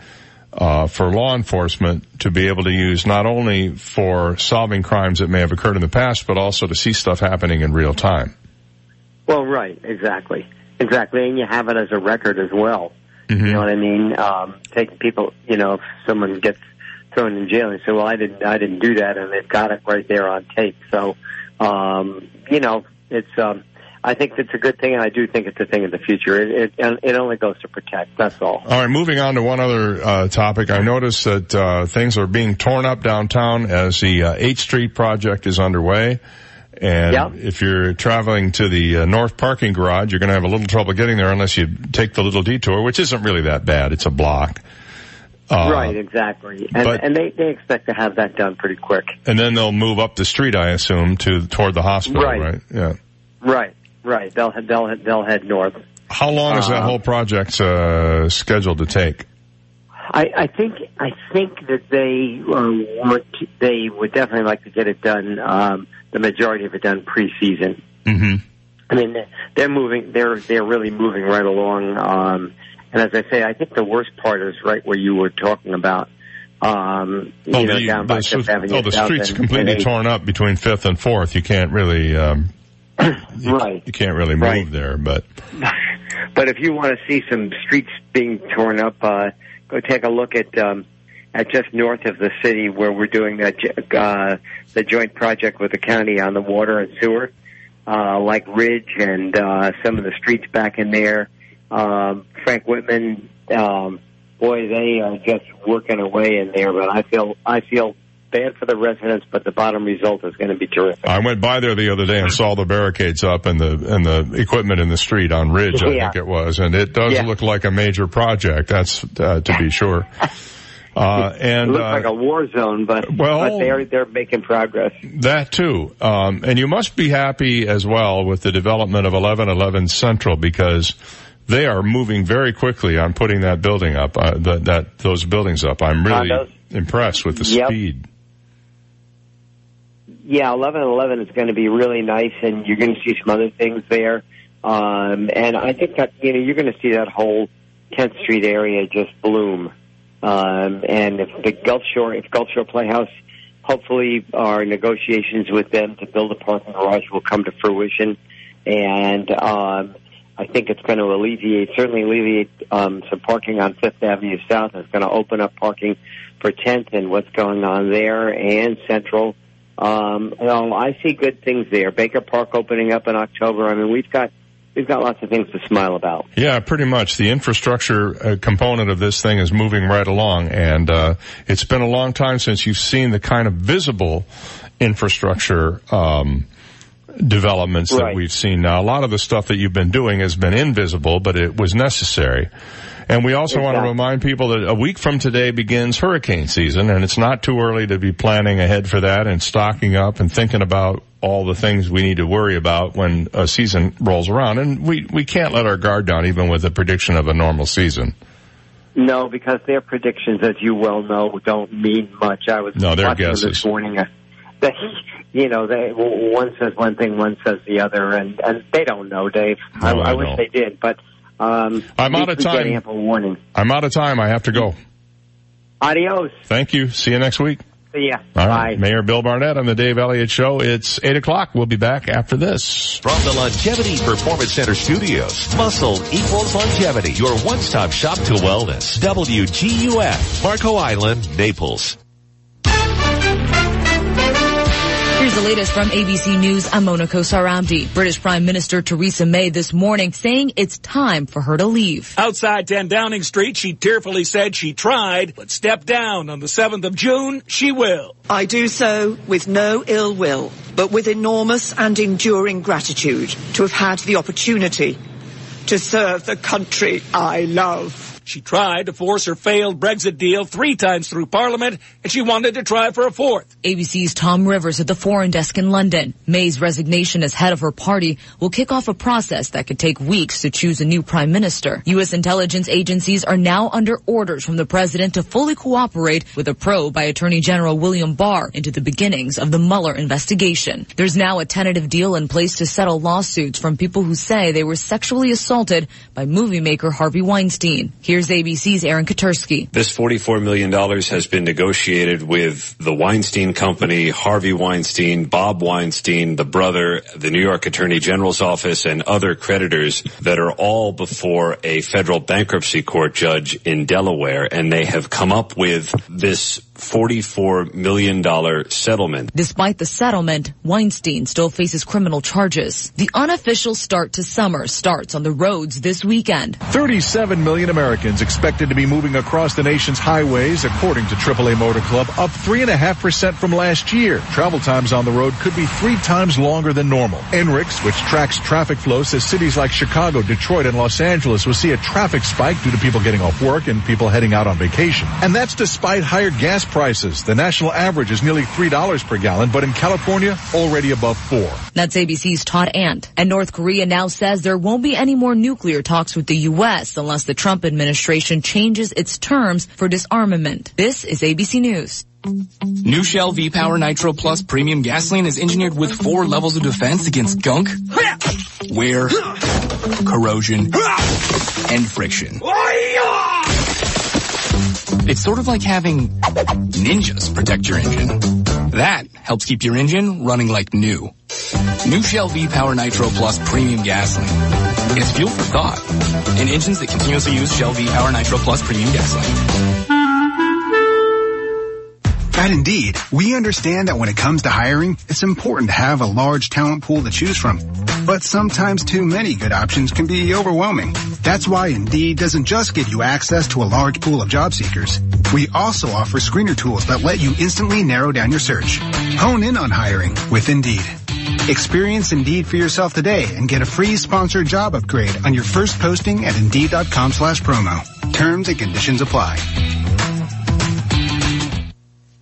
for law enforcement to be able to use, not only for solving crimes that may have occurred in the past, but also to see stuff happening in real time. Well, right, exactly, and you have it as a record as well. Mm-hmm. You know what I mean? Taking people, if someone gets thrown in jail and say, well, I didn't do that, and they've got it right there on tape. So, it's, I think it's a good thing, and I do think it's a thing of the future. It only goes to protect, that's all. All right, moving on to one other topic. I noticed that things are being torn up downtown as the 8th Street project is underway. And if you're traveling to the north parking garage, you're going to have a little trouble getting there unless you take the little detour, which isn't really that bad. It's a block. Right, exactly. And they expect to have that done pretty quick. And then they'll move up the street, I assume, toward the hospital, right? Yeah. Right. They'll head north. How long is that whole project scheduled to take? I think that they would definitely like to get it done, the majority of it done pre-season. Mm-hmm. I mean, they're moving. They're really moving right along. And as I say, I think the worst part is right where you were talking about. Down by Fifth Avenue. Oh, the street's completely torn up between Fifth and Fourth. You can't really, you can't really move there. But if you want to see some streets being torn up, go take a look at just north of the city where we're doing that the joint project with the county on the water and sewer, like Ridge and some of the streets back in there. Frank Whitman. Boy, they are just working away in there, but I feel bad for the residents, but the bottom result is going to be terrific. I went by there the other day and saw the barricades up and the equipment in the street on Ridge, I think it was, and it does look like a major project, that's to be sure. And it looks like a war zone, but they're making progress. That too. And you must be happy as well with the development of 1111 Central, because they are moving very quickly on putting that building up, those buildings up. I'm really impressed with the speed. Yeah, 1111 is going to be really nice, and you're going to see some other things there. And I think that you're going to see that whole 10th Street area just bloom. And if Gulf Shore Playhouse, hopefully our negotiations with them to build a parking garage will come to fruition, and I think it's going to certainly alleviate some parking on Fifth Avenue South. It's going to open up parking for 10th and what's going on there and Central. I see good things there. Baker Park opening up in October. I mean, we've got lots of things to smile about. Yeah, pretty much. The infrastructure component of this thing is moving right along, and it's been a long time since you've seen the kind of visible infrastructure developments that we've seen now. A lot of the stuff that you've been doing has been invisible, but it was necessary. And we also want to remind people that a week from today begins hurricane season, and it's not too early to be planning ahead for that and stocking up and thinking about all the things we need to worry about when a season rolls around. And we can't let our guard down even with a prediction of a normal season. No, because their predictions, as you well know, don't mean much. I was watching them this morning. One says one thing, one says the other, and they don't know, Dave. No, I wish they did, but I'm out of time. Ample warning. I'm out of time. I have to go. Adios. Thank you. See you next week. See ya. All right. Bye. Mayor Bill Barnett on the Dave Elliott Show. It's 8 o'clock. We'll be back after this. From the Longevity Performance Center studios, muscle equals longevity. Your one-stop shop to wellness. WGUF, Marco Island, Naples. Here's the latest from ABC News. I'm Monaco Sarabdi. British Prime Minister Theresa May this morning saying it's time for her to leave. Outside 10 Downing Street, she tearfully said she tried, but stepped down on the 7th of June. She will. I do so with no ill will, but with enormous and enduring gratitude to have had the opportunity to serve the country I love. She tried to force her failed Brexit deal 3 times through Parliament, and she wanted to try for a 4th. ABC's Tom Rivers at the Foreign Desk in London. May's resignation as head of her party will kick off a process that could take weeks to choose a new prime minister. U.S. intelligence agencies are now under orders from the president to fully cooperate with a probe by Attorney General William Barr into the beginnings of the Mueller investigation. There's now a tentative deal in place to settle lawsuits from people who say they were sexually assaulted by movie maker Harvey Weinstein. Here's ABC's Aaron Katursky. This $44 million has been negotiated with the Weinstein Company, Harvey Weinstein, Bob Weinstein, the brother, the New York Attorney General's office, and other creditors that are all before a federal bankruptcy court judge in Delaware. And they have come up with this $44 million settlement. Despite the settlement, Weinstein still faces criminal charges. The unofficial start to summer starts on the roads this weekend. 37 million Americans expected to be moving across the nation's highways, according to AAA Motor Club, up 3.5% from last year. Travel times on the road could be 3 times longer than normal. NRICS, which tracks traffic flow, says cities like Chicago, Detroit, and Los Angeles will see a traffic spike due to people getting off work and people heading out on vacation. And that's despite higher gas prices. The national average is nearly $3 per gallon, but in California, already above $4. That's ABC's Todd Ant. And North Korea now says there won't be any more nuclear talks with the U.S. unless the Trump administration changes its terms for disarmament. This is ABC News. New Shell V-Power Nitro Plus Premium Gasoline is engineered with 4 levels of defense against gunk, wear, corrosion, and friction. It's sort of like having ninjas protect your engine. That helps keep your engine running like new. New Shell V-Power Nitro Plus Premium Gasoline. It's fuel for thought in engines that continuously use Shell V-Power Nitro Plus Premium Gasoline. At Indeed, we understand that when it comes to hiring, it's important to have a large talent pool to choose from. But sometimes too many good options can be overwhelming. That's why Indeed doesn't just give you access to a large pool of job seekers. We also offer screener tools that let you instantly narrow down your search. Hone in on hiring with Indeed. Experience Indeed for yourself today and get a free sponsored job upgrade on your first posting at Indeed.com/promo. Terms and conditions apply.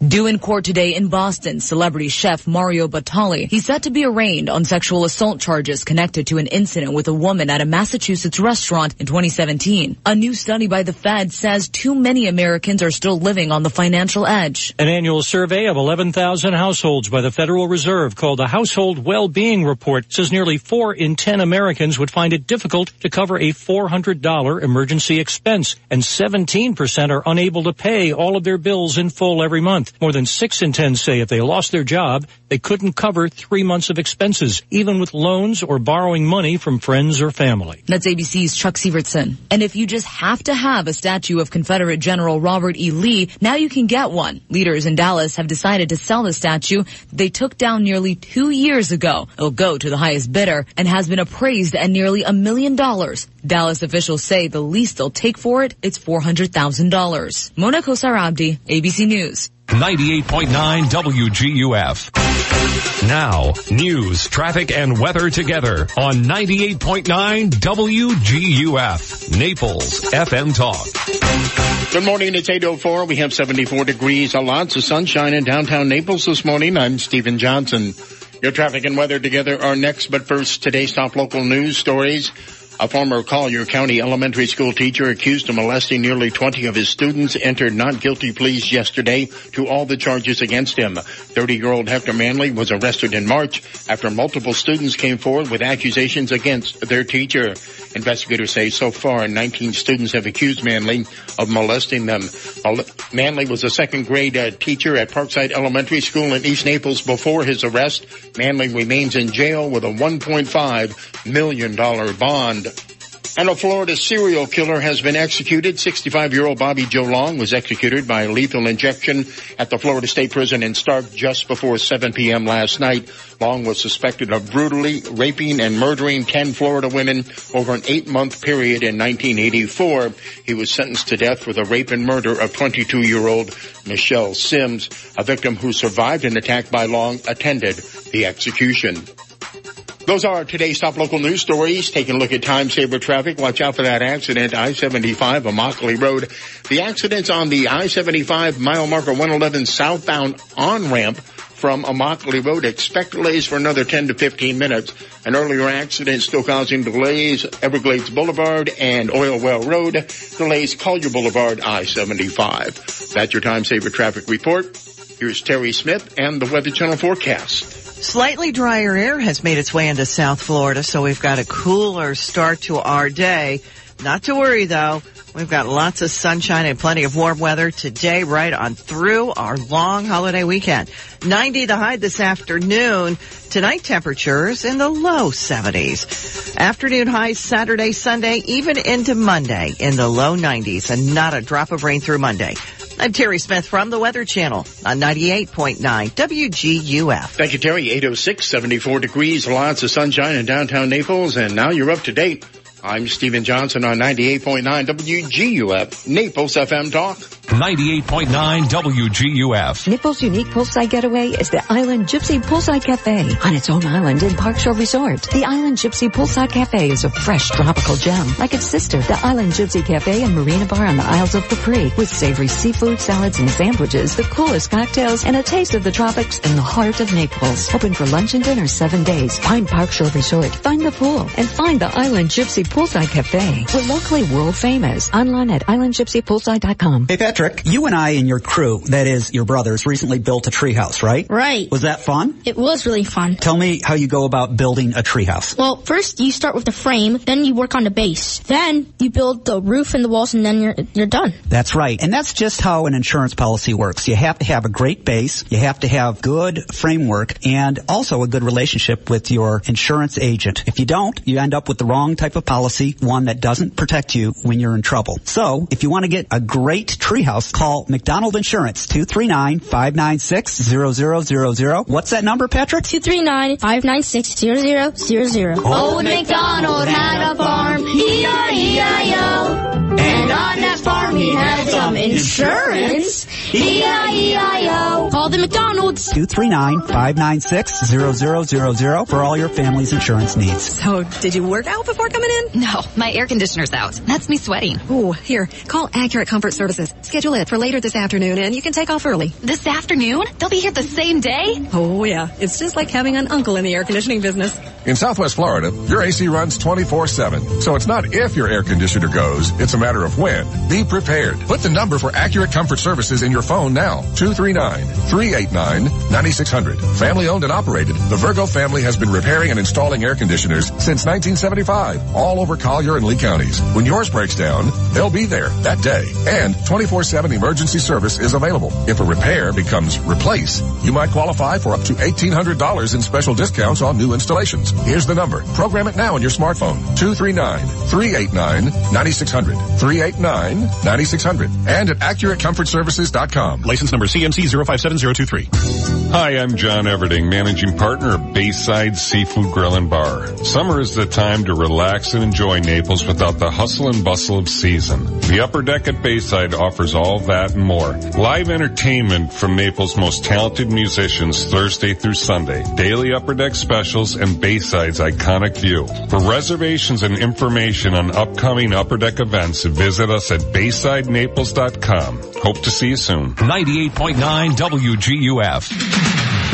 Due in court today in Boston, celebrity chef Mario Batali. He's set to be arraigned on sexual assault charges connected to an incident with a woman at a Massachusetts restaurant in 2017. A new study by the Fed says too many Americans are still living on the financial edge. An annual survey of 11,000 households by the Federal Reserve called the Household Well-Being Report says nearly 4 in 10 Americans would find it difficult to cover a $400 emergency expense, and 17% are unable to pay all of their bills in full every month. More than 6 in 10 say if they lost their job, they couldn't cover 3 months of expenses, even with loans or borrowing money from friends or family. That's ABC's Chuck Sievertson. And if you just have to have a statue of Confederate General Robert E. Lee, now you can get one. Leaders in Dallas have decided to sell the statue they took down nearly 2 years ago. It'll go to the highest bidder and has been appraised at nearly $1 million. Dallas officials say the least they'll take for it is $400,000. Mona Kosarabdi, ABC News. 98.9 WGUF. Now, news, traffic, and weather together on 98.9 WGUF, Naples FM Talk. Good morning, it's 8:04. We have 74 degrees, a lots of sunshine in downtown Naples this morning. I'm Stephen Johnson. Your traffic and weather together are next, but first, today's top local news stories. A former Collier County elementary school teacher accused of molesting nearly 20 of his students entered not guilty pleas yesterday to all the charges against him. 30-year-old Hector Manley was arrested in March after multiple students came forward with accusations against their teacher. Investigators say so far 19 students have accused Manley of molesting them. Manley was a second-grade teacher at Parkside Elementary School in East Naples before his arrest. Manley remains in jail with a $1.5 million bond. And a Florida serial killer has been executed. 65-year-old Bobby Joe Long was executed by lethal injection at the Florida State Prison in Stark just before 7 p.m. last night. Long was suspected of brutally raping and murdering 10 Florida women over an 8-month period in 1984. He was sentenced to death for the rape and murder of 22-year-old Michelle Sims, a victim who survived an attack by Long, attended the execution. Those are today's top local news stories. Taking a look at time-saver traffic. Watch out for that accident, I-75 on Immokalee Road. The accident's on the I-75 mile marker 111 southbound on-ramp from Immokalee Road. Expect delays for another 10 to 15 minutes. An earlier accident still causing delays Everglades Boulevard and Oil Well Road. Delays Collier Boulevard, I-75. That's your time-saver traffic report. Here's Terry Smith and the Weather Channel forecast. Slightly drier air has made its way into South Florida, so we've got a cooler start to our day. Not to worry, though. We've got lots of sunshine and plenty of warm weather today right on through our long holiday weekend. 90 the high this afternoon. Tonight, temperatures in the low 70s. Afternoon high Saturday, Sunday, even into Monday in the low 90s, and not a drop of rain through Monday. I'm Terry Smith from the Weather Channel on 98.9 WGUF. Thank you, Terry. 8:06, 74 degrees, lots of sunshine in downtown Naples, and now you're up to date. I'm Stephen Johnson on 98.9 WGUF, Naples FM Talk. 98.9 WGUF. Naples' unique poolside getaway is the Island Gypsy Poolside Cafe on its own island in Park Shore Resort. The Island Gypsy Poolside Cafe is a fresh tropical gem like its sister, the Island Gypsy Cafe and Marina Bar on the Isles of Capri, with savory seafood, salads and sandwiches, the coolest cocktails, and a taste of the tropics in the heart of Naples. Open for lunch and dinner 7 days. Find Park Shore Resort, find the pool, and find the Island Gypsy Poolside Cafe. We're locally world famous. Online at islandgypsypoolside.com. Hey, Patrick. Patrick, you and I and your crew, that is your brothers, recently built a treehouse, right? Right. Was that fun? It was really fun. Tell me how you go about building a treehouse. Well, first you start with the frame, then you work on the base. Then you build the roof and the walls, and then you're done. That's right. And that's just how an insurance policy works. You have to have a great base, you have to have good framework, and also a good relationship with your insurance agent. If you don't, you end up with the wrong type of policy, one that doesn't protect you when you're in trouble. So, if you want to get a great treehouse, call McDonald Insurance, 239-596-0000. What's that number, Patrick? 239-596-0000. Old MacDonald had a farm, E-I-E-I-O. And on that farm he had some insurance, E-I-E-I-O. Call the McDonald's. 239-596-0000 for all your family's insurance needs. So, did you work out before coming in? No, my air conditioner's out. That's me sweating. Ooh, here, call Accurate Comfort Services. Schedule it for later this afternoon, and you can take off early. This afternoon? They'll be here the same day? Oh, yeah. It's just like having an uncle in the air conditioning business. In Southwest Florida, your AC runs 24/7. So it's not if your air conditioner goes, it's a matter of when. Be prepared. Put the number for Accurate Comfort Services in your phone now. 239-389-9600. Family owned and operated, the Virgo family has been repairing and installing air conditioners since 1975, all over Collier and Lee counties. When yours breaks down, they'll be there that day. And 24/7 emergency service is available. If a repair becomes replace, you might qualify for up to $1,800 in special discounts on new installations. Here's the number. Program it now on your smartphone. 239-389-9600. 389-9600. And at AccurateComfortServices.com. License number CMC057023. Hi, I'm John Everding, managing partner of Bayside Seafood Grill and Bar. Summer is the time to relax and enjoy Naples without the hustle and bustle of season. The Upper Deck at Bayside offers all that and more. Live entertainment from Naples' most talented musicians Thursday through Sunday. Daily Upper Deck specials and Bayside's iconic view. For reservations and information on upcoming Upper Deck events, visit us at BaysideNaples.com. Hope to see you soon. 98.9 WGUF.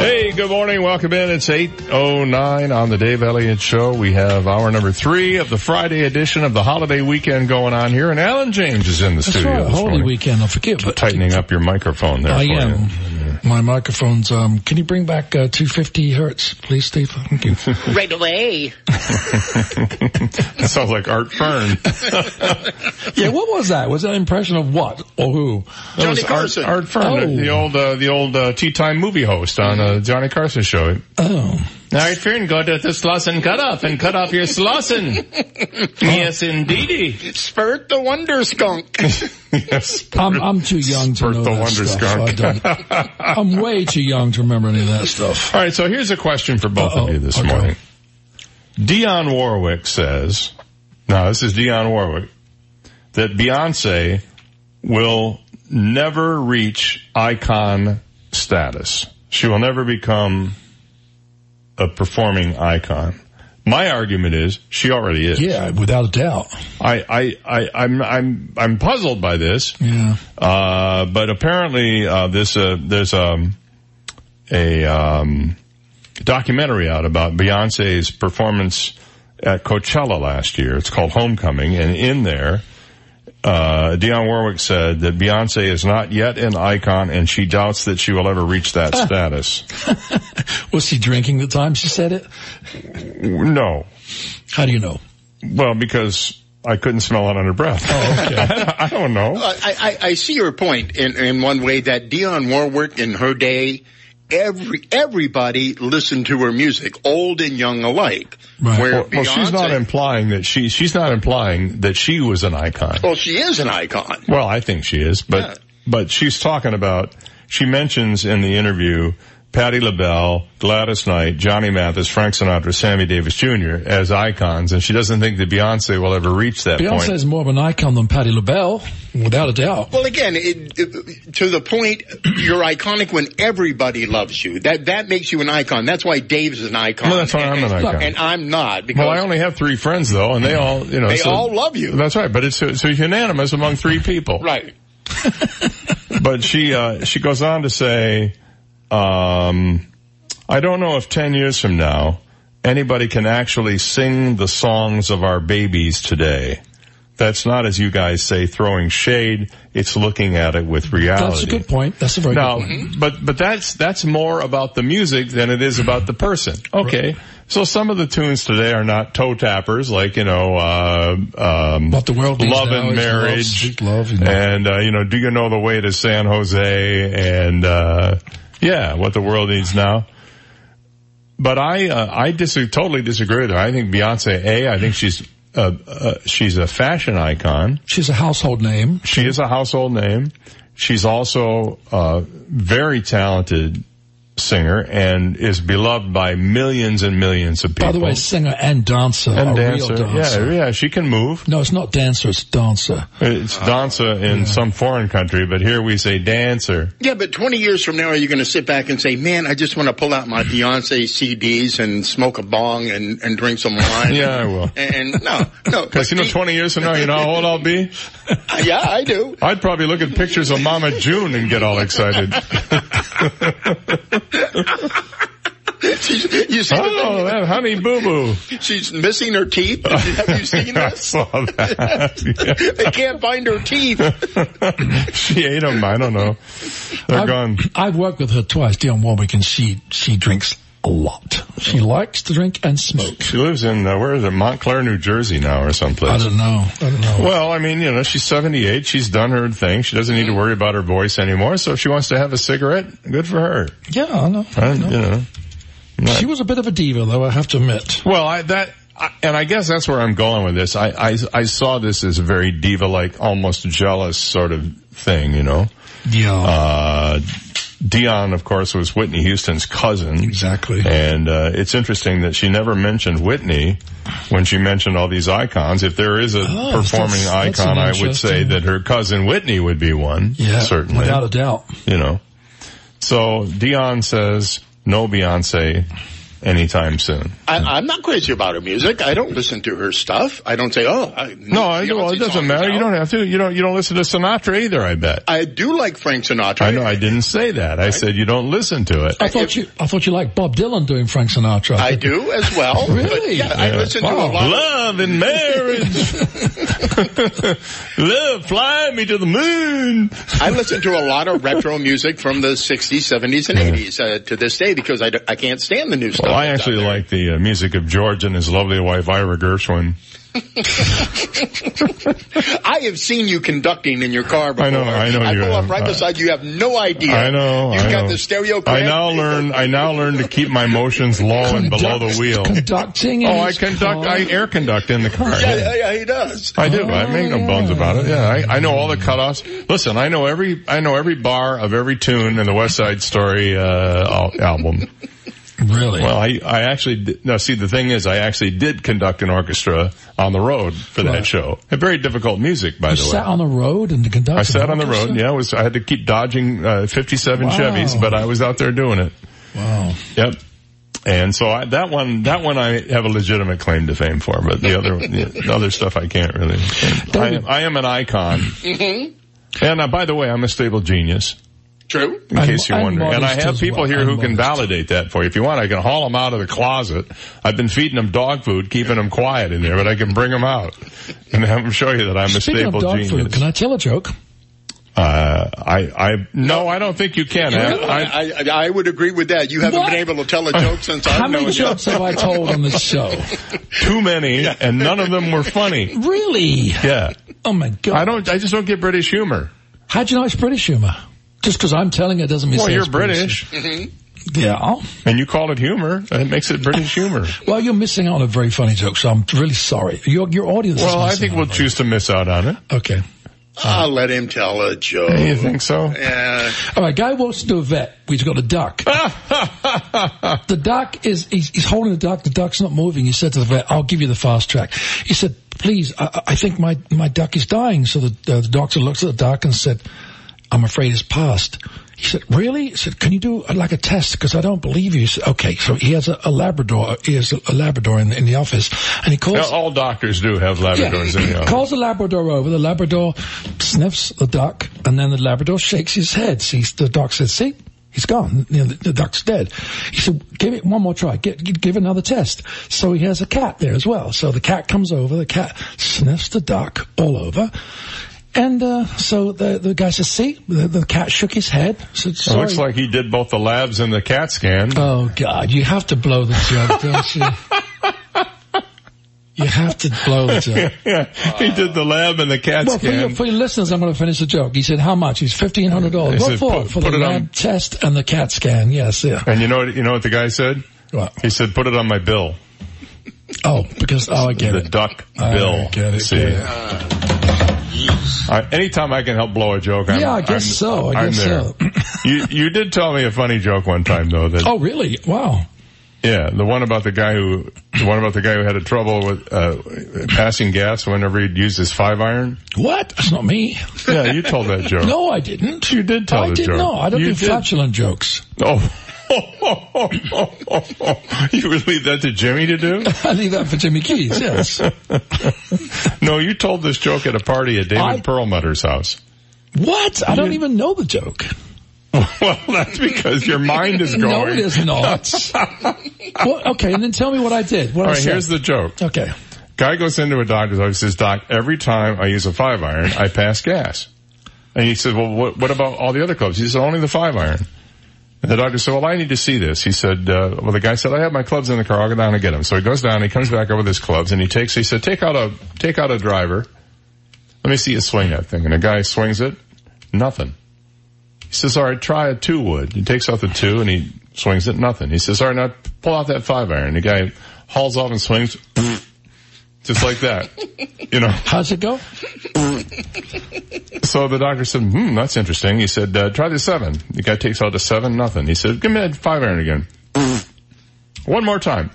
Hey, good morning. Welcome in. It's 8:09 on the Dave Elliott Show. We have hour number 3 of the Friday edition of the holiday weekend going on here, and Alan James is in the studio. Right. Holy weekend! I forget. But tightening up your microphone there. I am. Yeah. My microphone's. Can you bring back 250 hertz, please, Steve? Thank you. Right away. That sounds like Art Fern. Yeah. What was that? Was that an impression of what or who? Johnny Carson. Art Fern, oh. the old tea time movie host on Johnny Carson show. Oh. All right, Fern, go to the Slauson Cut-Off and cut off your Slauson. Yes, indeedy. Spurt the Wonder Skunk. Yes, I'm too young to know that stuff. I'm way too young to remember any of that stuff. All right, so here's a question for both of you this morning. Dionne Warwick says, now this is Dionne Warwick, that Beyoncé will never reach icon status. She will never become a performing icon. My argument is she already is. Yeah, without a doubt. I'm puzzled by this. Yeah. But apparently, there's a documentary out about Beyonce's performance at Coachella last year. It's called Homecoming, and in there, Dionne Warwick said that Beyoncé is not yet an icon and she doubts that she will ever reach that status. Was she drinking the time she said it? No. How do you know? Well, because I couldn't smell it on her breath. Oh, okay. I don't know. I see your point in one way, that Dionne Warwick in her day, everybody listened to her music, old and young alike. Right. Well, she's not implying that she was an icon. Well, she is an icon. Well, I think she is, but she's talking about. She mentions in the interview Patti LaBelle, Gladys Knight, Johnny Mathis, Frank Sinatra, Sammy Davis Jr. as icons, and she doesn't think that Beyonce will ever reach that point. Beyonce is more of an icon than Patti LaBelle, without a doubt. Well, again, to the point, you're iconic when everybody loves you. That makes you an icon. That's why Dave's an icon. Well, that's why I'm an icon. And I'm not. Because, well, I only have three friends, though, and they all, you know. They all love you. That's right, but it's unanimous among three people. Right. But she goes on to say... I don't know if 10 years from now anybody can actually sing the songs of our babies today. That's not, as you guys say, throwing shade. It's looking at it with reality. That's a good point. That's a very good point. But that's more about the music than it is about the person. Okay. Right. So some of the tunes today are not toe tappers, like, you know, but the world Love and Marriage. Love and Marriage. And, you know, Do You Know the Way to San Jose? And, yeah, What the World Needs Now. But I totally disagree with her. I think Beyonce, I think she's a fashion icon. She's a household name. She is a household name. She's also a very talented singer and is beloved by millions and millions of people. By the way, singer and dancer. And dancer. Real dancer. Yeah, she can move. No, it's not dancer, it's dancer. It's dancer in some foreign country, but here we say dancer. Yeah, but 20 years from now, are you going to sit back and say, man, I just want to pull out my Beyonce CDs and smoke a bong and drink some wine? Yeah, I will. And no. Because, you know, 20 years from now, you know how old I'll be? Yeah, I do. I'd probably look at pictures of Mama June and get all excited. That honey boo-boo. She's missing her teeth. Have you seen this? I saw that. Yeah. They can't find her teeth. She ate them. I don't know. They're gone. I've worked with her twice, Dionne Warwick, and she drinks a lot. She likes to drink and smoke. She lives in, where is it, Montclair, New Jersey now or someplace. I don't know. Well, I mean, you know, she's 78. She's done her thing. She doesn't need to worry about her voice anymore. So if she wants to have a cigarette, good for her. Yeah, I know. You know. She was a bit of a diva, though, I have to admit. Well, and I guess that's where I'm going with this. I saw this as a very diva-like, almost jealous sort of thing, you know? Yeah. Dionne, of course, was Whitney Houston's cousin. Exactly. And it's interesting that she never mentioned Whitney when she mentioned all these icons. If there is a performing icon, I would say that her cousin Whitney would be one. Yeah, certainly. Without a doubt. You know. So Dionne says, no Beyonce anytime soon. I'm not crazy about her music. I don't listen to her stuff. I don't say, it doesn't matter. You don't have to. You don't listen to Sinatra either, I bet. I do like Frank Sinatra. I know, I didn't say that. I said you don't listen to it. I thought you liked Bob Dylan doing Frank Sinatra. I do as well. Really? Yeah, I listen to a lot. Love and Marriage. Love, Fly Me to the Moon. I listen to a lot of retro music from the 60s, 70s, and 80s to this day because I can't stand the new stuff. I actually like the music of George and his lovely wife, Ira Gershwin. I have seen you conducting in your car before. I know. I pull up right beside you. You have no idea. I know. You've got the stereo. I now learn to keep my motions low and below the wheel. Conducting. I air conduct in the car. Yeah, he does. I do. I make no bones about it. Yeah, I know all the cutoffs. Listen, I know every bar of every tune in the West Side Story album. Really? Well, the thing is, I actually did conduct an orchestra on the road for that show. A very difficult music, by the way. You sat on the road and conducted. I sat on the road. Yeah, I had to keep dodging 57 Chevys, but I was out there doing it. Wow. Yep. And so that one I have a legitimate claim to fame for, but the other the other stuff I can't really. I am an icon. Mm-hmm. And by the way, I'm a stable genius. True. In case you're wondering. And I have people here who can validate that for you. If you want, I can haul them out of the closet. I've been feeding them dog food, keeping them quiet in there, but I can bring them out and have them show you that I'm a stable genius. Speaking of dog food, can I tell a joke? I don't think you can. Really? I would agree with that. You haven't been able to tell a joke since I've known you. How many jokes have I told on this show? Too many, and none of them were funny. Really? Yeah. Oh my God. I just don't get British humor. How'd you know it's British humor? Just because I'm telling it doesn't mean it's British. Well, you're British. Mm-hmm. Yeah. And you call it humor. It makes it British humor. Well, you're missing out on a very funny joke, so I'm really sorry. Your audience is missing out. Well, I think we'll choose to miss out on it. Okay. I'll let him tell a joke. You think so? Yeah. All right, guy walks into a vet. He's got a duck. The duck is, he's holding the duck. The duck's not moving. He said to the vet, I'll give you the fast track. He said, please, I think my duck is dying. So the doctor looks at the duck and said, I'm afraid it's passed. He said, really? He said, can you do like a test? Because I don't believe you. He said, okay, so he has a Labrador. He has a Labrador in the office. And he calls... All doctors do have Labradors in the office. He calls the Labrador over. The Labrador sniffs the duck, and then the Labrador shakes his head. See, the doc says, see? He's gone. You know, the duck's dead. He said, give it one more try. Give another test. So he has a cat there as well. So the cat comes over. The cat sniffs the duck all over. And so the guy says, see, the cat shook his head. Said, sorry. It looks like he did both the labs and the CAT scan. Oh, God, you have to blow the joke, don't you? You have to blow the joke. Yeah. He did the lab and the CAT scan. Well, for your listeners, I'm going to finish the joke. He said, how much? He's $1,500. What for? For the lab test and the CAT scan, yes. Yeah. And you know what the guy said? What? He said, put it on my bill. Oh, because, I get the it. The duck bill. I get it. See? Anytime I can help blow a joke, I guess I'm there. You did tell me a funny joke one time, though. Oh, really? Wow. Yeah, the one about the guy who had a trouble with passing gas whenever he'd used his 5-iron. What? That's not me. Yeah, you told that joke. No, I didn't. You did tell the joke. I did not. I don't do flatulent jokes. Oh. You would leave that to Jimmy to do? I leave that for Jimmy Keys, yes. No, you told this joke at a party at David Perlmutter's house. What? I don't even know the joke. Well, that's because your mind is going. No, it is not. Well, okay, and then tell me what I did. All right, here's the joke. Okay. Guy goes into a doctor's office and says, Doc, every time I use a 5-iron, I pass gas. And he said, well, what about all the other clubs? He said, only the 5-iron. And the doctor said, well, I need to see this. He said, well, the guy said, I have my clubs in the car. I'll go down and get them. So he goes down, he comes back over with his clubs, and he said, take out a driver. Let me see you swing that thing. And the guy swings it. Nothing. He says, all right, try a 2-wood. He takes out the 2, and he swings it. Nothing. He says, all right, now pull out that 5-iron. The guy hauls off and swings. Just like that. You know. How's it go? So the doctor said, that's interesting. He said, try the 7. The guy takes out the 7, nothing. He said, give me that 5-iron again. One more time.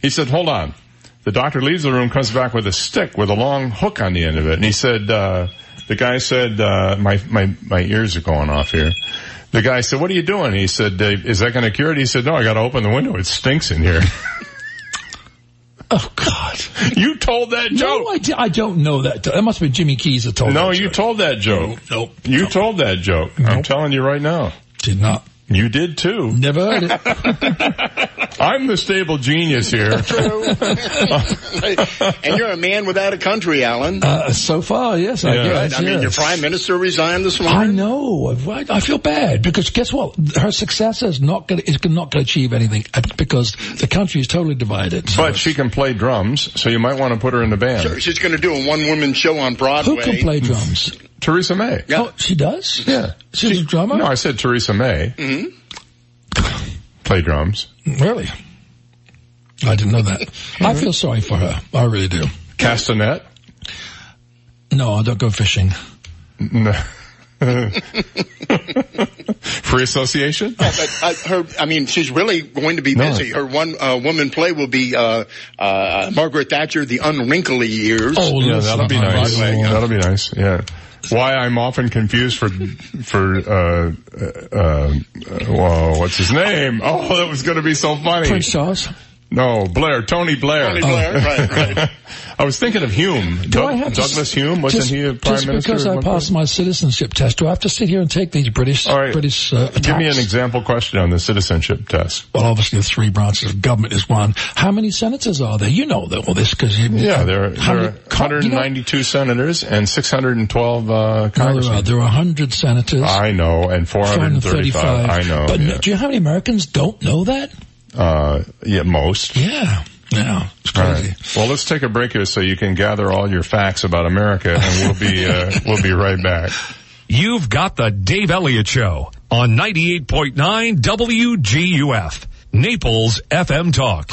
He said, hold on. The doctor leaves the room, comes back with a stick with a long hook on the end of it. And he said, my ears are going off here. The guy said, what are you doing? He said, is that going to cure it? He said, no, I got to open the window. It stinks in here. Oh, God. You told that joke. No, I don't know that. That must be Jimmy Keys that told that joke. No, you told that joke. Nope. You told that joke. Nope. I'm telling you right now. Did not. You did, too. Never heard it. I'm the stable genius here. True. And you're a man without a country, Alan. So far, yes, I guess. I mean, your prime minister resigned this morning. I know. I feel bad because guess what? Her successor is not going to achieve anything because the country is totally divided. So. But she can play drums, so you might want to put her in the band. Sure, she's going to do a one-woman show on Broadway. Who can play drums? Theresa May. Yeah. Oh, she does? Yeah. She's a drummer? No, I said Theresa May. Mm-hmm. Play drums. Really? I didn't know that. Mm-hmm. I feel sorry for her. I really do. Cast a net? No, I don't go fishing. No. Free association? She's really going to be busy. Her one woman play will be Margaret Thatcher, The Unwrinkly Years. Oh, yeah, that'll be nice. That'll be nice. Yeah. Why I'm often confused for what's his name? Oh, that was going to be so funny. Prince Charles. No, Blair. Tony Blair. Tony Blair, right. I was thinking of Hume. Douglas Hume, wasn't he a prime minister? Just because I passed my citizenship test, do I have to sit here and take these British attacks? Give me an example question on the citizenship test. Well, obviously the 3 branches of government is one. How many senators are there? You know all this because you... Yeah, there are 192 senators and 612 congressmen. No, there are 100 senators. I know, and 435. I know. But do you know how many Americans don't know that? Most. Yeah. It's crazy. Right. Well, let's take a break here so you can gather all your facts about America, and we'll be right back. You've got the Dave Elliott Show on 98.9 WGUF. Naples FM Talk.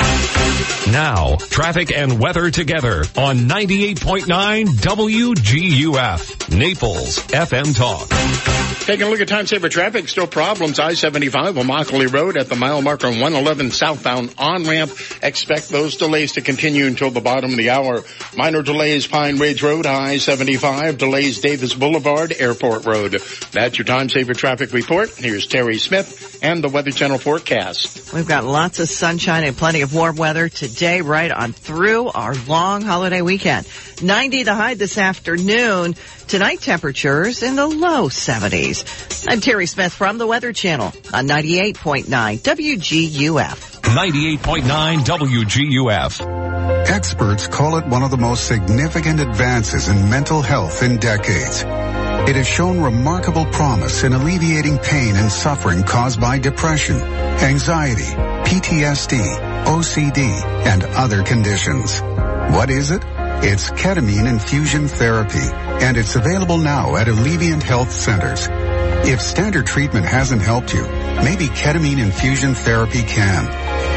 Now, traffic and weather together on 98.9 WGUF. Naples FM Talk. Taking a look at time saver traffic, still problems. I-75 Immokalee Road at the mile marker 111 southbound on-ramp. Expect those delays to continue until the bottom of the hour. Minor delays Pine Ridge Road, I-75, delays Davis Boulevard, Airport Road. That's your time saver traffic report. Here's Terry Smith and the Weather Channel forecast. We've got lots of sunshine and plenty of warm weather today, right on through our long holiday weekend. 90 the high this afternoon. Tonight, temperatures in the low 70s. I'm Terry Smith from the Weather Channel on 98.9 WGUF. 98.9 WGUF. Experts call it one of the most significant advances in mental health in decades. It has shown remarkable promise in alleviating pain and suffering caused by depression, anxiety, PTSD, OCD, and other conditions. What is it? It's ketamine infusion therapy, and it's available now at Alleviant Health Centers. If standard treatment hasn't helped you, maybe ketamine infusion therapy can.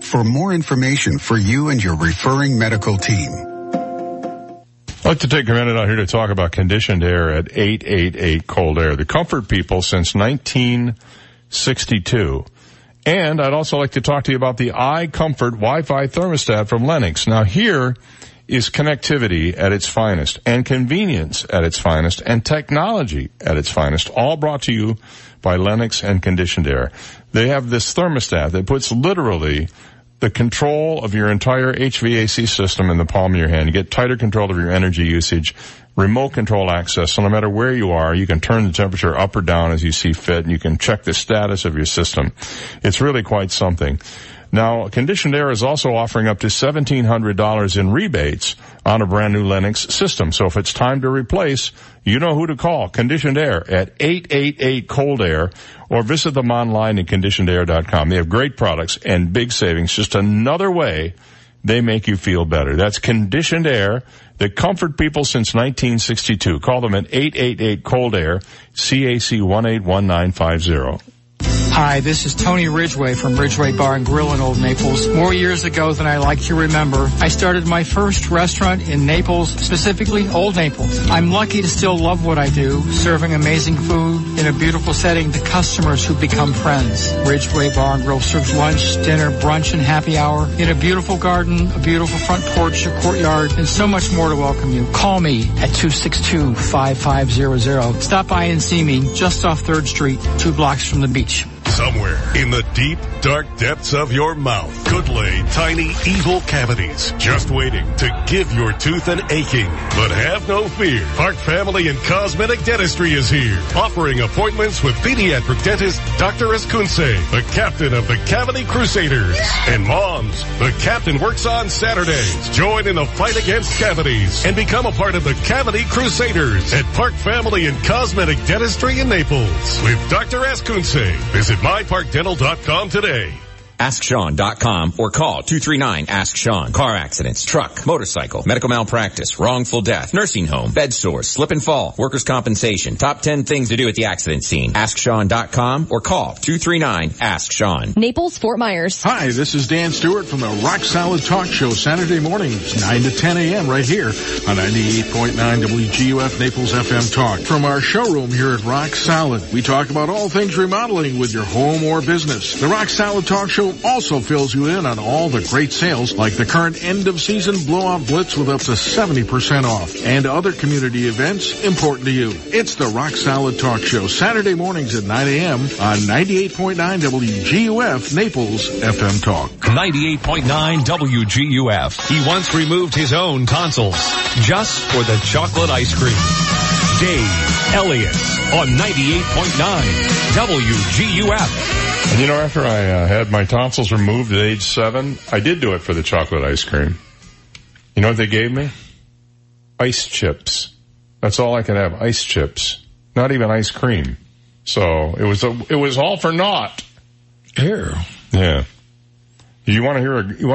for more information for you and your referring medical team. I'd like to take a minute out here to talk about conditioned air at 888 Cold Air. The comfort people since 1962. And I'd also like to talk to you about the iComfort Wi-Fi thermostat from Lennox. Now here is connectivity at its finest and convenience at its finest and technology at its finest, all brought to you by Lennox and conditioned air. They have this thermostat that puts literally the control of your entire HVAC system in the palm of your hand. You get tighter control of your energy usage, remote control access. So no matter where you are, you can turn the temperature up or down as you see fit, and you can check the status of your system. It's really quite something. Now, conditioned air is also offering up to $1,700 in rebates on a brand new Lennox system. So if it's time to replace, you know who to call. Conditioned Air at 888-COLD-AIR or visit them online at conditionedair.com. They have great products and big savings. Just another way they make you feel better. That's Conditioned Air, the comfort people since 1962. Call them at 888-COLD-AIR, CAC 181950. Hi, this is Tony Ridgway from Ridgway Bar and Grill in Old Naples. More years ago than I like to remember, I started my first restaurant in Naples, specifically Old Naples. I'm lucky to still love what I do, serving amazing food in a beautiful setting to customers who become friends. Ridgway Bar and Grill serves lunch, dinner, brunch, and happy hour in a beautiful garden, a beautiful front porch, a courtyard, and so much more to welcome you. Call me at 262-5500. Stop by and see me just off 3rd Street, 2 blocks from the beach. Somewhere in the deep, dark depths of your mouth could lay tiny, evil cavities just waiting to give your tooth an aching. But have no fear. Park Family and Cosmetic Dentistry is here, offering appointments with pediatric dentist Dr. Escunce, the captain of the Cavity Crusaders. And moms, the captain works on Saturdays. Join in the fight against cavities and become a part of the Cavity Crusaders at Park Family and Cosmetic Dentistry in Naples. With Dr. Escunce, visit MyParkDental.com today. AskSean.com or call 239-ASK-SEAN. Car accidents, truck, motorcycle, medical malpractice, wrongful death, nursing home, bed sores, slip and fall, workers' compensation. Top 10 things to do at the accident scene. AskSean.com or call 239-ASK-SEAN. Naples, Fort Myers. Hi, this is Dan Stewart from the Rock Solid Talk Show, Saturday mornings, 9 to 10 a.m. right here on 98.9 WGUF Naples FM Talk. From our showroom here at Rock Solid, we talk about all things remodeling with your home or business. The Rock Solid Talk Show also fills you in on all the great sales, like the current end-of-season blowout blitz with up to 70% off, and other community events important to you. It's the Rock Solid Talk Show, Saturday mornings at 9 a.m. on 98.9 WGUF, Naples FM Talk. 98.9 WGUF. He once removed his own tonsils just for the chocolate ice cream. Dave Elliott on 98.9 WGUF. And you know, after I had my tonsils removed at age 7, I did do it for the chocolate ice cream. You know what they gave me? Ice chips. That's all I could have, ice chips. Not even ice cream. So it was all for naught. Ew. Yeah. You want to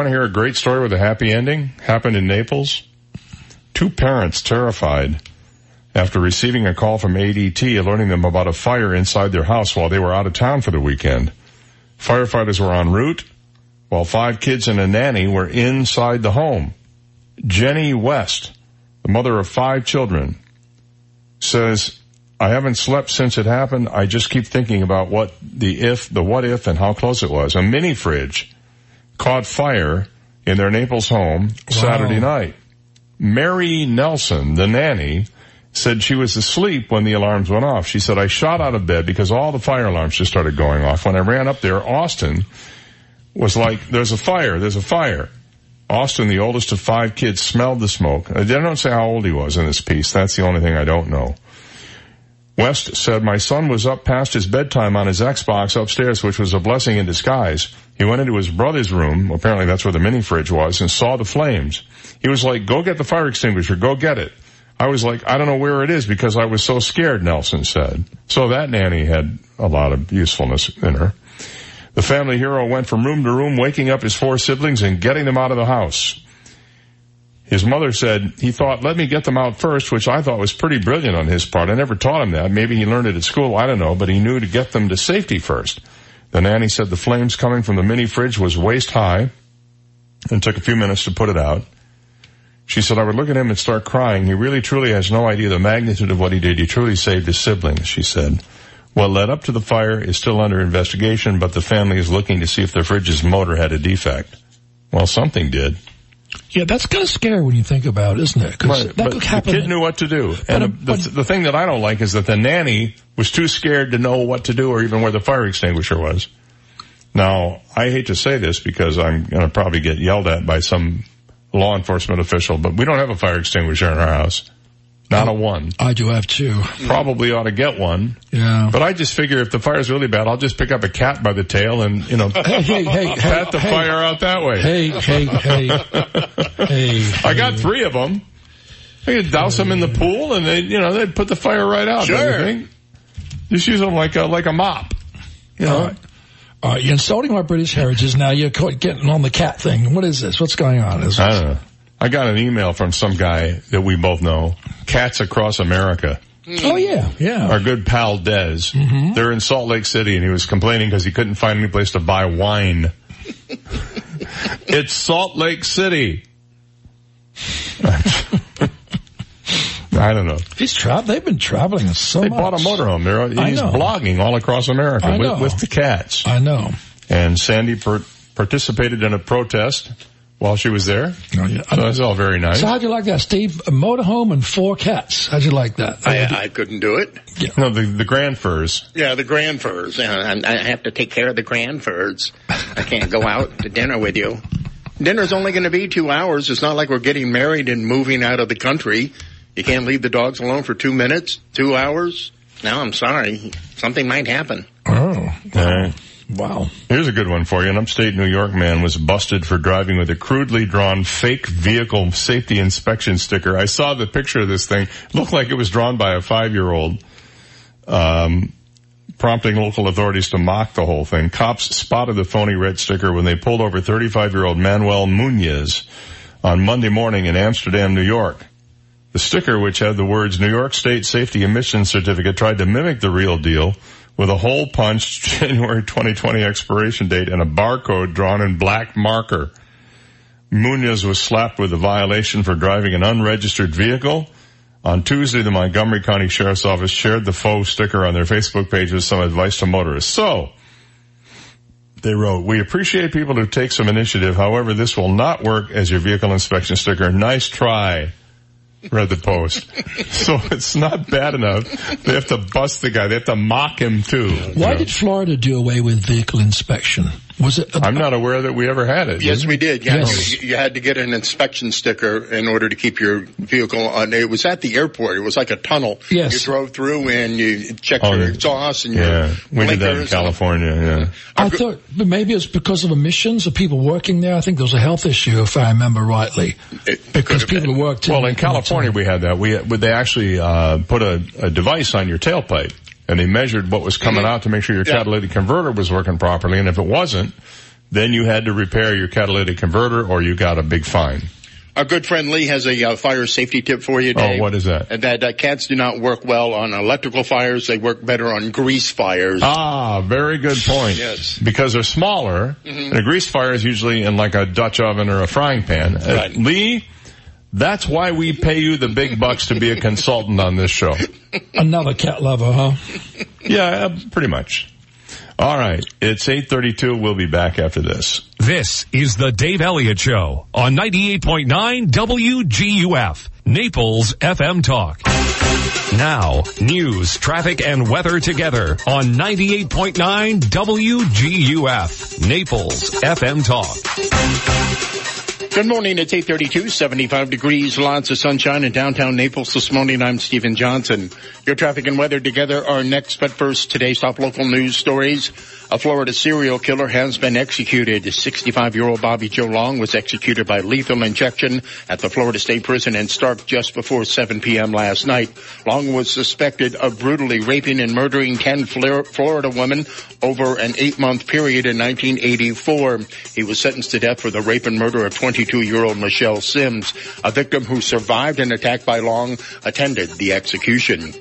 hear a great story with a happy ending? Happened in Naples. 2 parents terrified after receiving a call from ADT alerting them about a fire inside their house while they were out of town for the weekend. Firefighters were en route while 5 kids and a nanny were inside the home. Jenny West, the mother of 5 children, says, "I haven't slept since it happened. I just keep thinking about what if and how close it was." A mini fridge caught fire in their Naples home Saturday night. Mary Nelson, the nanny, said she was asleep when the alarms went off. She said, "I shot out of bed because all the fire alarms just started going off. When I ran up there, Austin was like, there's a fire, there's a fire." Austin, the oldest of 5 kids, smelled the smoke. They don't say how old he was in this piece. That's the only thing I don't know. West said, "My son was up past his bedtime on his Xbox upstairs, which was a blessing in disguise. He went into his brother's room," apparently that's where the mini fridge was, "and saw the flames. He was like, 'Go get the fire extinguisher, go get it.' I was like, 'I don't know where it is because I was so scared,'" Nelson said. So that nanny had a lot of usefulness in her. The family hero went from room to room, waking up his 4 siblings and getting them out of the house. His mother said, "He thought, 'Let me get them out first,' which I thought was pretty brilliant on his part. I never taught him that. Maybe he learned it at school, I don't know, but he knew to get them to safety first." The nanny said the flames coming from the mini fridge was waist high and took a few minutes to put it out. She said, "I would look at him and start crying. He really truly has no idea the magnitude of what he did. He truly saved his siblings," she said. What led up to the fire is still under investigation, but the family is looking to see if the fridge's motor had a defect. Well, something did. Yeah, that's kind of scary when you think about it, isn't it? Because right, that could happen. The kid knew what to do. And the thing that I don't like is that the nanny was too scared to know what to do or even where the fire extinguisher was. Now, I hate to say this because I'm going to probably get yelled at by some law enforcement official, but we don't have a fire extinguisher in our house. Not a one. I do have 2. Probably ought to get one. Yeah. But I just figure if the fire's really bad, I'll just pick up a cat by the tail and, you know, pat the fire out that way. I got 3 of them. I could douse them in the pool and they'd put the fire right out. Sure. Just use them like a mop. You know? All right. You're insulting my British heritage now. You're getting on the cat thing. What is this? What's going on? I don't know. I got an email from some guy that we both know, Cats Across America. Oh, yeah, yeah. Our good pal Dez. Mm-hmm. They're in Salt Lake City, and he was complaining because he couldn't find any place to buy wine. It's Salt Lake City. I don't know. They've been traveling so much. They bought a motorhome. He's blogging all across America with the cats. I know. And Sandy participated in a protest while she was there. Oh, yeah. So that's all very nice. So how'd you like that, Steve? A motorhome and 4 cats. How'd you like that? I couldn't do it. Yeah. No, the grandfurs. Yeah, the grandfurs. I have to take care of the grandfurs. I can't go out to dinner with you. Dinner's only going to be 2 hours. It's not like we're getting married and moving out of the country. You can't leave the dogs alone for 2 minutes, 2 hours. No, I'm sorry. Something might happen. Oh, okay. Wow. Here's a good one for you. An upstate New York man was busted for driving with a crudely drawn fake vehicle safety inspection sticker. I saw the picture of this thing. It looked like it was drawn by a 5-year-old, prompting local authorities to mock the whole thing. Cops spotted the phony red sticker when they pulled over 35-year-old Manuel Muñez on Monday morning in Amsterdam, New York. The sticker, which had the words New York State Safety Emission Certificate, tried to mimic the real deal with a hole-punched January 2020 expiration date and a barcode drawn in black marker. Muñoz was slapped with a violation for driving an unregistered vehicle. On Tuesday, the Montgomery County Sheriff's Office shared the faux sticker on their Facebook page with some advice to motorists. So, they wrote, "We appreciate people who take some initiative. However, this will not work as your vehicle inspection sticker. Nice try." Read the post. So it's not bad enough. They have to bust the guy. They have to mock him, too. Why did Florida do away with vehicle inspection? Was it? I'm not aware that we ever had it. Yes, we did. Yes. You had to get an inspection sticker in order to keep your vehicle on. It was at the airport. It was like a tunnel. Yes. You drove through and you checked your exhaust and your blinkers. We did that in California, I thought maybe it's because of emissions of people working there. I think there was a health issue, if I remember rightly, because people worked. Well, in California we had that. They actually put a device on your tailpipe. And they measured what was coming out to make sure your catalytic converter was working properly. And if it wasn't, then you had to repair your catalytic converter or you got a big fine. Our good friend Lee has a fire safety tip for you, Dave. Oh, what is that? And that cats do not work well on electrical fires. They work better on grease fires. Ah, very good point. Yes. Because they're smaller. Mm-hmm. And a grease fire is usually in like a Dutch oven or a frying pan. Right. Lee, that's why we pay you the big bucks to be a consultant on this show. Another cat lover, huh? Yeah, pretty much. All right. It's 8:32. We'll be back after this. This is the Dave Elliott Show on 98.9 WGUF, Naples FM Talk. Now, news, traffic, and weather together on 98.9 WGUF, Naples FM Talk. Good morning. It's 8:32, 75 degrees, lots of sunshine in downtown Naples this morning. I'm Stephen Johnson. Your traffic and weather together are next, but first, today's top local news stories. A Florida serial killer has been executed. 65-year-old Bobby Joe Long was executed by lethal injection at the Florida State Prison in Stark just before 7 p.m. last night. Long was suspected of brutally raping and murdering 10 Florida women over an 8-month period in 1984. He was sentenced to death for the rape and murder of 22-year-old Michelle Sims, a victim who survived an attack by Long, attended the execution.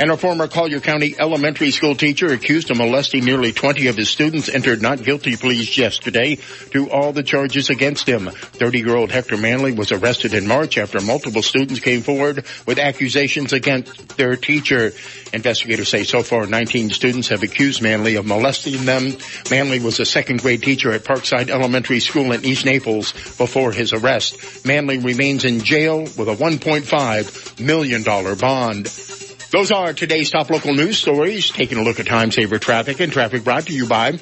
And a former Collier County elementary school teacher accused of molesting nearly 20 of his students entered not guilty pleas yesterday to all the charges against him. 30-year-old Hector Manley was arrested in March after multiple students came forward with accusations against their teacher. Investigators say so far 19 students have accused Manley of molesting them. Manley was a second-grade teacher at Parkside Elementary School in East Naples before his arrest. Manley remains in jail with a $1.5 million bond. Those are today's top local news stories. Taking a look at time-saver traffic, and traffic brought to you by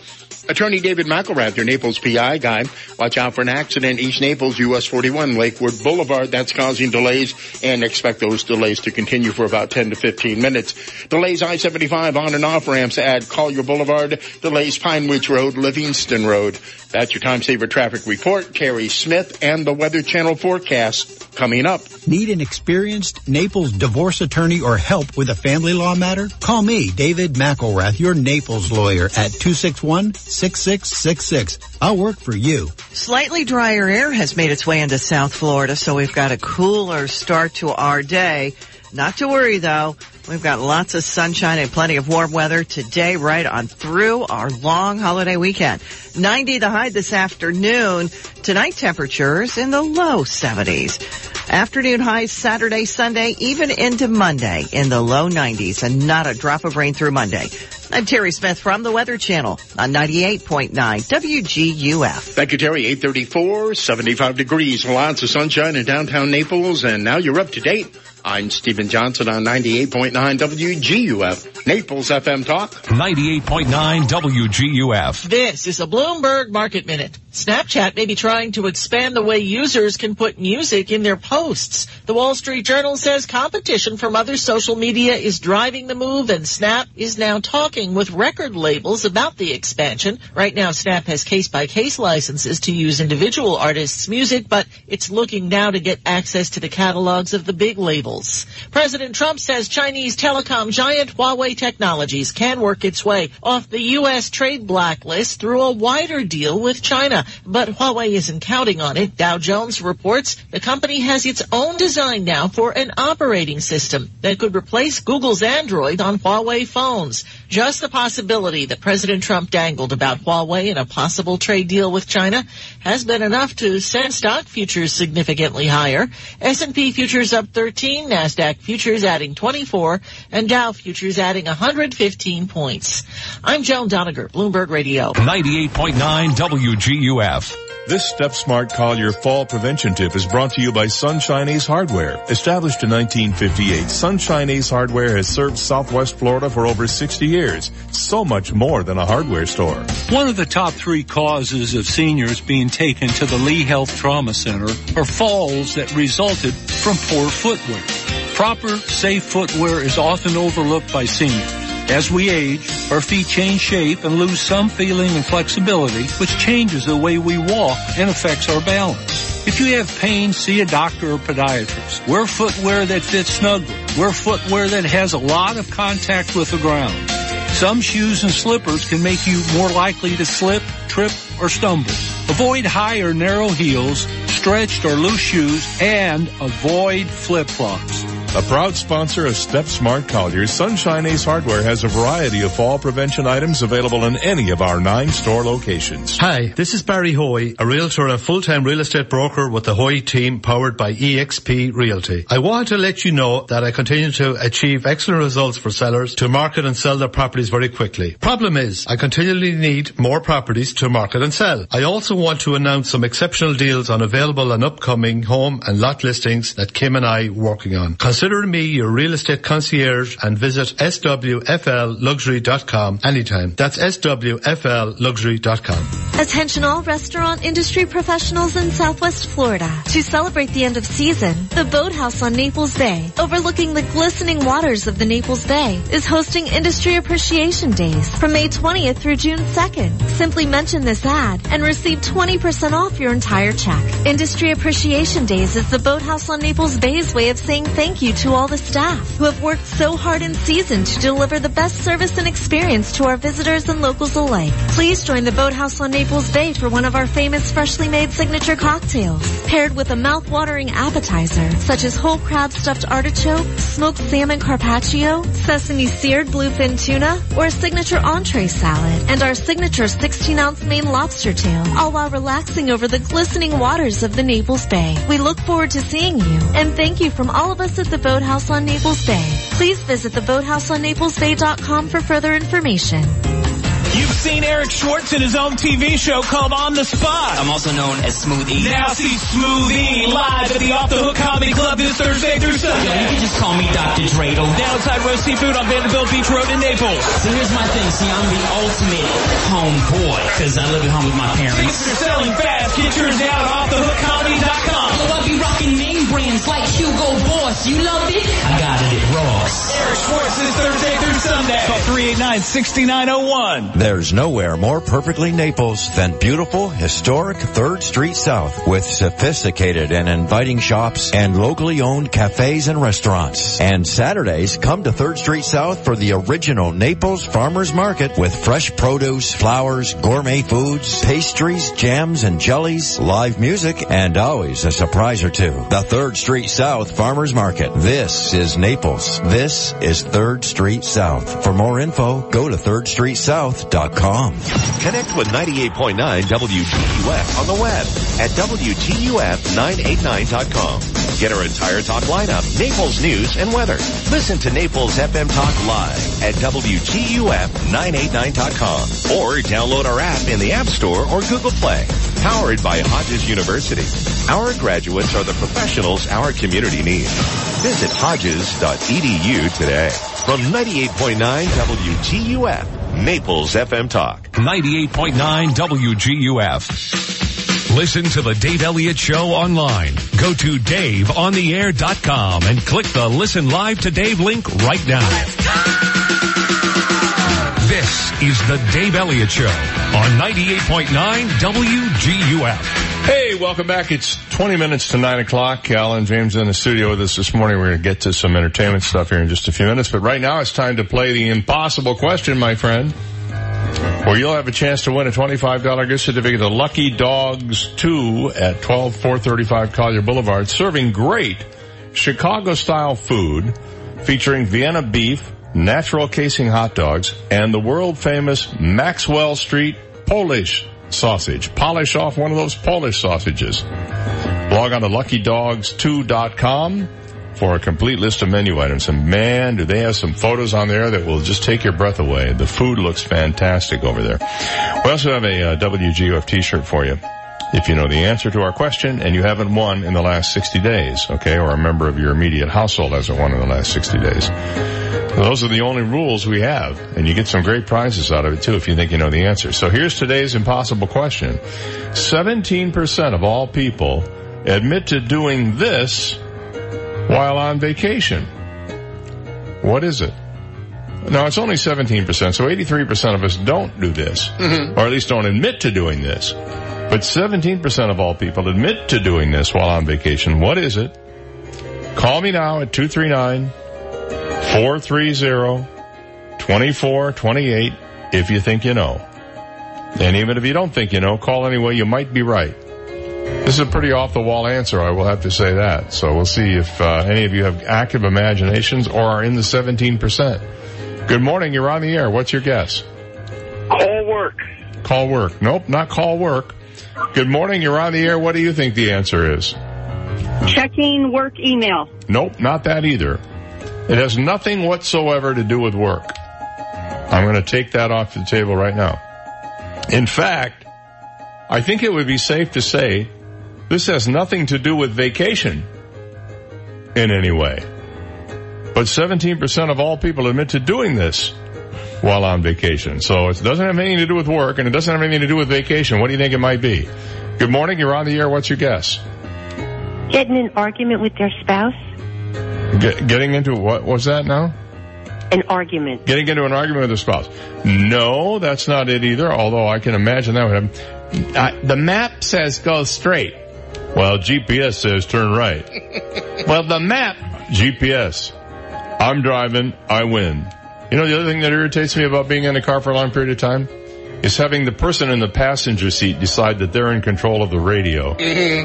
Attorney David McElrath, your Naples PI guy. Watch out for an accident East Naples, US 41, Lakewood Boulevard. That's causing delays, and expect those delays to continue for about 10 to 15 minutes. Delays I-75 on and off ramps at Collier Boulevard. Delays Pine Ridge Road, Livingston Road. That's your time-saver traffic report. Terry Smith and the Weather Channel forecast coming up. Need an experienced Naples divorce attorney or help with a family law matter? Call me, David McElrath, your Naples lawyer, at 261-6666. I'll work for you. Slightly drier air has made its way into South Florida, so we've got a cooler start to our day. Not to worry, though. We've got lots of sunshine and plenty of warm weather today right on through our long holiday weekend. 90 the high this afternoon. Tonight, temperatures in the low 70s. Afternoon highs Saturday, Sunday, even into Monday in the low 90s, and not a drop of rain through Monday. I'm Terry Smith from the Weather Channel on 98.9 WGUF. Thank you, Terry. 8:34, 75 degrees, lots of sunshine in downtown Naples, and now you're up to date. I'm Stephen Johnson on 98.9 WGUF, Naples FM Talk. 98.9 WGUF. This is a Bloomberg Market Minute. Snapchat may be trying to expand the way users can put music in their posts. The Wall Street Journal says competition from other social media is driving the move, and Snap is now talking with record labels about the expansion. Right now, Snap has case-by-case licenses to use individual artists' music, but it's looking now to get access to the catalogs of the big labels. President Trump says Chinese telecom giant Huawei Technologies can work its way off the U.S. trade blacklist through a wider deal with China. But Huawei isn't counting on it. Dow Jones reports the company has its own design now for an operating system that could replace Google's Android on Huawei phones. Just the possibility that President Trump dangled about Huawei and a possible trade deal with China has been enough to send stock futures significantly higher. S&P futures up 13, NASDAQ futures adding 24, and Dow futures adding 115 points. I'm Joan Doniger, Bloomberg Radio. 98.9 WGUF. This Step Smart Collier Fall Prevention Tip is brought to you by Sunshine Ace Hardware. Established in 1958, Sunshine Ace Hardware has served Southwest Florida for over 60 years. So much more than a hardware store. One of the top 3 causes of seniors being taken to the Lee Health Trauma Center are falls that resulted from poor footwear. Proper, safe footwear is often overlooked by seniors. As we age, our feet change shape and lose some feeling and flexibility, which changes the way we walk and affects our balance. If you have pain, see a doctor or podiatrist. Wear footwear that fits snugly. Wear footwear that has a lot of contact with the ground. Some shoes and slippers can make you more likely to slip, trip, or stumble. Avoid high or narrow heels, stretched or loose shoes, and avoid flip-flops. A proud sponsor of Step Smart Collier, Sunshine Ace Hardware has a variety of fall prevention items available in any of our 9 store locations. Hi, this is Barry Hoey, a realtor and a full-time real estate broker with the Hoey team powered by EXP Realty. I wanted to let you know that I continue to achieve excellent results for sellers to market and sell their properties very quickly. Problem is, I continually need more properties to market and sell. I also want to announce some exceptional deals on available and upcoming home and lot listings that Kim and I are working on. Consider me your real estate concierge and visit swflluxury.com anytime. That's swflluxury.com. Attention all restaurant industry professionals in Southwest Florida. To celebrate the end of season, the Boathouse on Naples Bay, overlooking the glistening waters of the Naples Bay, is hosting Industry Appreciation Days from May 20th through June 2nd. Simply mention this ad and receive 20% off your entire check. Industry Appreciation Days is the Boathouse on Naples Bay's way of saying thank you to all the staff who have worked so hard in season to deliver the best service and experience to our visitors and locals alike. Please join the Boathouse on Naples Bay for one of our famous freshly made signature cocktails, paired with a mouth-watering appetizer such as whole crab stuffed artichoke, smoked salmon carpaccio, sesame seared bluefin tuna, or a signature entree salad, and our signature 16-ounce Maine lobster tail, all while relaxing over the glistening waters of the Naples Bay. We look forward to seeing you, and thank you from all of us at the Boathouse on Naples Bay. Please visit theboathouseonnaplesbay.com for further information. You've seen Eric Schwartz in his own TV show called On the Spot. I'm also known as Smooth E. Now see Smooth E live at the Off the Hook Comedy Club this Thursday through Sunday. Yo, you can just call me Dr. Dreidel. Downside Roast Seafood on Vanderbilt Beach Road in Naples. See, here's my thing. See, I'm the ultimate homeboy because I live at home with my parents. Tickets are selling fast. Get yours out at offthehookcomedy.com. So I'll be rocking name brands like Hugo Boss. You love it? I got it at Ross. Eric Schwartz this Thursday through Sunday. Call 389-6901. There's nowhere more perfectly Naples than beautiful, historic 3rd Street South with sophisticated and inviting shops and locally owned cafes and restaurants. And Saturdays, come to 3rd Street South for the original Naples Farmers Market with fresh produce, flowers, gourmet foods, pastries, jams and jellies, live music, and always a surprise or two. The 3rd Street South Farmers Market. This is Naples. This is 3rd Street South. For more info, go to 3rdstreetsouth.com. Connect with 98.9 WTUF on the web at WTUF989.com. Get our entire talk lineup, Naples news and weather. Listen to Naples FM Talk live at WTUF989.com or download our app in the App Store or Google Play. Powered by Hodges University. Our graduates are the professionals our community needs. Visit Hodges.edu today. From 98.9 WTUF, Naples FM Talk. 98.9 WGUF. Listen to the Dave Elliott Show online. Go to DaveOnTheAir.com and click the Listen Live to Dave link right now. Let's go! This is the Dave Elliott Show on 98.9 WGUF. Hey, welcome back. It's 20 minutes to 9 o'clock. Alan James in the studio with us this morning. We're going to get to some entertainment stuff here in just a few minutes. But right now it's time to play the impossible question, my friend, where you'll have a chance to win a $25 gift certificate to Lucky Dogs 2 at 12435 Collier Boulevard, serving great Chicago-style food featuring Vienna beef, natural casing hot dogs, and the world-famous Maxwell Street Polish sausage. Polish off one of those Polish sausages. Log on to luckydogs2.com for a complete list of menu items. And man, do they have some photos on there that will just take your breath away. The food looks fantastic over there. We also have a WGUF t-shirt for you. if you know the answer to our question and you haven't won in the last 60 days, okay, or a member of your immediate household hasn't won in the last 60 days. Those are the only rules we have, and you get some great prizes out of it, too, if you think you know the answer. So here's today's impossible question. 17% of all people admit to doing this while on vacation. What is it? No, it's only 17%, so 83% of us don't do this, or at least don't admit to doing this. But 17% of all people admit to doing this while on vacation. What is it? Call me now at 239-430-2428 if you think you know. And even if you don't think you know, call anyway. You might be right. This is a pretty off-the-wall answer, I will have to say that. So we'll see if any of you have active imaginations or are in the 17%. Good morning. You're on the air. What's your guess? Call work. Call work. Nope, not call work. Good morning. You're on the air. What do you think the answer is? Checking work email. Nope, not that either. It has nothing whatsoever to do with work. I'm going to take that off the table right now. In fact, I think it would be safe to say this has nothing to do with vacation in any way. But 17% of all people admit to doing this while on vacation. So it doesn't have anything to do with work, and it doesn't have anything to do with vacation. What do you think it might be? Good morning. You're on the air. What's your guess? Getting an argument with their spouse. Getting into what was that now? An argument. Getting into an argument with their spouse. No, that's not it either, although I can imagine that would happen. The map says go straight. Well, GPS says turn right. Well, the map. GPS. I'm driving. I win. You know, the other thing that irritates me about being in a car for a long period of time is having the person in the passenger seat decide that they're in control of the radio.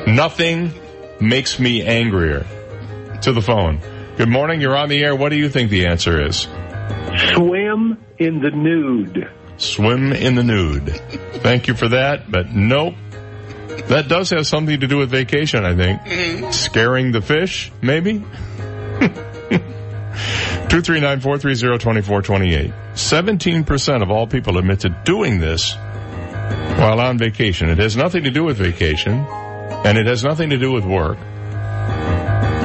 Nothing makes me angrier. To the phone. Good morning. You're on the air. What do you think the answer is? Swim in the nude. Swim in the nude. Thank you for that, but nope. That does have something to do with vacation, I think. Scaring the fish, maybe? 239-430-2428. 17% of all people admit to doing this while on vacation. It has nothing to do with vacation, and it has nothing to do with work.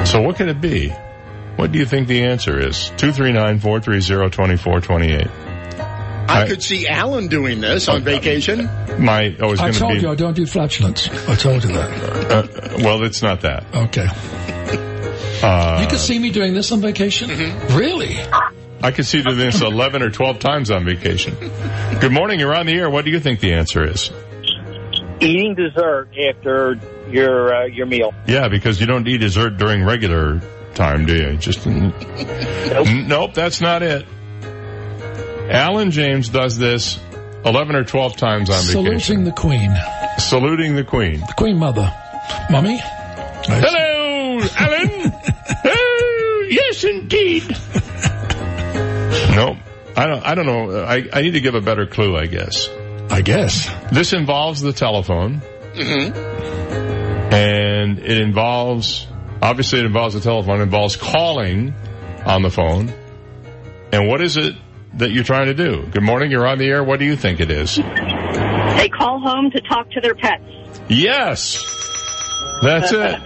So what could it be? What do you think the answer is? 239-430-2428. I could see Alan doing this on vacation. I told you I don't do flatulence. I told you that. Well, it's not that. Okay. You could see me doing this on vacation? Really? I could see doing this 11 or 12 times on vacation. Good morning. You're on the air. What do you think the answer is? Eating dessert after your meal. Yeah, because you don't eat dessert during regular time, do you? Just nope, that's not it. Alan James does this 11 or 12 times on vacation. Saluting the Queen. Saluting the Queen. The Queen Mother. Mummy? Hello, Alan. Oh, yes, indeed. Nope. I don't know. I need to give a better clue, I guess. This involves the telephone. And it involves, obviously it involves the telephone, it involves calling on the phone. And what is it that you're trying to do? Good morning, you're on the air. What do you think it is? They call home to talk to their pets. Yes. That's it.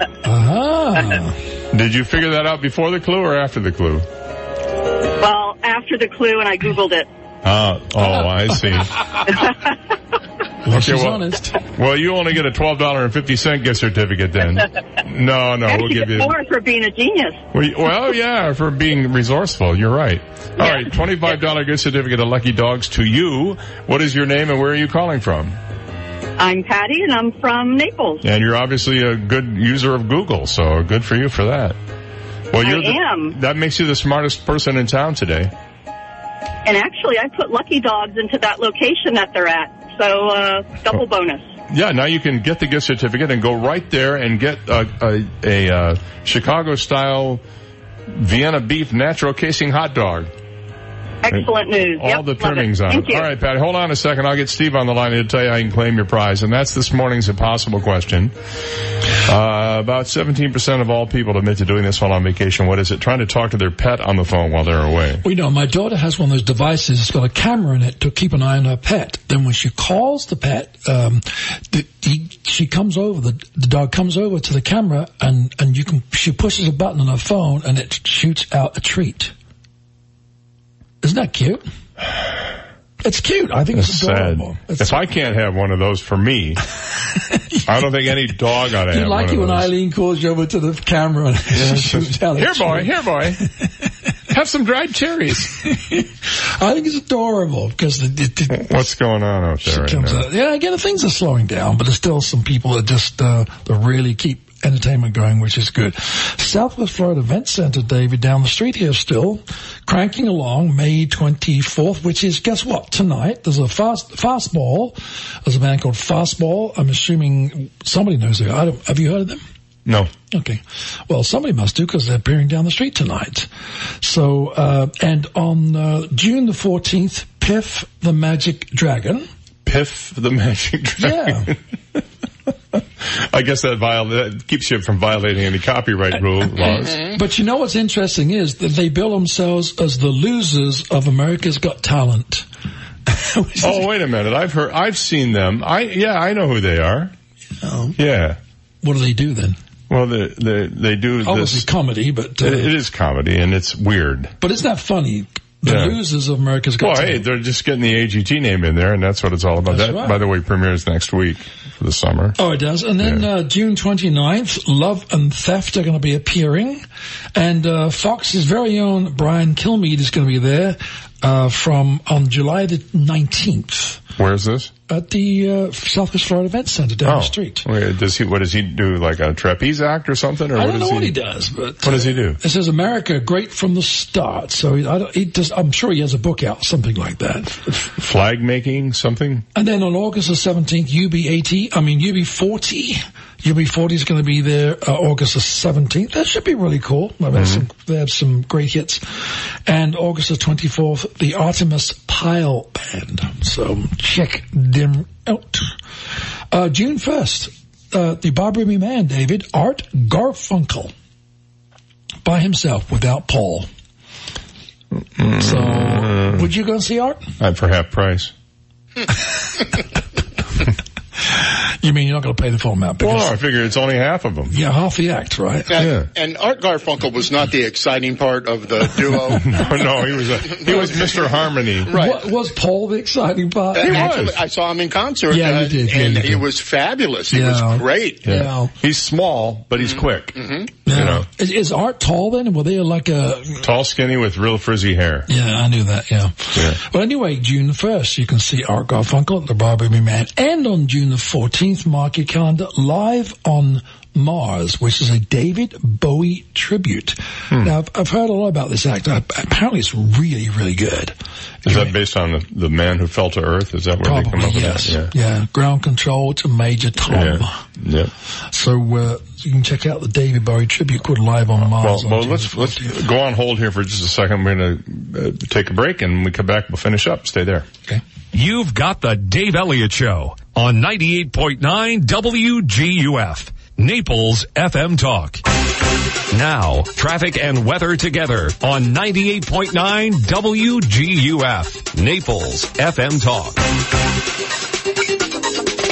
Did you figure that out before the clue or after the clue? Well, after the clue, and I Googled it. I see. Okay, well, honest. Well, you only get a $12.50 gift certificate then. No, we'll give you more for being a genius. Well, yeah, for being resourceful. You're right. All right, $25 gift certificate of Lucky Dogs to you. What is your name and where are you calling from? I'm Patty, and I'm from Naples. And you're obviously a good user of Google, so good for you for that. Well, I am. That makes you the smartest person in town today. And actually, I put Lucky Dogs into that location that they're at, so double bonus. Yeah, now you can get the gift certificate and go right there and get a Chicago-style Vienna beef natural casing hot dog. Excellent news. All the trimmings on it. All right, Patty, hold on a second. I'll get Steve on the line. He'll tell you how you can claim your prize. And that's this morning's impossible question. About 17% of all people admit to doing this while on vacation. What is it? Trying to talk to their pet on the phone while they're away. Well, you know, my daughter has one of those devices. It's got a camera in it to keep an eye on her pet. Then when she calls the pet, she comes over, the dog comes over to the camera, and you can, she pushes a button on her phone, and it shoots out a treat. Isn't that cute? It's cute. I think it's adorable. Sad. If I can't have one of those for me, I don't think any dog ought to have one of those. You like it when Eileen calls you over to the camera and she shoots out here, boy, here, boy. Have some dried cherries. I think it's adorable because what's going on out there right now? Yeah, again, things are slowing down, but there's still some people that just that really keep entertainment going, which is good. Southwest Florida Event Center, David, down the street here still, cranking along May 24th, which is, guess what, tonight. There's a fastball. There's a band called Fastball. I'm assuming somebody knows them. Have you heard of them? No. Okay. Well, somebody must do because they're appearing down the street tonight. So, and on June the 14th, Piff the Magic Dragon. Piff the Magic Dragon. Yeah. I guess that keeps you from violating any copyright laws. But you know what's interesting is that they bill themselves as the losers of America's Got Talent. Oh, wait a minute. I've seen them. I know who they are. Oh. Yeah. What do they do then? Well, they do this. Obviously comedy, but... it is comedy, and it's weird. But isn't that funny? The losers of America's Got Talent. Well, hey, they're just getting the AGT name in there, and that's what it's all about. That's right. By the way, premieres next week for the summer. Oh, it does. And then June 29th, Love and Theft are going to be appearing. And Fox's very own Brian Kilmeade is going to be there on July the 19th. Where is this? At the Southwest Florida Event Center down the street. Wait, what does he do, like a trapeze act or something? Or I don't know what he does. But what does he do? It says, America, great from the start. So I'm sure he has a book out, something like that. Flag making, something? And then on August the 17th, UB40. UB40 is going to be there August the 17th. That should be really cool. I mean, they have some great hits. And August the 24th, the Artemis Pyle Band. So check them out. June 1st, the Bob Remy Man, David, Art Garfunkel. By himself, without Paul. So, would you go and see Art? For half price. You mean you're not going to pay the full amount? Well, I figure it's only half of them. Yeah, half the act, right? And Art Garfunkel was not the exciting part of the duo. No, he was Mr. Harmony. Right? Was Paul the exciting part? He was. I saw him in concert. Yeah, you did. And he was fabulous. He was great. Yeah. He's small, but he's quick. Mm-hmm. Yeah. You know, is Art tall then? Were they like a tall, skinny with real frizzy hair? Yeah, I knew that. Yeah. Well, anyway, June 1st, you can see Art Garfunkel at the Barbie Man, and on June the 14th, mark your calendar, Live on Mars, which is a David Bowie tribute. Now, I've heard a lot about this act. Apparently, it's really, really good. Is that based on the man who fell to Earth? Is that where they come up with that? Yeah. Ground Control to Major Tom. Yeah. So you can check out the David Bowie tribute called Live on Mars. Well, let's go on hold here for just a second. We're going to take a break, and when we come back, we'll finish up. Stay there. Okay. You've got the Dave Elliott Show on 98.9 WGUF. Naples FM Talk. Now, traffic and weather together on 98.9 WGUF. Naples FM Talk.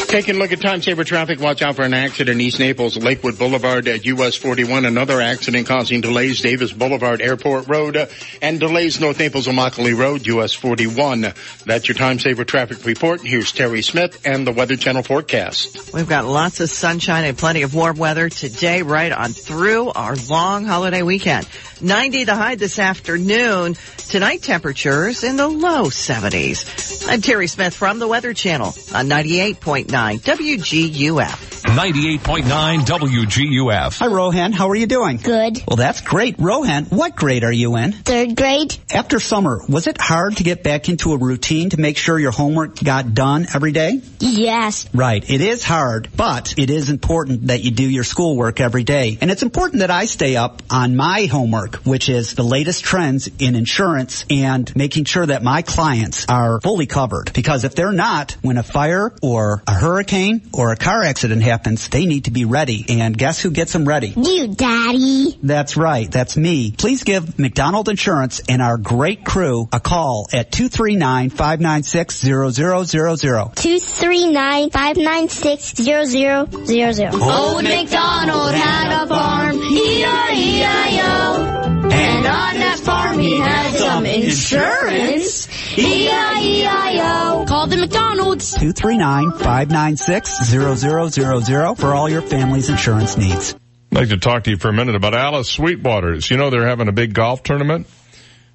Taking a look at Time Saver traffic. Watch out for an accident. East Naples, Lakewood Boulevard at US 41. Another accident causing delays. Davis Boulevard, Airport Road. And delays North Naples, Immokalee Road, US 41. That's your Time Saver traffic report. Here's Terry Smith and the Weather Channel forecast. We've got lots of sunshine and plenty of warm weather today right on through our long holiday weekend. 90 the high this afternoon. Tonight, temperatures in the low 70s. I'm Terry Smith from the Weather Channel on 98.9 WGUF. 98.9 WGUF. Hi, Rohan. How are you doing? Good. Well, that's great. Rohan, what grade are you in? Third grade. After summer, was it hard to get back into a routine to make sure your homework got done every day? Yes. Right. It is hard, but it is important that you do your schoolwork every day. And it's important that I stay up on my homework, which is the latest trends in insurance and making sure that my clients are fully covered. Because if they're not, when a fire or a hurricane or a car accident happens, they need to be ready. And guess who gets them ready? You, Daddy. That's right. That's me. Please give McDonald Insurance and our great crew a call at 239-596-0000. 239-596-0000. Old MacDonald had a farm, E-I-E-I-O. And on that farm he had some insurance, E-I-E-I-O. Call the McDonald's. 239-596-0000 for all your family's insurance needs. I'd like to talk to you for a minute about Alice Sweetwaters. You know they're having a big golf tournament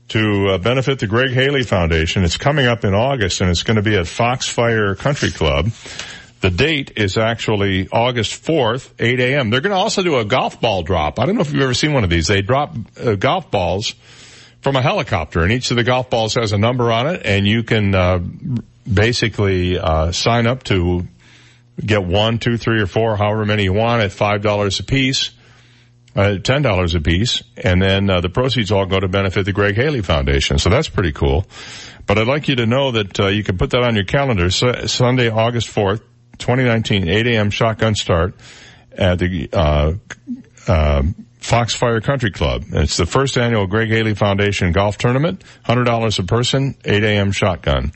to benefit the Greg Haley Foundation. It's coming up in August, and it's going to be at Foxfire Country Club. The date is actually August 4th, 8 a.m. They're going to also do a golf ball drop. I don't know if you've ever seen one of these. They drop golf balls from a helicopter, and each of the golf balls has a number on it, and you can basically sign up to get 1, 2, 3, or 4, however many you want, at $5 a piece, $10 a piece, and then the proceeds all go to benefit the Greg Haley Foundation. So that's pretty cool. But I'd like you to know that you can put that on your calendar, Sunday, August 4th. 2019, 8 a.m. shotgun start at the Foxfire Country Club. It's the first annual Greg Haley Foundation golf tournament, $100 a person, 8 a.m. shotgun.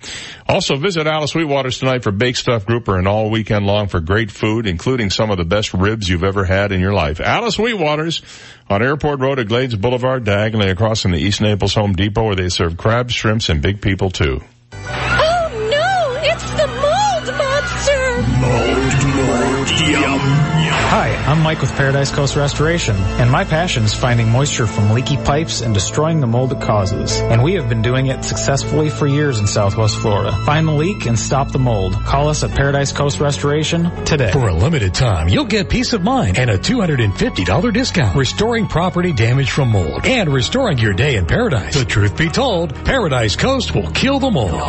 Also, visit Alice Sweetwater's tonight for Bake Stuff Grouper and all weekend long for great food, including some of the best ribs you've ever had in your life. Alice Sweetwater's on Airport Road at Glades Boulevard, diagonally across from the East Naples Home Depot, where they serve crabs, shrimps, and big people, too. Oh, no! It's the mold monster! Mold, yum, yum. Hi, I'm Mike with Paradise Coast Restoration, and my passion is finding moisture from leaky pipes and destroying the mold it causes. And we have been doing it successfully for years in Southwest Florida. Find the leak and stop the mold. Call us at Paradise Coast Restoration today. For a limited time, you'll get peace of mind and a $250 discount. Restoring property damage from mold and restoring your day in paradise. The truth be told, Paradise Coast will kill the mold.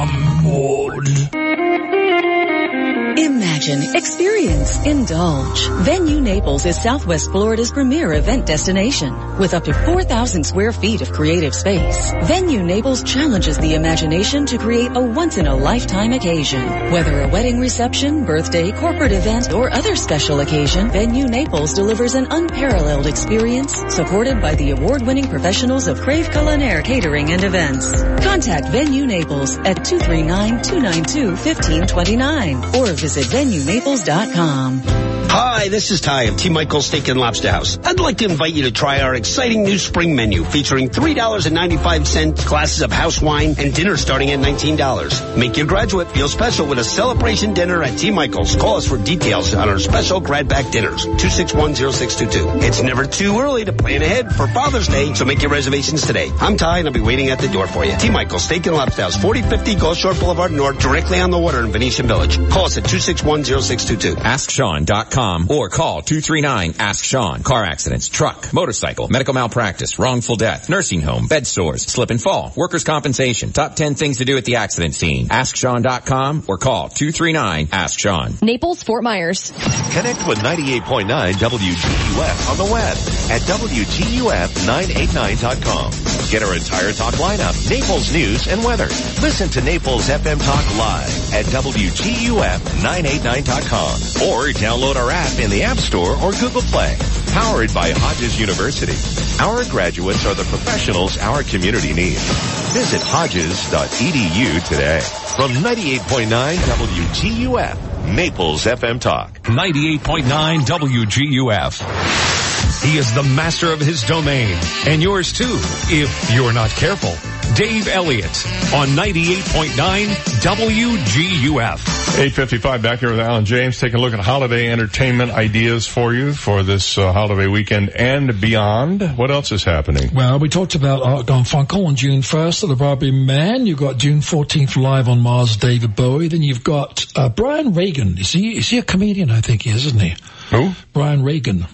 Imagine, experience, indulge. Venue Naples is Southwest Florida's premier event destination. With up to 4,000 square feet of creative space, Venue Naples challenges the imagination to create a once-in-a-lifetime occasion. Whether a wedding reception, birthday, corporate event, or other special occasion, Venue Naples delivers an unparalleled experience supported by the award-winning professionals of Crave Culinary Catering and Events. Contact Venue Naples at 239-292-1529 or visit VenueNaples.com. Hi, this is Ty of T. Michael's Steak and Lobster House. I'd like to invite you to try our exciting new spring menu featuring $3.95 glasses of house wine and dinner starting at $19. Make your graduate feel special with a celebration dinner at T. Michael's. Call us for details on our special grad back dinners, 261-0622. It's never too early to plan ahead for Father's Day, so make your reservations today. I'm Ty, and I'll be waiting at the door for you. T. Michael's Steak and Lobster House, 4050 Gulf Shore Boulevard North, directly on the water in Venetian Village. Call us at 261-0622. AskSean.com or call 239-ASK-SEAN. Car accidents, truck, motorcycle, medical malpractice, wrongful death, nursing home, bed sores, slip and fall, workers' compensation, top 10 things to do at the accident scene. AskSean.com or call 239-ASK-SEAN. Naples, Fort Myers. Connect with 98.9 WGUF on the web at WGUF989.com. Get our entire talk lineup, Naples news and weather. Listen to Naples FM Talk live at WGUF989.com or download our app in the App Store or Google Play. Powered by Hodges University. Our graduates are the professionals our community needs. Visit Hodges.edu today. From 98.9 WGUF, Naples FM Talk. 98.9 WGUF. He is the master of his domain, and yours too, if you're not careful. Dave Elliott on 98.9 WGUF. 8:55, back here with Alan James, taking a look at holiday entertainment ideas for you for this holiday weekend and beyond. What else is happening? Well, we talked about Art Garfunkel on June 1st at the Barbary Man. You've got June 14th live on Mars, David Bowie. Then you've got Brian Regan. Is he a comedian? I think he is, isn't he? Who? Brian Regan.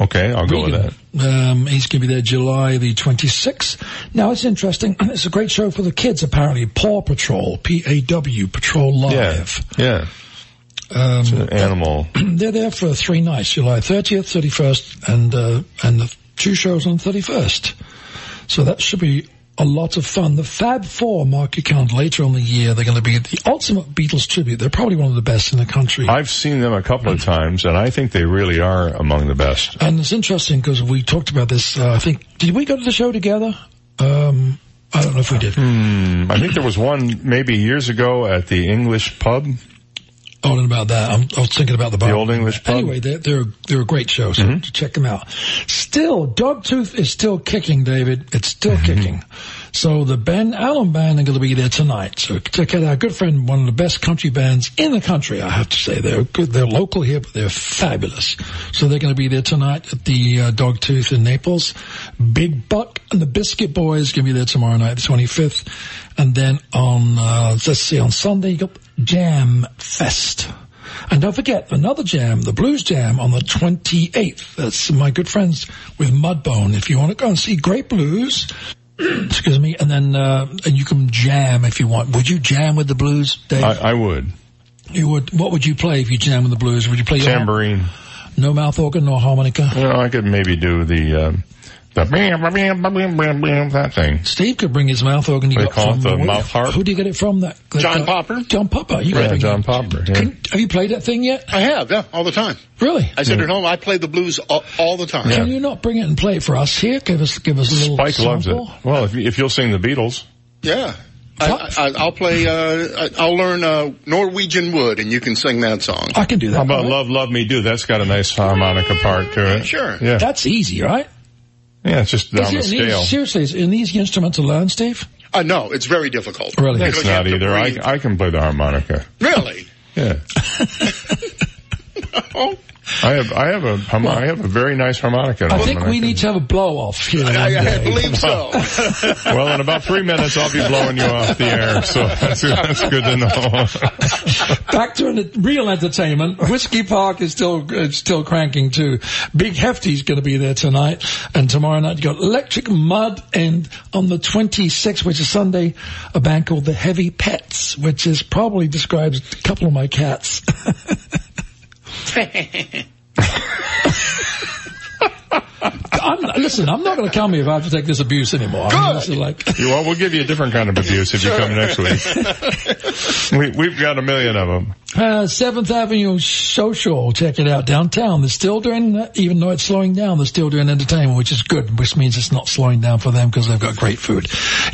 Okay, I'll go with that. He's going to be there July the 26th. Now, it's interesting. It's a great show for the kids, apparently. Paw Patrol, P-A-W, Patrol Live. Yeah. It's an animal. They're there for 3 nights, July 30th, 31st, and the 2 shows on the 31st. So that should be a lot of fun. The Fab Four, mark your calendar, later on the year. They're going to be the ultimate Beatles tribute. They're probably one of the best in the country. I've seen them a couple of times, and I think they really are among the best. And it's interesting because we talked about this, I think, did we go to the show together? I don't know if we did. I think there was one maybe years ago at the English pub. Oh, and about that, I was thinking about the old English pub. Anyway, they're a great show, so check them out. Still, Dogtooth is still kicking, David. It's still kicking. So the Ben Allen Band are going to be there tonight. So check out our good friend, one of the best country bands in the country, I have to say. They're good. They're local here, but they're fabulous. So they're going to be there tonight at the Dogtooth in Naples. Big Buck and the Biscuit Boys going to be there tomorrow night, the 25th. And then on, on Sunday, you got Jam Fest. And don't forget, another jam, the Blues Jam, on the 28th. That's my good friends with Mudbone. If you want to go and see great blues, excuse me, and then and you can jam if you want. Would you jam with the blues, Dave? I would. You would. What would you play if you jam with the blues? Would you play tambourine? No mouth organ, no harmonica? No, I could maybe do the that thing. Steve could bring his mouth organ. They call it the mouth harp. Who do you get it from? That John Popper. John Popper. John Popper. Yeah. Have you played that thing yet? I have, yeah, all the time. Really? I sit at home. I play the blues all the time. Yeah. Can you not bring it and play it for us here? Give us a little Spike sample. Loves it. Well, if you'll sing the Beatles. Yeah. I'll play, I'll learn Norwegian Wood, and you can sing that song. I can do that. How about Love, Love Me Do? That's got a nice harmonica part to it. Sure. Yeah. That's easy, right? Yeah, it's just down the scale. Seriously, is it an easy instrument to learn, Steve? No, it's very difficult. Really? It's not either. I can play the harmonica. Really? Yeah. No. I have a very nice harmonica. I think we need to have a blow-off here. I believe so. Well, in about 3 minutes, I'll be blowing you off the air, so that's good to know. Back to real entertainment. Whiskey Park is still cranking, too. Big Hefty's going to be there tonight, and tomorrow night you've got Electric Mud, and on the 26th, which is Sunday, a band called The Heavy Pets, which is probably describes a couple of my cats. I'm not going to come here if I have to take this abuse anymore. We'll give you a different kind of abuse if you come next week. We've got a million of them. 7th Avenue Social, check it out, downtown. They're still doing, even though it's slowing down, they're still doing entertainment, which is good, which means it's not slowing down for them because they've got great food.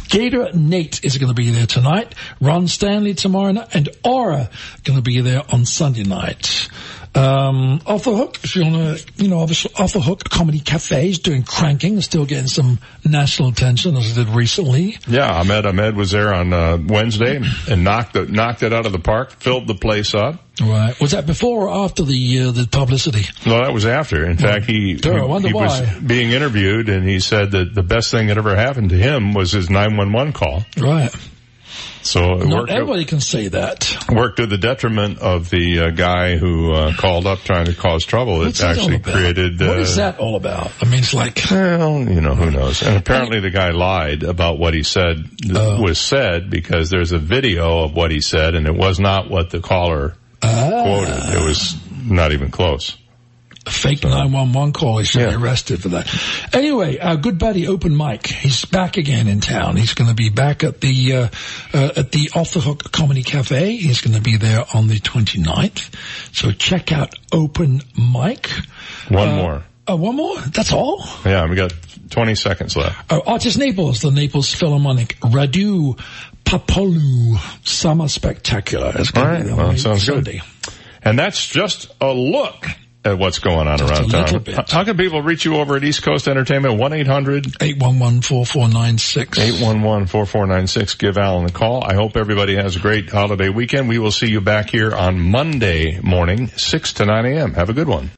Gator Nate is going to be there tonight. Ron Stanley tomorrow night. And Aura going to be there on Sunday night. Off the Hook, if you want to, obviously Off the Hook Comedy Cafe is doing cranking, still getting some national attention as it did recently. Yeah, Ahmed was there on Wednesday and knocked it out of the park, filled the place up. Right. Was that before or after the publicity? No, that was after. In fact, he was being interviewed and he said that the best thing that ever happened to him was his 911 call. Right. So everybody can say that. Worked to the detriment of the guy who called up trying to cause trouble. What's actually created. What is that all about? I mean, it's like, well, who knows? And apparently, the guy lied about what he said was said because there's a video of what he said, and it was not what the caller quoted. It was not even close. A fake 911 call. He should be arrested for that. Anyway, our good buddy Open Mike, he's back again in town. He's going to be back at the Off the Hook Comedy Cafe. He's going to be there on the 29th. So check out Open Mike. One more? That's all? Yeah, we got 20 seconds left. Artist Naples, the Naples Philharmonic, Radu Papolu Summer Spectacular. All right, sounds Sunday. Good. And that's just a look at what's going on around town. How can people reach you over at East Coast Entertainment? 1-800-811-4496. 811-4496. Give Alan a call. I hope everybody has a great holiday weekend. We will see you back here on Monday morning, 6 to 9 a.m. Have a good one.